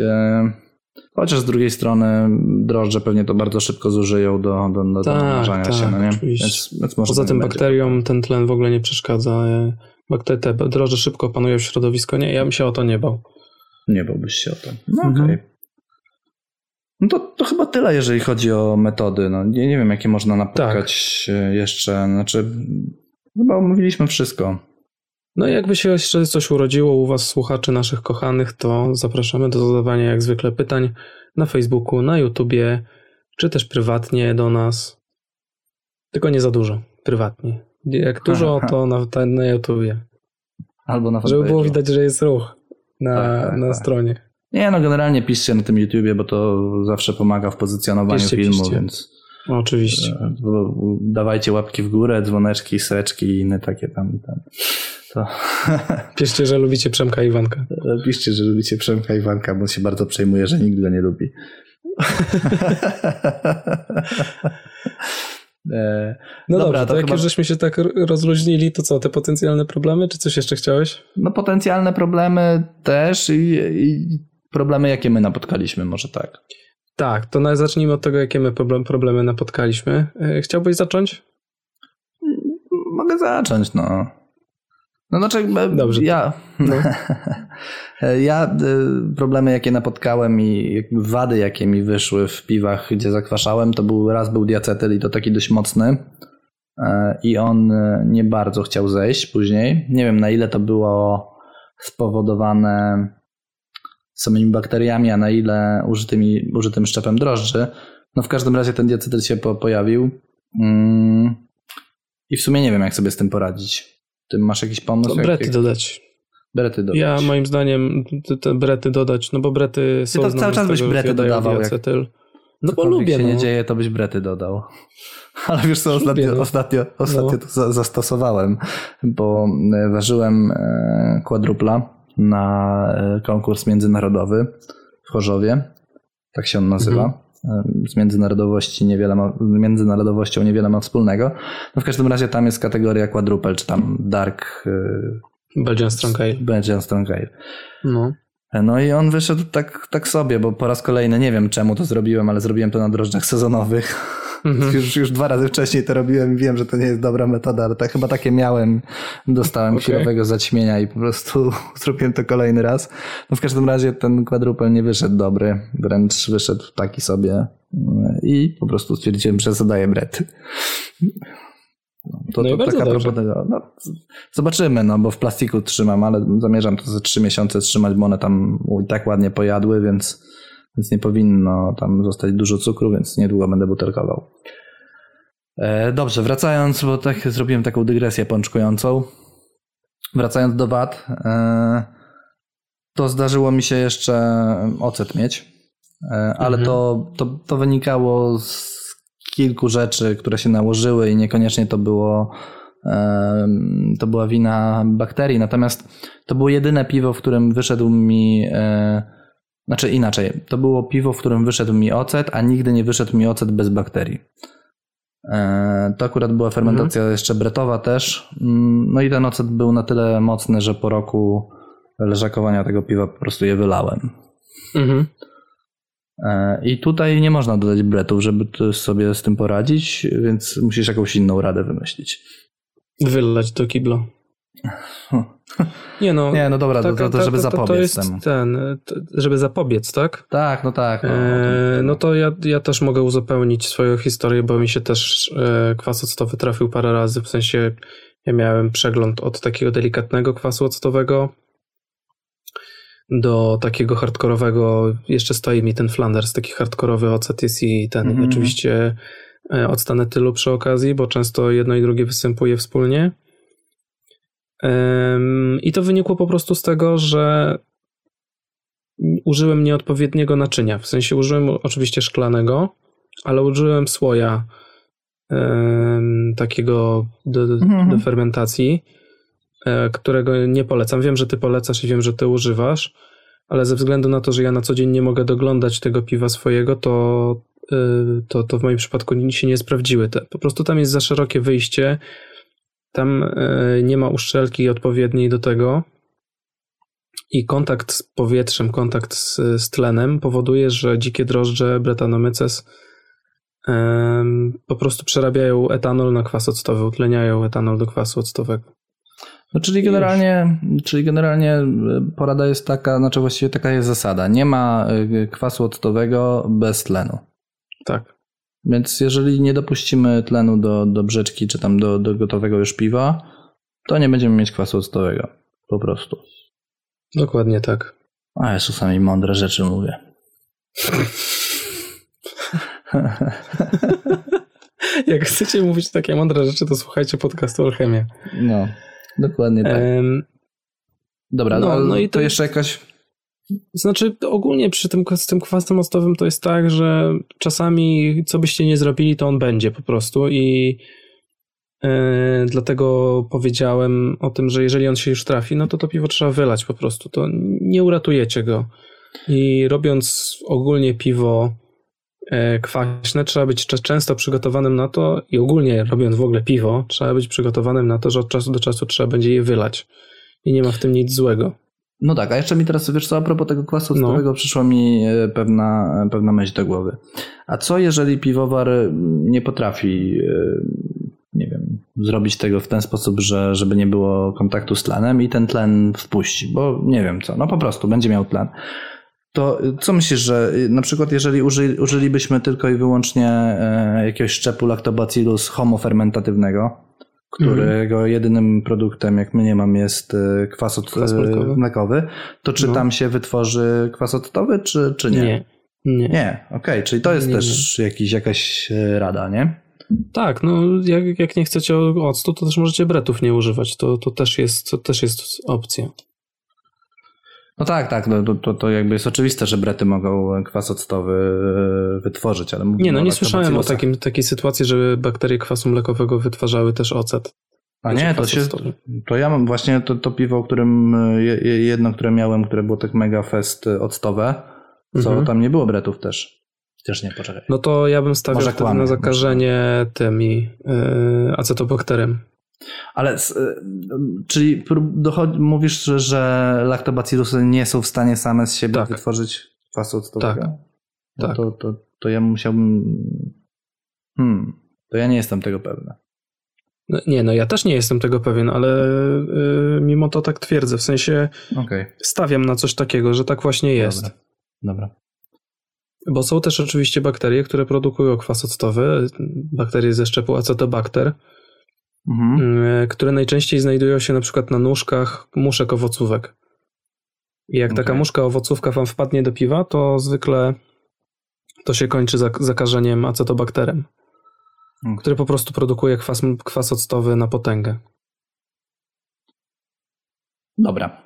Chociaż z drugiej strony drożdże pewnie to bardzo szybko zużyją do namnażania się. Więc może poza tym bakteriom ten tlen w ogóle nie przeszkadza. Te drożdże szybko panują w środowisku. Nie, ja bym się o to nie bał. Nie bałbyś się o to. Okej. To chyba tyle, jeżeli chodzi o metody. Nie wiem, jakie można napotkać jeszcze. Chyba omówiliśmy wszystko. Jakby się jeszcze coś urodziło u was, słuchaczy naszych kochanych, to zapraszamy do zadawania jak zwykle pytań na Facebooku, na YouTubie, czy też prywatnie do nas. Tylko nie za dużo, prywatnie. Jak dużo, to na YouTubie. Albo na fanpage'u. Żeby było widać, że jest ruch na stronie. Generalnie piszcie na tym YouTubie, bo to zawsze pomaga w pozycjonowaniu filmu, więc Oczywiście. Dawajcie łapki w górę, dzwoneczki, seczki i inne takie tam i tam. To. Piszcie, że lubicie Przemka Iwanka. Piszcie, że lubicie Przemka Iwanka, bo się bardzo przejmuje, że nikt go nie lubi. No dobra, to jak chyba... żeśmy się tak rozluźnili, to co, te potencjalne problemy, czy coś jeszcze chciałeś? No potencjalne problemy też i problemy, jakie my napotkaliśmy, może tak. Tak, to zacznijmy od tego, jakie my problemy napotkaliśmy. Chciałbyś zacząć? Mogę zacząć, no. No znaczy, dobrze, ja, no. Ja problemy, jakie napotkałem i wady, jakie mi wyszły w piwach, gdzie zakwaszałem, to raz był diacetyl i to taki dość mocny i on nie bardzo chciał zejść później. Nie wiem, na ile to było spowodowane samymi bakteriami, a na ile użytym szczepem drożdży. No w każdym razie ten diacetyl się pojawił i w sumie nie wiem, jak sobie z tym poradzić. Ty masz jakiś pomysł? Brety dodać. Ja moim zdaniem te brety dodać, no bo brety są... Ty to cały czas byś brety dodawał. No bo lubię. Jak się nie dzieje, to byś brety dodał. Ale wiesz co, ostatnio to zastosowałem, bo ważyłem kwadrupla na konkurs międzynarodowy w Chorzowie. Tak się on nazywa. Z międzynarodowością niewiele ma wspólnego. No w każdym razie tam jest kategoria quadruple, czy tam dark... Belgian Strong Ale. No i on wyszedł tak sobie, bo po raz kolejny nie wiem czemu to zrobiłem, ale zrobiłem to na drożdżach sezonowych. Mm-hmm. Już dwa razy wcześniej to robiłem i wiem, że to nie jest dobra metoda, ale tak, chyba takie miałem. Dostałem chwilowego zaćmienia i po prostu zrobiłem to kolejny raz. No w każdym razie ten quadruple nie wyszedł dobry, wręcz wyszedł taki sobie i po prostu stwierdziłem, że zadaję brety. No, zobaczymy, no bo w plastiku trzymam, ale zamierzam to za 3 miesiące trzymać, bo one tam tak ładnie pojadły, więc nie powinno tam zostać dużo cukru, więc niedługo będę butelkował. Dobrze, wracając, bo tak zrobiłem taką dygresję pączkującą. Wracając do wad, to zdarzyło mi się jeszcze ocet mieć, ale to wynikało z kilku rzeczy, które się nałożyły i niekoniecznie to była wina bakterii, natomiast to było jedyne piwo, w którym wyszedł mi... Znaczy inaczej, to było piwo, w którym wyszedł mi ocet, a nigdy nie wyszedł mi ocet bez bakterii. To akurat była fermentacja jeszcze bretowa też. No i ten ocet był na tyle mocny, że po roku leżakowania tego piwa po prostu je wylałem. Mhm. I tutaj nie można dodać bretów, żeby sobie z tym poradzić, więc musisz jakąś inną radę wymyślić. Wylać do kibla. Nie no dobra, to żeby zapobiec to jest temu. Żeby zapobiec, tak? Tak, no tak. No to ja też mogę uzupełnić swoją historię, bo mi się też kwas octowy trafił parę razy, w sensie ja miałem przegląd od takiego delikatnego kwasu octowego do takiego hardkorowego, jeszcze stoi mi ten Flanders, taki hardkorowy ocet jest i ten oczywiście octan etylu przy okazji, bo często jedno i drugie występuje wspólnie. I to wynikło po prostu z tego, że użyłem nieodpowiedniego naczynia. W sensie użyłem oczywiście szklanego, ale użyłem słoja takiego do fermentacji, którego nie polecam. Wiem, że ty polecasz i wiem, że ty używasz, ale ze względu na to, że ja na co dzień nie mogę doglądać tego piwa swojego, to w moim przypadku się nie sprawdziły. Po prostu tam jest za szerokie wyjście. Tam nie ma uszczelki odpowiedniej do tego i kontakt z powietrzem, kontakt z tlenem powoduje, że dzikie drożdże Brettanomyces po prostu przerabiają etanol na kwas octowy, utleniają etanol do kwasu octowego. No, czyli generalnie porada jest taka, znaczy właściwie taka jest zasada. Nie ma kwasu octowego bez tlenu. Tak. Więc jeżeli nie dopuścimy tlenu do brzeczki, czy tam do gotowego już piwa, to nie będziemy mieć kwasu octowego. Po prostu. Dokładnie tak. A ja czasami mądre rzeczy mówię. Jak chcecie mówić takie mądre rzeczy, to słuchajcie podcastu Alchemia. No, dokładnie tak. Dobra, no i to jeszcze jakaś... Znaczy ogólnie przy tym, z tym kwasem octowym to jest tak, że czasami co byście nie zrobili, to on będzie po prostu i dlatego powiedziałem o tym, że jeżeli on się już trafi, no to to piwo trzeba wylać po prostu, to nie uratujecie go. I robiąc ogólnie piwo kwaśne, trzeba być często przygotowanym na to i ogólnie robiąc w ogóle piwo, trzeba być przygotowanym na to, że od czasu do czasu trzeba będzie je wylać i nie ma w tym nic złego. No tak, a jeszcze mi teraz, wiesz co, a propos tego kwasu octowego przyszła mi pewna myśl do głowy. A co jeżeli piwowar nie potrafi, nie wiem, zrobić tego w ten sposób, że żeby nie było kontaktu z tlenem i ten tlen wpuści, bo nie wiem co, no po prostu będzie miał tlen. To co myślisz, że na przykład jeżeli użylibyśmy tylko i wyłącznie jakiegoś szczepu Lactobacillus homofermentatywnego, którego jedynym produktem, jak mniemam, jest kwas mlekowy, to czy tam się wytworzy kwas octowy, czy nie? Nie. Okej, czyli to jest jakaś rada, nie? Tak, no jak nie chcecie octu, to też możecie bretów nie używać, to też jest opcja. No tak, to jakby jest oczywiste, że brety mogą kwas octowy wytworzyć, ale... Nie, no nie słyszałem o takiej sytuacji, żeby bakterie kwasu mlekowego wytwarzały też ocet. A nie, to ja mam właśnie to piwo, o którym jedno, które miałem, które było tak mega fest octowe, co tam nie było bretów też. Też nie, poczekaj. No to ja bym stawiał na zakażenie tymi acetobakterem. Ale czyli mówisz, że laktobacillusy nie są w stanie same z siebie wytworzyć kwasu octowego? Tak. No tak. To ja musiałbym... to ja nie jestem tego pewny. No, nie, no ja też nie jestem tego pewien, ale mimo to tak twierdzę. W sensie stawiam na coś takiego, że tak właśnie jest. Dobra. Bo są też oczywiście bakterie, które produkują kwas octowy, bakterie ze szczepu acetobakter, które najczęściej znajdują się na przykład na nóżkach muszek owocówek. I jak taka muszka owocówka wam wpadnie do piwa, to zwykle to się kończy zakażeniem acetobakterem, który po prostu produkuje kwas octowy na potęgę. Dobra.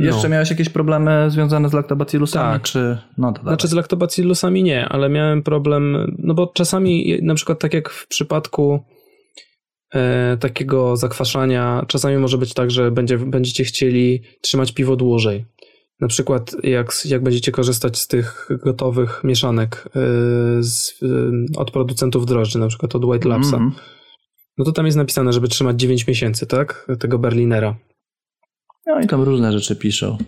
Jeszcze miałeś jakieś problemy związane z laktobacillusami? Tak. Czy... No to znaczy z laktobacillusami nie, ale miałem problem, no bo czasami na przykład tak jak w przypadku takiego zakwaszania, czasami może być tak, że będziecie chcieli trzymać piwo dłużej. Na przykład jak będziecie korzystać z tych gotowych mieszanek od producentów drożdży, na przykład od White Labsa, no to tam jest napisane, żeby trzymać 9 miesięcy, tak? Tego Berlinera. No i tam różne rzeczy piszą.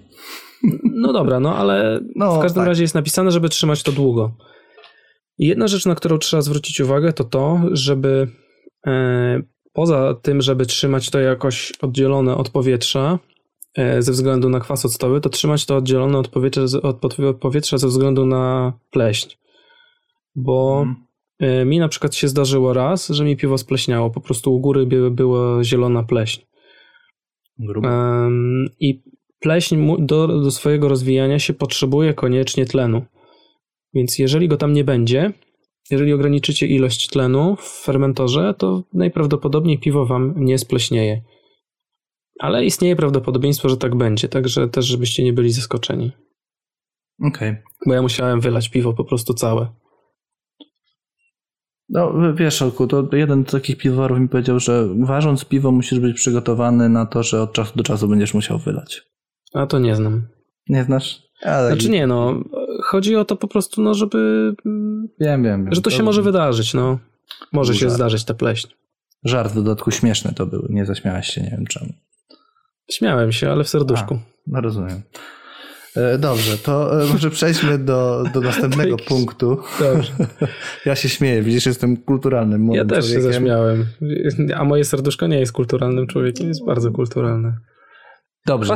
No dobra, no ale w każdym razie jest napisane, żeby trzymać to długo. I jedna rzecz, na którą trzeba zwrócić uwagę, to żeby poza tym, żeby trzymać to jakoś oddzielone od powietrza ze względu na kwas octowy, to trzymać to oddzielone od powietrza ze względu na pleśń. Bo mi na przykład się zdarzyło raz, że mi piwo spleśniało. Po prostu u góry była zielona pleśń. I pleśń do swojego rozwijania się potrzebuje koniecznie tlenu. Więc jeżeli go tam nie będzie, jeżeli ograniczycie ilość tlenu w fermentorze, to najprawdopodobniej piwo wam nie spleśnieje. Ale istnieje prawdopodobieństwo, że tak będzie, także też żebyście nie byli zaskoczeni. Okej. Bo ja musiałem wylać piwo po prostu całe. No wiesz, Olku, to jeden z takich piwowarów mi powiedział, że ważąc piwo musisz być przygotowany na to, że od czasu do czasu będziesz musiał wylać. A to nie znam. Nie znasz? Ale... Znaczy nie, no. Chodzi o to po prostu, no żeby... Wiem. Że to się może wydarzyć, no. Może się zdarzyć ta pleśń. Żart w dodatku śmieszny to był. Nie zaśmiałeś się, nie wiem czemu. Śmiałem się, ale w serduszku. No rozumiem. Dobrze, to może przejdźmy do następnego punktu. Dobrze. Ja się śmieję, widzisz, jestem kulturalnym młodym człowiekiem. Ja też się zaśmiałem. A moje serduszko nie jest kulturalnym człowiekiem, jest bardzo kulturalne. Dobrze,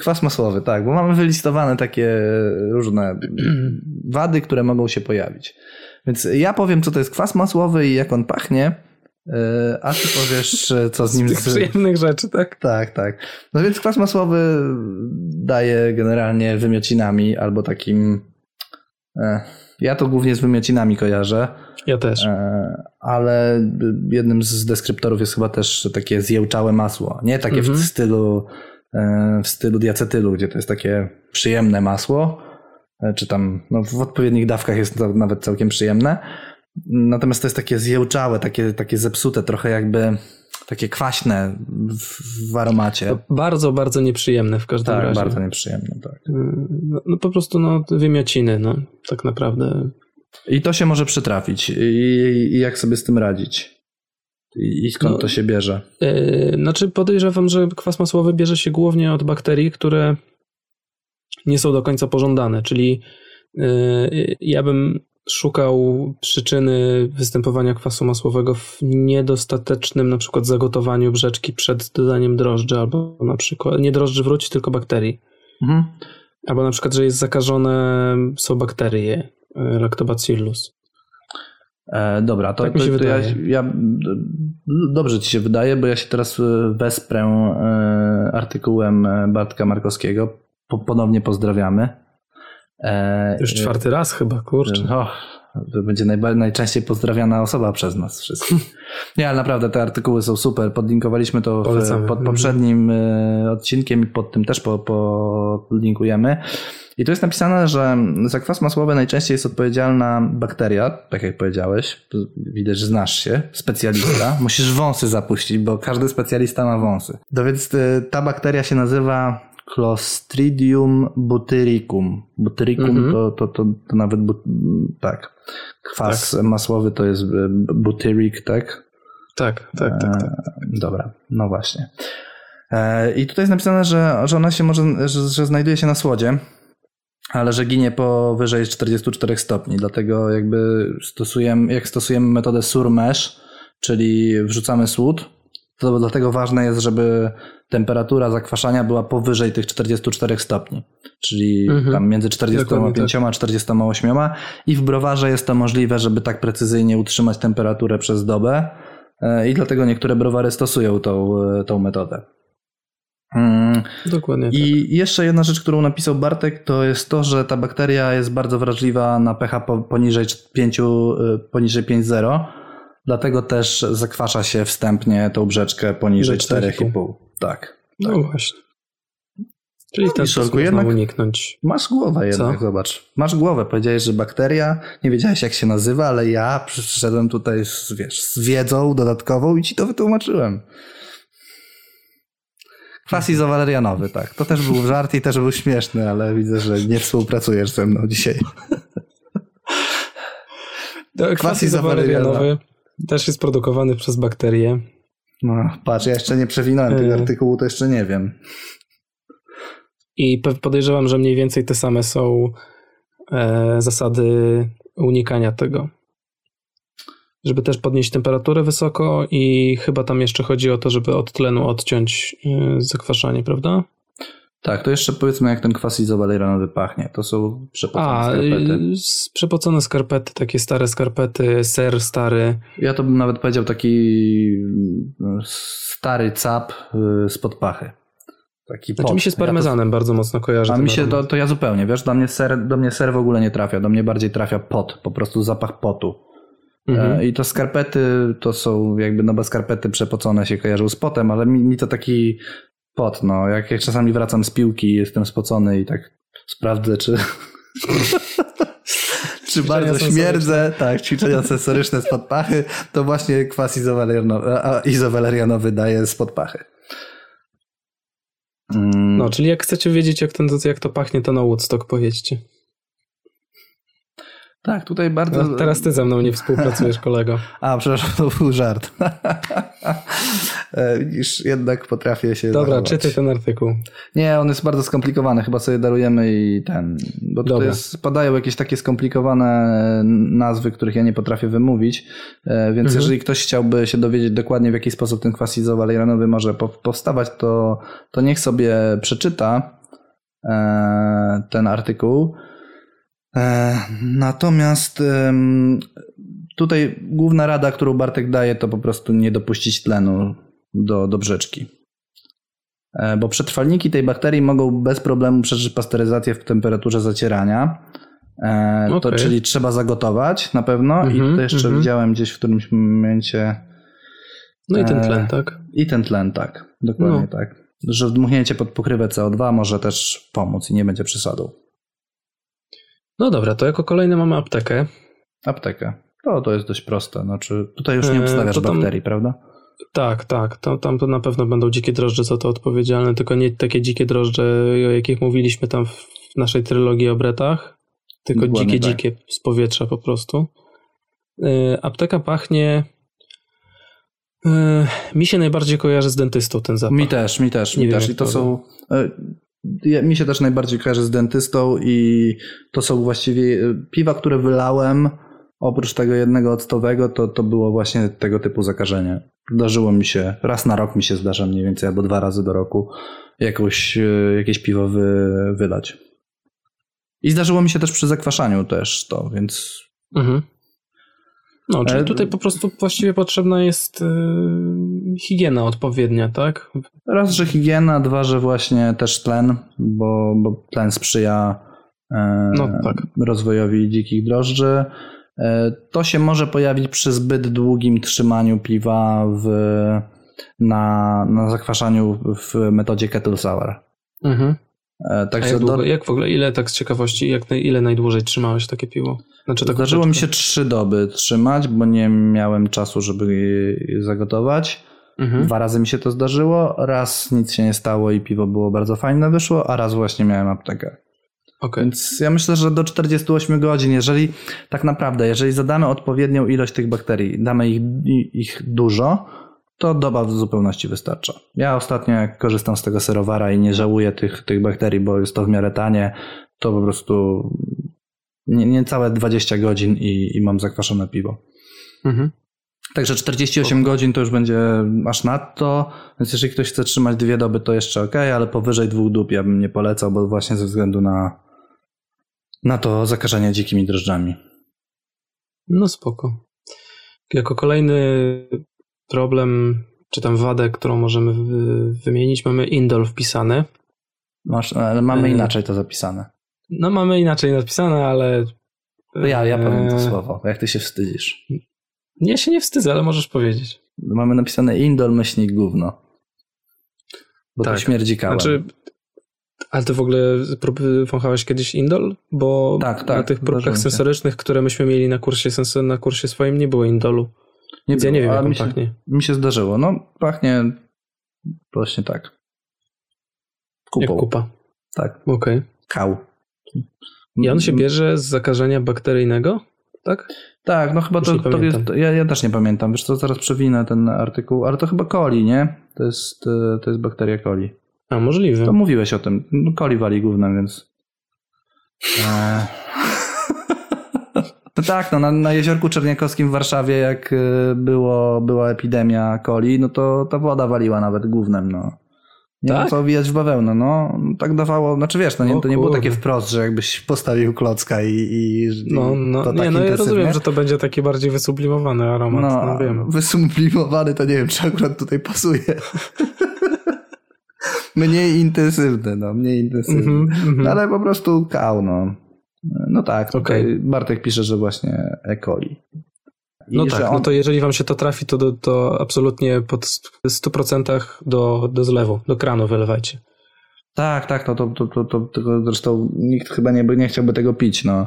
kwas masłowy, tak, bo mamy wylistowane takie różne wady, które mogą się pojawić. Więc ja powiem, co to jest kwas masłowy i jak on pachnie, a ty powiesz, co z nim... Z przyjemnych rzeczy, tak? Tak. No więc kwas masłowy daje generalnie wymiocinami albo takim... Ja to głównie z wymiocinami kojarzę. Ja też. Ale jednym z deskryptorów jest chyba też takie zjełczałe masło. Nie takie w stylu w stylu diacetylu, gdzie to jest takie przyjemne masło, czy tam no, w odpowiednich dawkach jest to nawet całkiem przyjemne. Natomiast to jest takie zjełczałe, takie zepsute, trochę jakby takie kwaśne w aromacie. To bardzo, bardzo nieprzyjemne w każdym razie. Bardzo nieprzyjemne, tak. No po prostu no, wymiociny, no, tak naprawdę. I to się może przytrafić. I jak sobie z tym radzić? I skąd to się bierze? Znaczy podejrzewam, że kwas masłowy bierze się głównie od bakterii, które nie są do końca pożądane, czyli ja bym szukał przyczyny występowania kwasu masłowego w niedostatecznym na przykład zagotowaniu brzeczki przed dodaniem drożdży, albo na przykład nie drożdży wróć, tylko bakterii. Mhm. Albo na przykład, że jest zakażone są bakterie Lactobacillus. Dobra, to tak mi się wydaje. Dobrze ci się wydaje, bo ja się teraz wesprę artykułem Bartka Markowskiego. Ponownie pozdrawiamy. Już czwarty raz chyba, kurczę. To będzie najczęściej pozdrawiana osoba przez nas wszystkich. Nie, ale naprawdę te artykuły są super. Podlinkowaliśmy to pod poprzednim odcinkiem i pod tym też podlinkujemy. I tu jest napisane, że za kwas masłowy najczęściej jest odpowiedzialna bakteria, tak jak powiedziałeś. Widać, że znasz się, specjalista. Musisz wąsy zapuścić, bo każdy specjalista ma wąsy. No więc ta bakteria się nazywa Clostridium butyricum. To nawet tak. Kwas masłowy to jest butyric, tak? Tak. Dobra, no właśnie. I tutaj jest napisane, że ona się może, że znajduje się na słodzie, ale że ginie powyżej 44 stopni. Dlatego jakby stosujemy metodę surmesh, czyli wrzucamy słód, to dlatego ważne jest, żeby temperatura zakwaszania była powyżej tych 44 stopni, czyli tam między 45 a 48 i w browarze jest to możliwe, żeby tak precyzyjnie utrzymać temperaturę przez dobę i dlatego niektóre browary stosują tą metodę. Dokładnie. I jeszcze jedna rzecz, którą napisał Bartek, to jest to, że ta bakteria jest bardzo wrażliwa na pH poniżej 5,0. Dlatego też zakwasza się wstępnie tą brzeczkę poniżej 4,5. Tak. No właśnie. Czyli ten sposób można uniknąć. Masz głowę jednak, zobacz. Masz głowę. Powiedziałeś, że bakteria, nie wiedziałeś jak się nazywa, ale ja przyszedłem tutaj z wiedzą dodatkową i ci to wytłumaczyłem. Kwas izowalerianowy, tak. To też był żart i też był śmieszny, ale widzę, że nie współpracujesz ze mną dzisiaj. Kwas izowalerianowy też jest produkowany przez bakterie. No, patrz, ja jeszcze nie przewinąłem tego artykułu, to jeszcze nie wiem. I podejrzewam, że mniej więcej te same są zasady unikania tego. Żeby też podnieść temperaturę wysoko i chyba tam jeszcze chodzi o to, żeby od tlenu odciąć zakwaszanie, prawda? Tak, to jeszcze powiedzmy jak ten kwas izowalerianowy pachnie. To są przepocone skarpety. Przepocone skarpety, takie stare skarpety, ser stary. Ja to bym nawet powiedział taki stary cap spod pachy. Taki pot. Znaczy mi się z parmezanem bardzo mocno kojarzy. A mi się to ja zupełnie, wiesz, do mnie ser w ogóle nie trafia, do mnie bardziej trafia pot, po prostu zapach potu. I to skarpety to są jakby, no bo skarpety przepocone się kojarzą z potem, ale mi to taki pot, no. Jak czasami wracam z piłki i jestem spocony i tak sprawdzę, czy bardzo śmierdzę. Tak, ćwiczenia sensoryczne spod pachy, to właśnie kwas izowalerianowy daje spod pachy. No, czyli jak chcecie wiedzieć, jak to pachnie, to na Woodstock pojedźcie. Tak, tutaj bardzo... No, teraz ty ze mną nie współpracujesz, kolego. Przepraszam, to był żart. Widzisz, jednak potrafię się... Dobra, zachować. Czytaj ten artykuł. Nie, on jest bardzo skomplikowany, chyba sobie darujemy i ten... Bo tutaj padają jakieś takie skomplikowane nazwy, których ja nie potrafię wymówić, więc jeżeli ktoś chciałby się dowiedzieć dokładnie, w jaki sposób ten kwas izowalerianowy może powstawać, to niech sobie przeczyta ten artykuł. Natomiast tutaj główna rada, którą Bartek daje, to po prostu nie dopuścić tlenu do brzeczki. Bo przetrwalniki tej bakterii mogą bez problemu przeżyć pasteryzację w temperaturze zacierania. Czyli trzeba zagotować na pewno. I tutaj jeszcze widziałem gdzieś w którymś momencie... No i ten tlen, tak? Dokładnie tak. że dmuchnięcie pod pokrywę CO2 może też pomóc i nie będzie przesadą. No dobra, to jako kolejne mamy aptekę. Aptekę. To jest dość proste. Znaczy, tutaj już nie obstawiasz bakterii, prawda? Tak. Tam to na pewno będą dzikie drożdże za to odpowiedzialne, tylko nie takie dzikie drożdże, o jakich mówiliśmy tam w naszej trylogii o bretach, tylko dzikie z powietrza po prostu. Apteka pachnie... Mi się najbardziej kojarzy z dentystą ten zapach. Mi też. I to są... Mi się też najbardziej kojarzy z dentystą i to są właściwie piwa, które wylałem. Oprócz tego jednego octowego, to było właśnie tego typu zakażenie. Zdarzyło mi się, raz na rok mi się zdarza mniej więcej, albo dwa razy do roku jakieś piwo wylać. I zdarzyło mi się też przy zakwaszaniu też to, więc... Mhm. No, czyli tutaj po prostu właściwie potrzebna jest higiena odpowiednia, tak? Raz, że higiena, dwa, że właśnie też tlen, bo tlen sprzyja rozwojowi dzikich drożdży. To się może pojawić przy zbyt długim trzymaniu piwa na zakwaszaniu w metodzie kettle sour. Mhm. Tak, jak w ogóle, ile tak z ciekawości, ile najdłużej trzymałeś takie piwo? Znaczy, zdarzyło mi się 3 doby trzymać, bo nie miałem czasu, żeby je zagotować. Mhm. 2 razy mi się to zdarzyło. Raz nic się nie stało i piwo było bardzo fajne, wyszło, a raz właśnie miałem aptekę. Okay. Więc ja myślę, że do 48 godzin, jeżeli zadamy odpowiednią ilość tych bakterii, damy ich dużo, to doba w zupełności wystarcza. Ja ostatnio, jak korzystam z tego serowara i nie żałuję tych bakterii, bo jest to w miarę tanie, to po prostu niecałe 20 godzin i mam zakwaszone piwo. Mhm. Także 48 godzin to już będzie aż nadto, więc jeżeli ktoś chce trzymać 2 doby, to jeszcze okej, ale powyżej 2 dób ja bym nie polecał, bo właśnie ze względu na to zakażenie dzikimi drożdżami. No spoko. Jako kolejny problem, czy tam wadę, którą możemy wymienić, mamy indol wpisane. Ale mamy inaczej to zapisane. No mamy inaczej napisane, ale... To ja powiem to słowo, jak ty się wstydzisz. Ja się nie wstydzę, ale możesz powiedzieć. Mamy napisane indol / gówno. Bo tak. To śmierdzi kałem. Znaczy, ale ty w ogóle wąchałeś kiedyś indol? Bo tak, na tych próbkach sensorycznych, które myśmy mieli na kursie swoim, nie było indolu. Ja nie wiem, jak on pachnie. Mi się zdarzyło. No pachnie właśnie tak. Kupą. Jak kupa. Tak. Okej. Kał. I on się bierze z zakażenia bakteryjnego? Tak? Tak, no chyba to jest... Ja też nie pamiętam. Wiesz co, zaraz przewinę ten artykuł, ale to chyba coli, nie? To jest bakteria coli. A, możliwe. To mówiłeś o tym. Coli wali gównem, więc... No tak, na Jeziorku Czerniakowskim w Warszawie, jak była epidemia coli, no to ta woda waliła nawet gównem, no. Nie tak? Ma co owijać w bawełnę, no. Tak dawało, znaczy wiesz, to nie było takie wprost, że jakbyś postawił klocka i to tak intensywnie. Ja rozumiem, że to będzie taki bardziej wysublimowany aromat, wiem. Wysublimowany to nie wiem, czy akurat tutaj pasuje. Mniej intensywny. Mm-hmm. Ale po prostu kał, no. No tak, okay. Bartek pisze, że właśnie E. coli. To jeżeli wam się to trafi, to absolutnie pod 100% do zlewu, do kranu wylewajcie. Tak, to zresztą nikt chyba nie chciałby tego pić, no.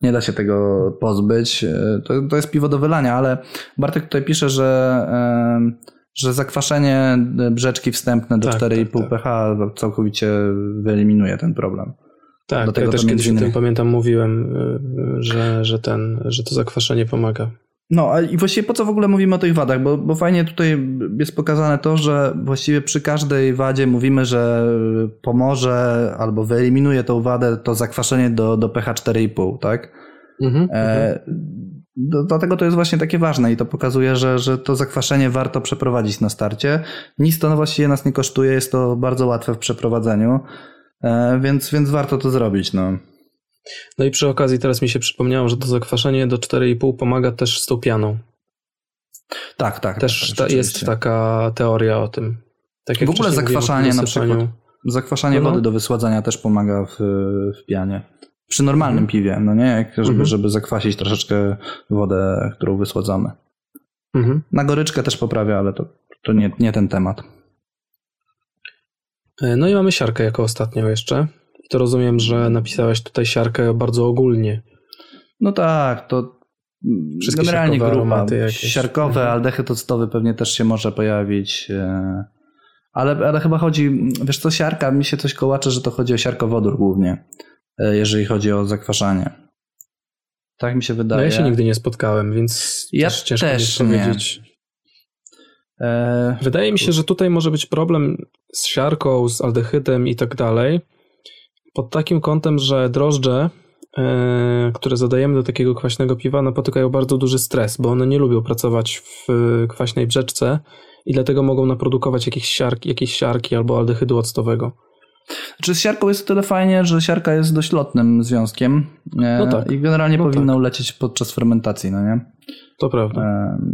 Nie da się tego pozbyć. To jest piwo do wylania, ale Bartek tutaj pisze, że zakwaszenie brzeczki wstępne do 4,5 pH całkowicie wyeliminuje ten problem. Tak, do tego ja też kiedyś o tym pamiętam, mówiłem, że to zakwaszenie pomaga. No i właściwie po co w ogóle mówimy o tych wadach, bo fajnie tutaj jest pokazane to, że właściwie przy każdej wadzie mówimy, że pomoże albo wyeliminuje tą wadę to zakwaszenie do pH 4,5, tak? Mhm, dlatego to jest właśnie takie ważne i to pokazuje, że to zakwaszenie warto przeprowadzić na starcie. Nic to właściwie nas nie kosztuje, jest to bardzo łatwe w przeprowadzeniu. Więc warto to zrobić, no. No i przy okazji teraz mi się przypomniało, że to zakwaszenie do 4,5 pomaga też z tą pianą. Tak. Też tak, jest taka teoria o tym. Tak jak w ogóle zakwaszanie na przykład. Zakwaszanie wody do wysładzania też pomaga w pianie. Przy normalnym piwie, no nie? Żeby zakwasić troszeczkę wodę, którą wysładzamy. Mhm. Na goryczkę też poprawia, ale to nie ten temat. No i mamy siarkę jako ostatnią jeszcze. To rozumiem, że napisałeś tutaj siarkę bardzo ogólnie. No tak, to wszystkie generalnie grupa. Siarkowe, aldehyd octowy pewnie też się może pojawić. Ale chyba chodzi, wiesz co, siarka, mi się coś kołacze, że to chodzi o siarkowodór głównie, jeżeli chodzi o zakwaszanie. Tak mi się wydaje. No ja się nigdy nie spotkałem, więc ja też ciężko jest powiedzieć. Wydaje mi się, że tutaj może być problem z siarką, z aldehydem i tak dalej. Pod takim kątem, że drożdże, które zadajemy do takiego kwaśnego piwa, napotykają bardzo duży stres, bo one nie lubią pracować w kwaśnej brzeczce i dlatego mogą naprodukować jakieś siarki albo aldehydu octowego. Znaczy z siarką jest o tyle fajnie, że siarka jest dość lotnym związkiem i generalnie powinna ulecieć podczas fermentacji, no nie? To prawda.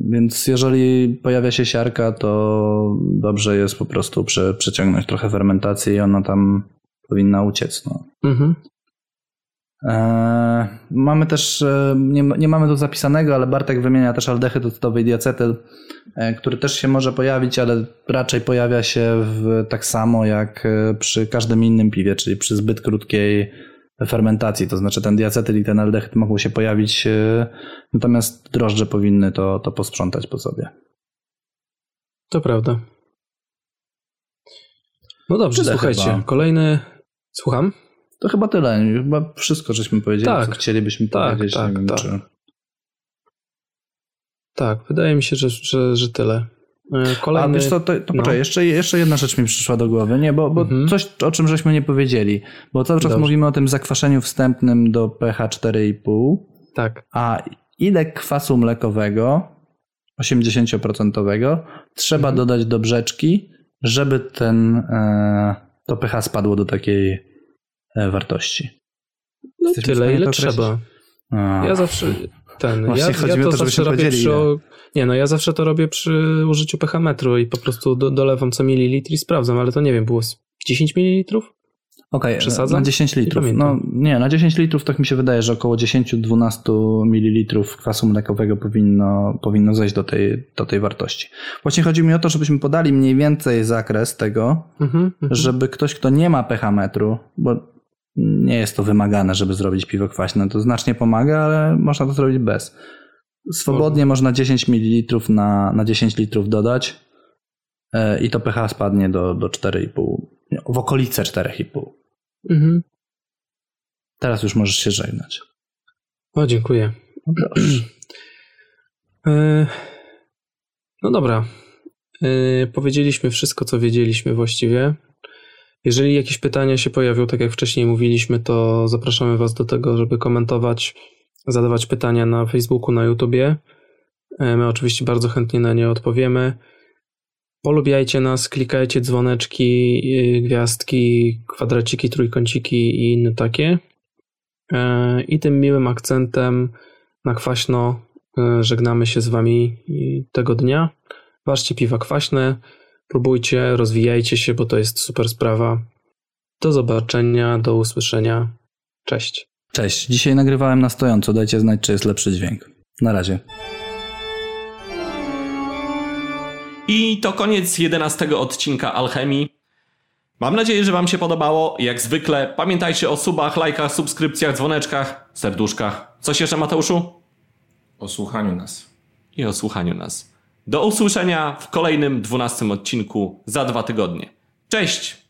Więc jeżeli pojawia się siarka, to dobrze jest po prostu przeciągnąć trochę fermentacji i ona tam powinna uciec. No. Mhm. Mamy też, nie mamy tu zapisanego, ale Bartek wymienia też aldehyd octowy i diacetyl, który też się może pojawić, ale raczej pojawia się tak samo jak przy każdym innym piwie, czyli przy zbyt krótkiej fermentacji, to znaczy ten diacetyl i ten aldehyd mogą się pojawić, natomiast drożdże powinny to posprzątać po sobie. To prawda. No dobrze, tyle słuchajcie, chyba. Kolejny... Słucham? To chyba tyle. Chyba wszystko, żeśmy powiedzieli, co chcielibyśmy powiedzieć. Tak. Czy... tak, wydaje mi się, że tyle. Kolejny... A wiesz co, to poczekaj, jeszcze jedna rzecz mi przyszła do głowy, nie? Bo coś, o czym żeśmy nie powiedzieli. Bo cały czas mówimy o tym zakwaszeniu wstępnym do pH 4,5. Tak. A ile kwasu mlekowego, 80% trzeba dodać do brzeczki, żeby to pH spadło do takiej wartości. No tyle, ile trzeba. Ja zawsze... Ja zawsze to robię przy użyciu pH-metru i po prostu dolewam co mililitr i sprawdzam, ale to nie wiem, było 10 mililitrów? Okej, przesadzam? Na 10 litrów. Na 10 litrów tak mi się wydaje, że około 10-12 mililitrów kwasu mlekowego powinno zejść do tej wartości. Właśnie chodzi mi o to, żebyśmy podali mniej więcej zakres tego, żeby ktoś, kto nie ma pH-metru, bo nie jest to wymagane, żeby zrobić piwo kwaśne. To znacznie pomaga, ale można to zrobić bez. Swobodnie można 10 ml na 10 litrów dodać i to pH spadnie do 4,5. W okolice 4,5. Mhm. Teraz już możesz się żegnać. O, dziękuję. No, proszę. No dobra. Powiedzieliśmy wszystko, co wiedzieliśmy właściwie. Jeżeli jakieś pytania się pojawią, tak jak wcześniej mówiliśmy, to zapraszamy Was do tego, żeby komentować, zadawać pytania na Facebooku, na YouTubie. My oczywiście bardzo chętnie na nie odpowiemy. Polubiajcie nas, klikajcie dzwoneczki, gwiazdki, kwadraciki, trójkąciki i inne takie. I tym miłym akcentem na kwaśno żegnamy się z Wami tego dnia. Ważcie piwa kwaśne. Próbujcie, rozwijajcie się, bo to jest super sprawa. Do zobaczenia, do usłyszenia. Cześć. Cześć. Dzisiaj nagrywałem na stojąco. Dajcie znać, czy jest lepszy dźwięk. Na razie. I to koniec 11 odcinka Alchemii. Mam nadzieję, że Wam się podobało. Jak zwykle pamiętajcie o subach, lajkach, subskrypcjach, dzwoneczkach, serduszkach. Coś jeszcze, Mateuszu? O słuchaniu nas. Do usłyszenia w kolejnym 12 odcinku za 2 tygodnie. Cześć!